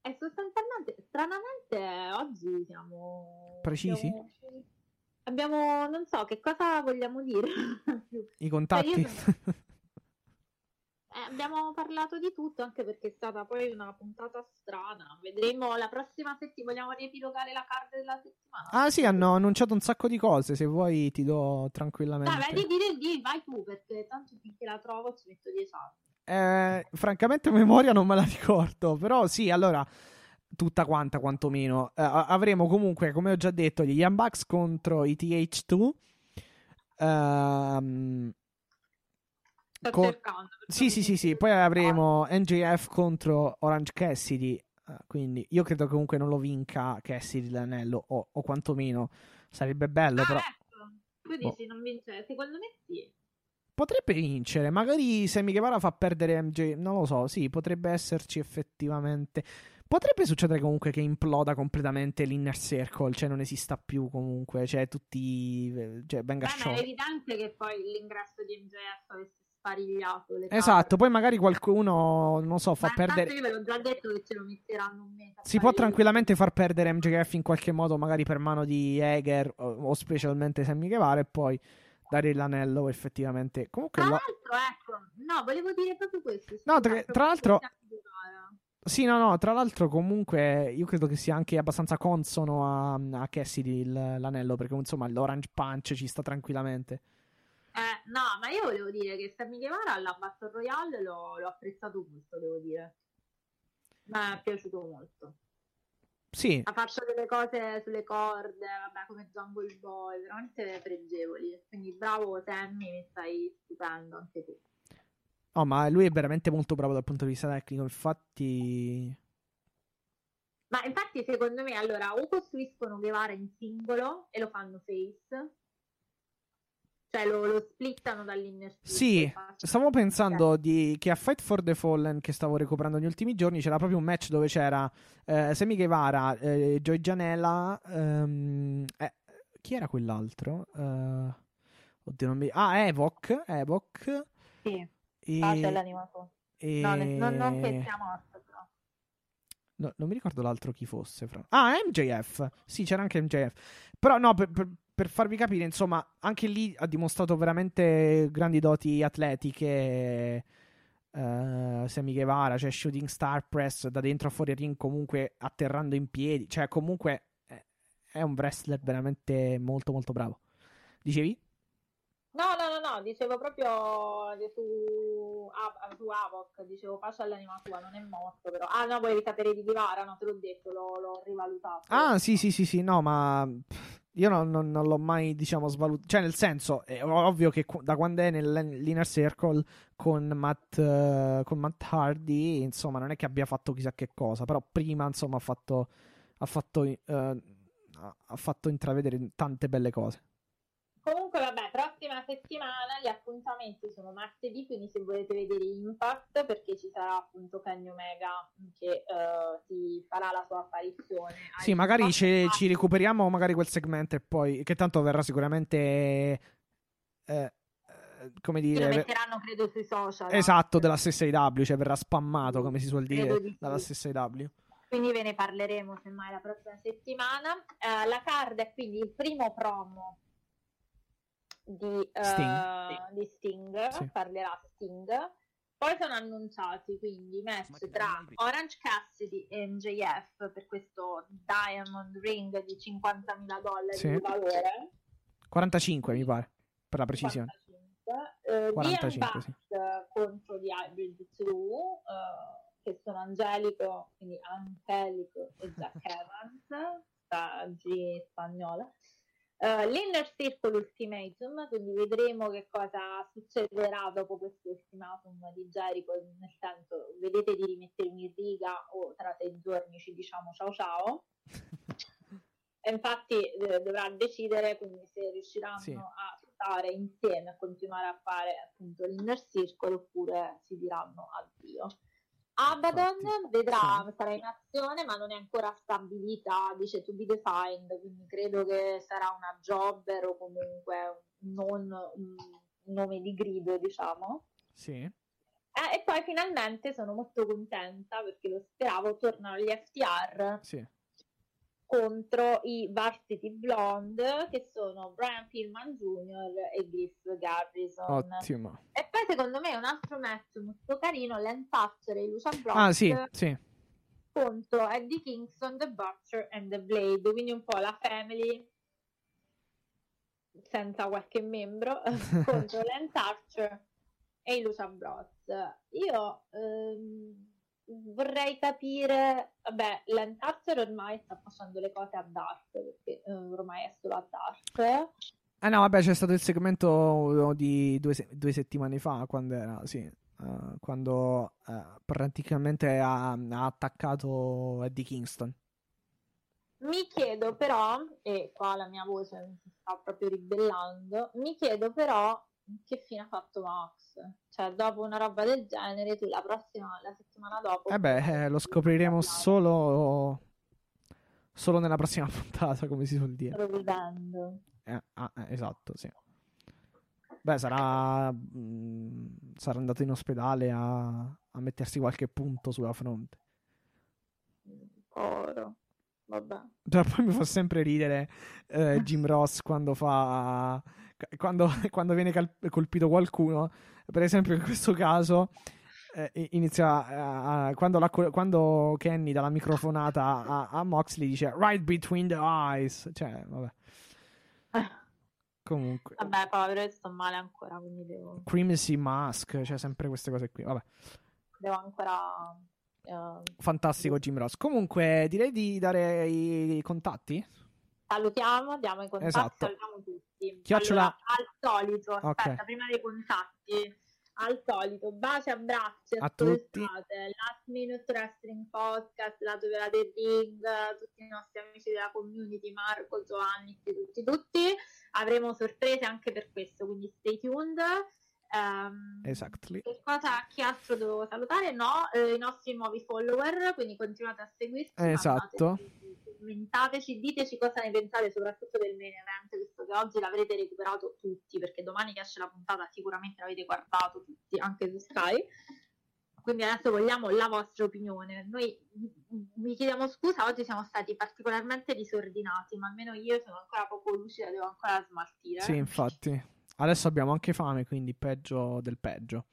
E sostanzialmente, stranamente, oggi siamo precisi. Siamo... Abbiamo, non so, che cosa vogliamo dire? I contatti. Eh, abbiamo parlato di tutto, anche perché è stata poi una puntata strana. Vedremo la prossima settimana. Vogliamo riepilogare la card della settimana? Ah sì, hanno annunciato un sacco di cose. Se vuoi ti do tranquillamente. Vabbè, di, di, di, vai tu, perché tanto finché la trovo ci metto dieci anni. Eh, francamente a memoria non me la ricordo, però sì, allora... tutta quanta quantomeno. Uh, avremo comunque, come ho già detto, gli Young Bucks contro i T H due. Uh, con... Sì, sì, sì, sì. Poi avremo M J F contro Orange Cassidy. Uh, quindi io credo che comunque non lo vinca Cassidy l'anello, o, o quantomeno sarebbe bello. Ah, però... ecco. Tu dici oh. non vince, secondo me sì. Potrebbe vincere, magari Sammy Guevara fa perdere M J F, non lo so, sì, potrebbe esserci effettivamente... Potrebbe succedere comunque che imploda completamente l'Inner Circle, cioè non esista più comunque, cioè tutti, cioè venga sciolto. È evidente che poi l'ingresso di M J F avesse sparigliato le carte. Esatto, poi magari qualcuno, non so, fa ma perdere... io ve l'ho già detto che ce lo metteranno un mese. Si può tranquillamente far perdere M J F in qualche modo, magari per mano di Hager o, o specialmente Sammy Guevara, e poi dare l'anello effettivamente. Comunque tra l'altro, lo... ecco, no, volevo dire proprio questo. No, tra, tra l'altro... Sì, no, no, tra l'altro comunque io credo che sia anche abbastanza consono a, a Cassidy il, l'anello, perché insomma l'Orange Punch ci sta tranquillamente. Eh, no, ma io volevo dire che Sammy Guevara alla Battle Royale l'ho, l'ho apprezzato molto, devo dire. Mi è piaciuto molto. Sì. Ha fatto delle cose sulle corde, vabbè, come Jungle Boy, veramente pregevoli. Quindi bravo Sammy, mi stai stupendo anche tu. No, ma lui è veramente molto bravo dal punto di vista tecnico, infatti... Ma infatti secondo me, allora, o costruiscono Guevara in singolo e lo fanno face, cioè lo, lo splittano dall'inner circle. Sì, stavo pensando di, che a Fight for the Fallen, che stavo recuperando negli ultimi giorni, c'era proprio un match dove c'era eh, Sammy Guevara, eh, Joey Janela, ehm, eh, chi era quell'altro? Uh, oddio, non mi... Ah, Evoc, Evoc. Sì. E... Ah, c'è l'animato. E... No, non, non che sia morto, però. No, non mi ricordo l'altro chi fosse. Fra... Ah, M J F. Sì, c'era anche M J F. Però no, per, per, per farvi capire, insomma, anche lì ha dimostrato veramente grandi doti atletiche. Uh, Sammy Guevara, cioè shooting star press da dentro a fuori ring, comunque atterrando in piedi. Cioè, comunque è, è un wrestler veramente molto, molto bravo. Dicevi? No, no, no, no, dicevo proprio su, ah, su Avoc, dicevo faccia all'anima tua, non è morto però. Ah no, volevi sapere di Guevara, no, te l'ho detto, l'ho, l'ho rivalutato. Ah sì, sì, sì, sì, no, ma io non, non, non l'ho mai, diciamo, svalutato, cioè nel senso, è ovvio che da quando è nell'Inner Circle con Matt, uh, con Matt Hardy, insomma, non è che abbia fatto chissà che cosa, però prima, insomma, ha fatto, ha fatto, uh, ha fatto intravedere tante belle cose. Comunque vabbè, prossima settimana gli appuntamenti sono martedì, quindi se volete vedere Impact, perché ci sarà appunto Kenny Omega che uh, si farà la sua apparizione. Sì, magari ci, ci recuperiamo magari quel segmento e poi, che tanto verrà sicuramente, eh, come dire... Lo metteranno credo sui social. Esatto, no? Della stessa I W, cioè verrà spammato, come si suol dire, di dalla stessa I W. Quindi ve ne parleremo semmai la prossima settimana. Uh, la card è quindi il primo promo Di Sting, uh, di Sting. Sì. Parlerà Sting. Poi sono annunciati quindi match tra Orange Cassidy e M J F per questo Diamond Ring di cinquantamila dollari sì. di valore, quarantacinque mi pare, per la precisione, quarantacinque, uh, quarantacinque sì. Contro gli Hybrid due, uh, che sono Angelico, quindi Angelico e Jack Evans, sta G spagnola. Uh, L'Inner Circle Ultimatum, quindi vedremo che cosa succederà dopo questo ultimatum di Jericho, nel senso vedete di rimettermi in riga o tra sei giorni ci diciamo ciao ciao. E infatti eh, dovrà decidere quindi se riusciranno sì. a stare insieme, a continuare a fare appunto l'Inner Circle oppure si diranno addio. Abaddon vedrà, sì. sarà in azione, ma non è ancora stabilita, dice to be defined, quindi credo che sarà una jobber o comunque non un nome di grido, diciamo. Sì. Eh, e poi finalmente sono molto contenta, perché lo speravo, tornano gli F T R sì. contro i Varsity Blonde, che sono Brian Pillman Junior e Griff Garrison. Ottimo. E poi secondo me un altro match molto carino, Len Thatcher e Lucia Brock ah, sì, sì. contro Eddie Kingston, The Butcher and The Blade, quindi un po' la family senza qualche membro contro Len Thatcher e Lucia Brock. Io ehm... vorrei capire, vabbè, Len Thatcher ormai sta facendo le cose a Dark, perché eh, ormai è solo a Dark. Ah no, vabbè, c'è stato il segmento di due, se- due settimane fa, quando era, sì, uh, quando uh, praticamente ha, ha attaccato Eddie Kingston. Mi chiedo però, e qua la mia voce si sta proprio ribellando, mi chiedo però che fine ha fatto Max? Cioè, dopo una roba del genere, tu la prossima, la settimana dopo... Eh beh, eh, lo scopriremo solo... solo nella prossima puntata, come si suol dire. Eh, ah, eh, esatto, sì. Beh, sarà... Mh, sarà andato in ospedale a, a mettersi qualche punto sulla fronte. Oro. Vabbè. Cioè, poi mi fa sempre ridere eh, Jim Ross quando fa... Quando, quando viene colpito qualcuno, per esempio in questo caso eh, inizia a, a, quando, la, quando Kenny dà la microfonata a, a Moxley dice right between the eyes, cioè vabbè comunque vabbè povero, sto male ancora, quindi devo Crimson Mask, cioè sempre queste cose qui, vabbè devo ancora uh... fantastico Jim Ross. Comunque direi di dare i, i contatti, salutiamo, diamo i contatti, esatto. Salutiamo tutti. Chiocciola... Allora, al solito, aspetta, okay. Prima dei contatti, al solito, baci, abbracci a tutti, Last Minute Wrestling Podcast, la Tovera del Ring, tutti i nostri amici della community, Marco, Giovanni, tutti, tutti, avremo sorprese anche per questo, quindi stay tuned. Um, Esattamente. Che cosa, che altro dovevo salutare? No, eh, i nostri nuovi follower, quindi continuate a seguirci. Esatto. Commentateci, diteci cosa ne pensate, soprattutto del main event, visto che oggi l'avrete recuperato tutti, perché domani che esce la puntata sicuramente l'avete guardato tutti, anche su Sky. Quindi adesso vogliamo la vostra opinione. Noi vi chiediamo scusa, oggi siamo stati particolarmente disordinati, ma almeno io sono ancora poco lucida, devo ancora smaltire. Sì, infatti. Adesso abbiamo anche fame, quindi peggio del peggio.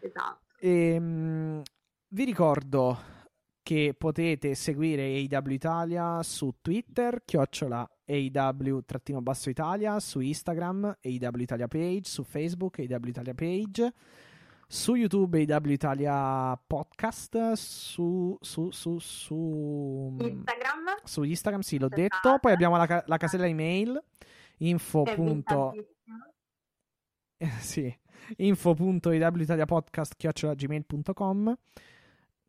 Esatto. E, um, vi ricordo che potete seguire A E W Italia su Twitter, chiocciola A E W-Italia, su Instagram, A E W Italia Page, su Facebook, A E W Italia Page, su YouTube, A E W Italia Podcast, su... su, su, su Instagram? Su Instagram, sì, l'ho Instagram. detto. Poi abbiamo la, ca- la casella email, info. Sì, info punto i w italia podcast chiocciola gmail punto com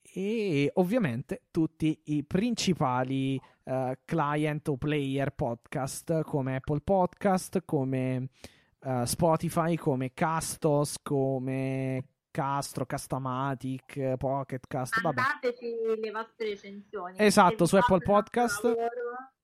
e ovviamente tutti i principali uh, client o player podcast come Apple Podcast, come uh, Spotify, come Castos, come Castro, Castamatic, Pocket Cast. Mandateci le vostre recensioni. Esatto, su Apple Podcast.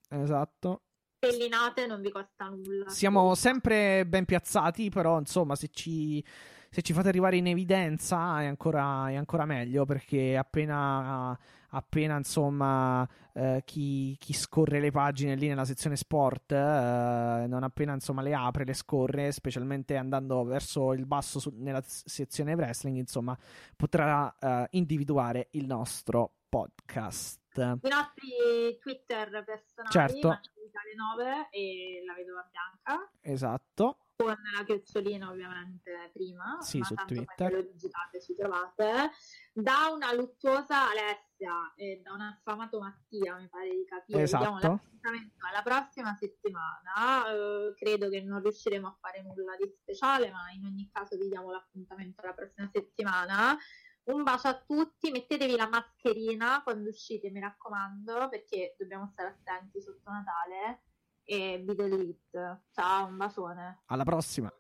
Esatto. Pellinate, non vi costa nulla. Siamo sempre ben piazzati, però insomma se ci, se ci fate arrivare in evidenza è ancora, è ancora meglio, perché appena, appena insomma eh, chi, chi scorre le pagine lì nella sezione sport eh, non appena insomma le apre, le scorre, specialmente andando verso il basso su, nella sezione wrestling, insomma potrà eh, individuare il nostro podcast. I nostri Twitter personali, certo. Italia nove e la Vedova Bianca. Esatto. con la chiocciolina ovviamente prima, sì, ma su tanto Twitter lo digitate ci trovate, da una luttuosa Alessia e da un affamato Mattia, mi pare di capire. Esatto. Vediamo l'appuntamento alla prossima settimana, uh, credo che non riusciremo a fare nulla di speciale, ma in ogni caso vi diamo l'appuntamento alla prossima settimana. Un bacio a tutti, mettetevi la mascherina quando uscite, mi raccomando, perché dobbiamo stare attenti sotto Natale. E Be The Elite. Ciao, un bacione. Alla prossima.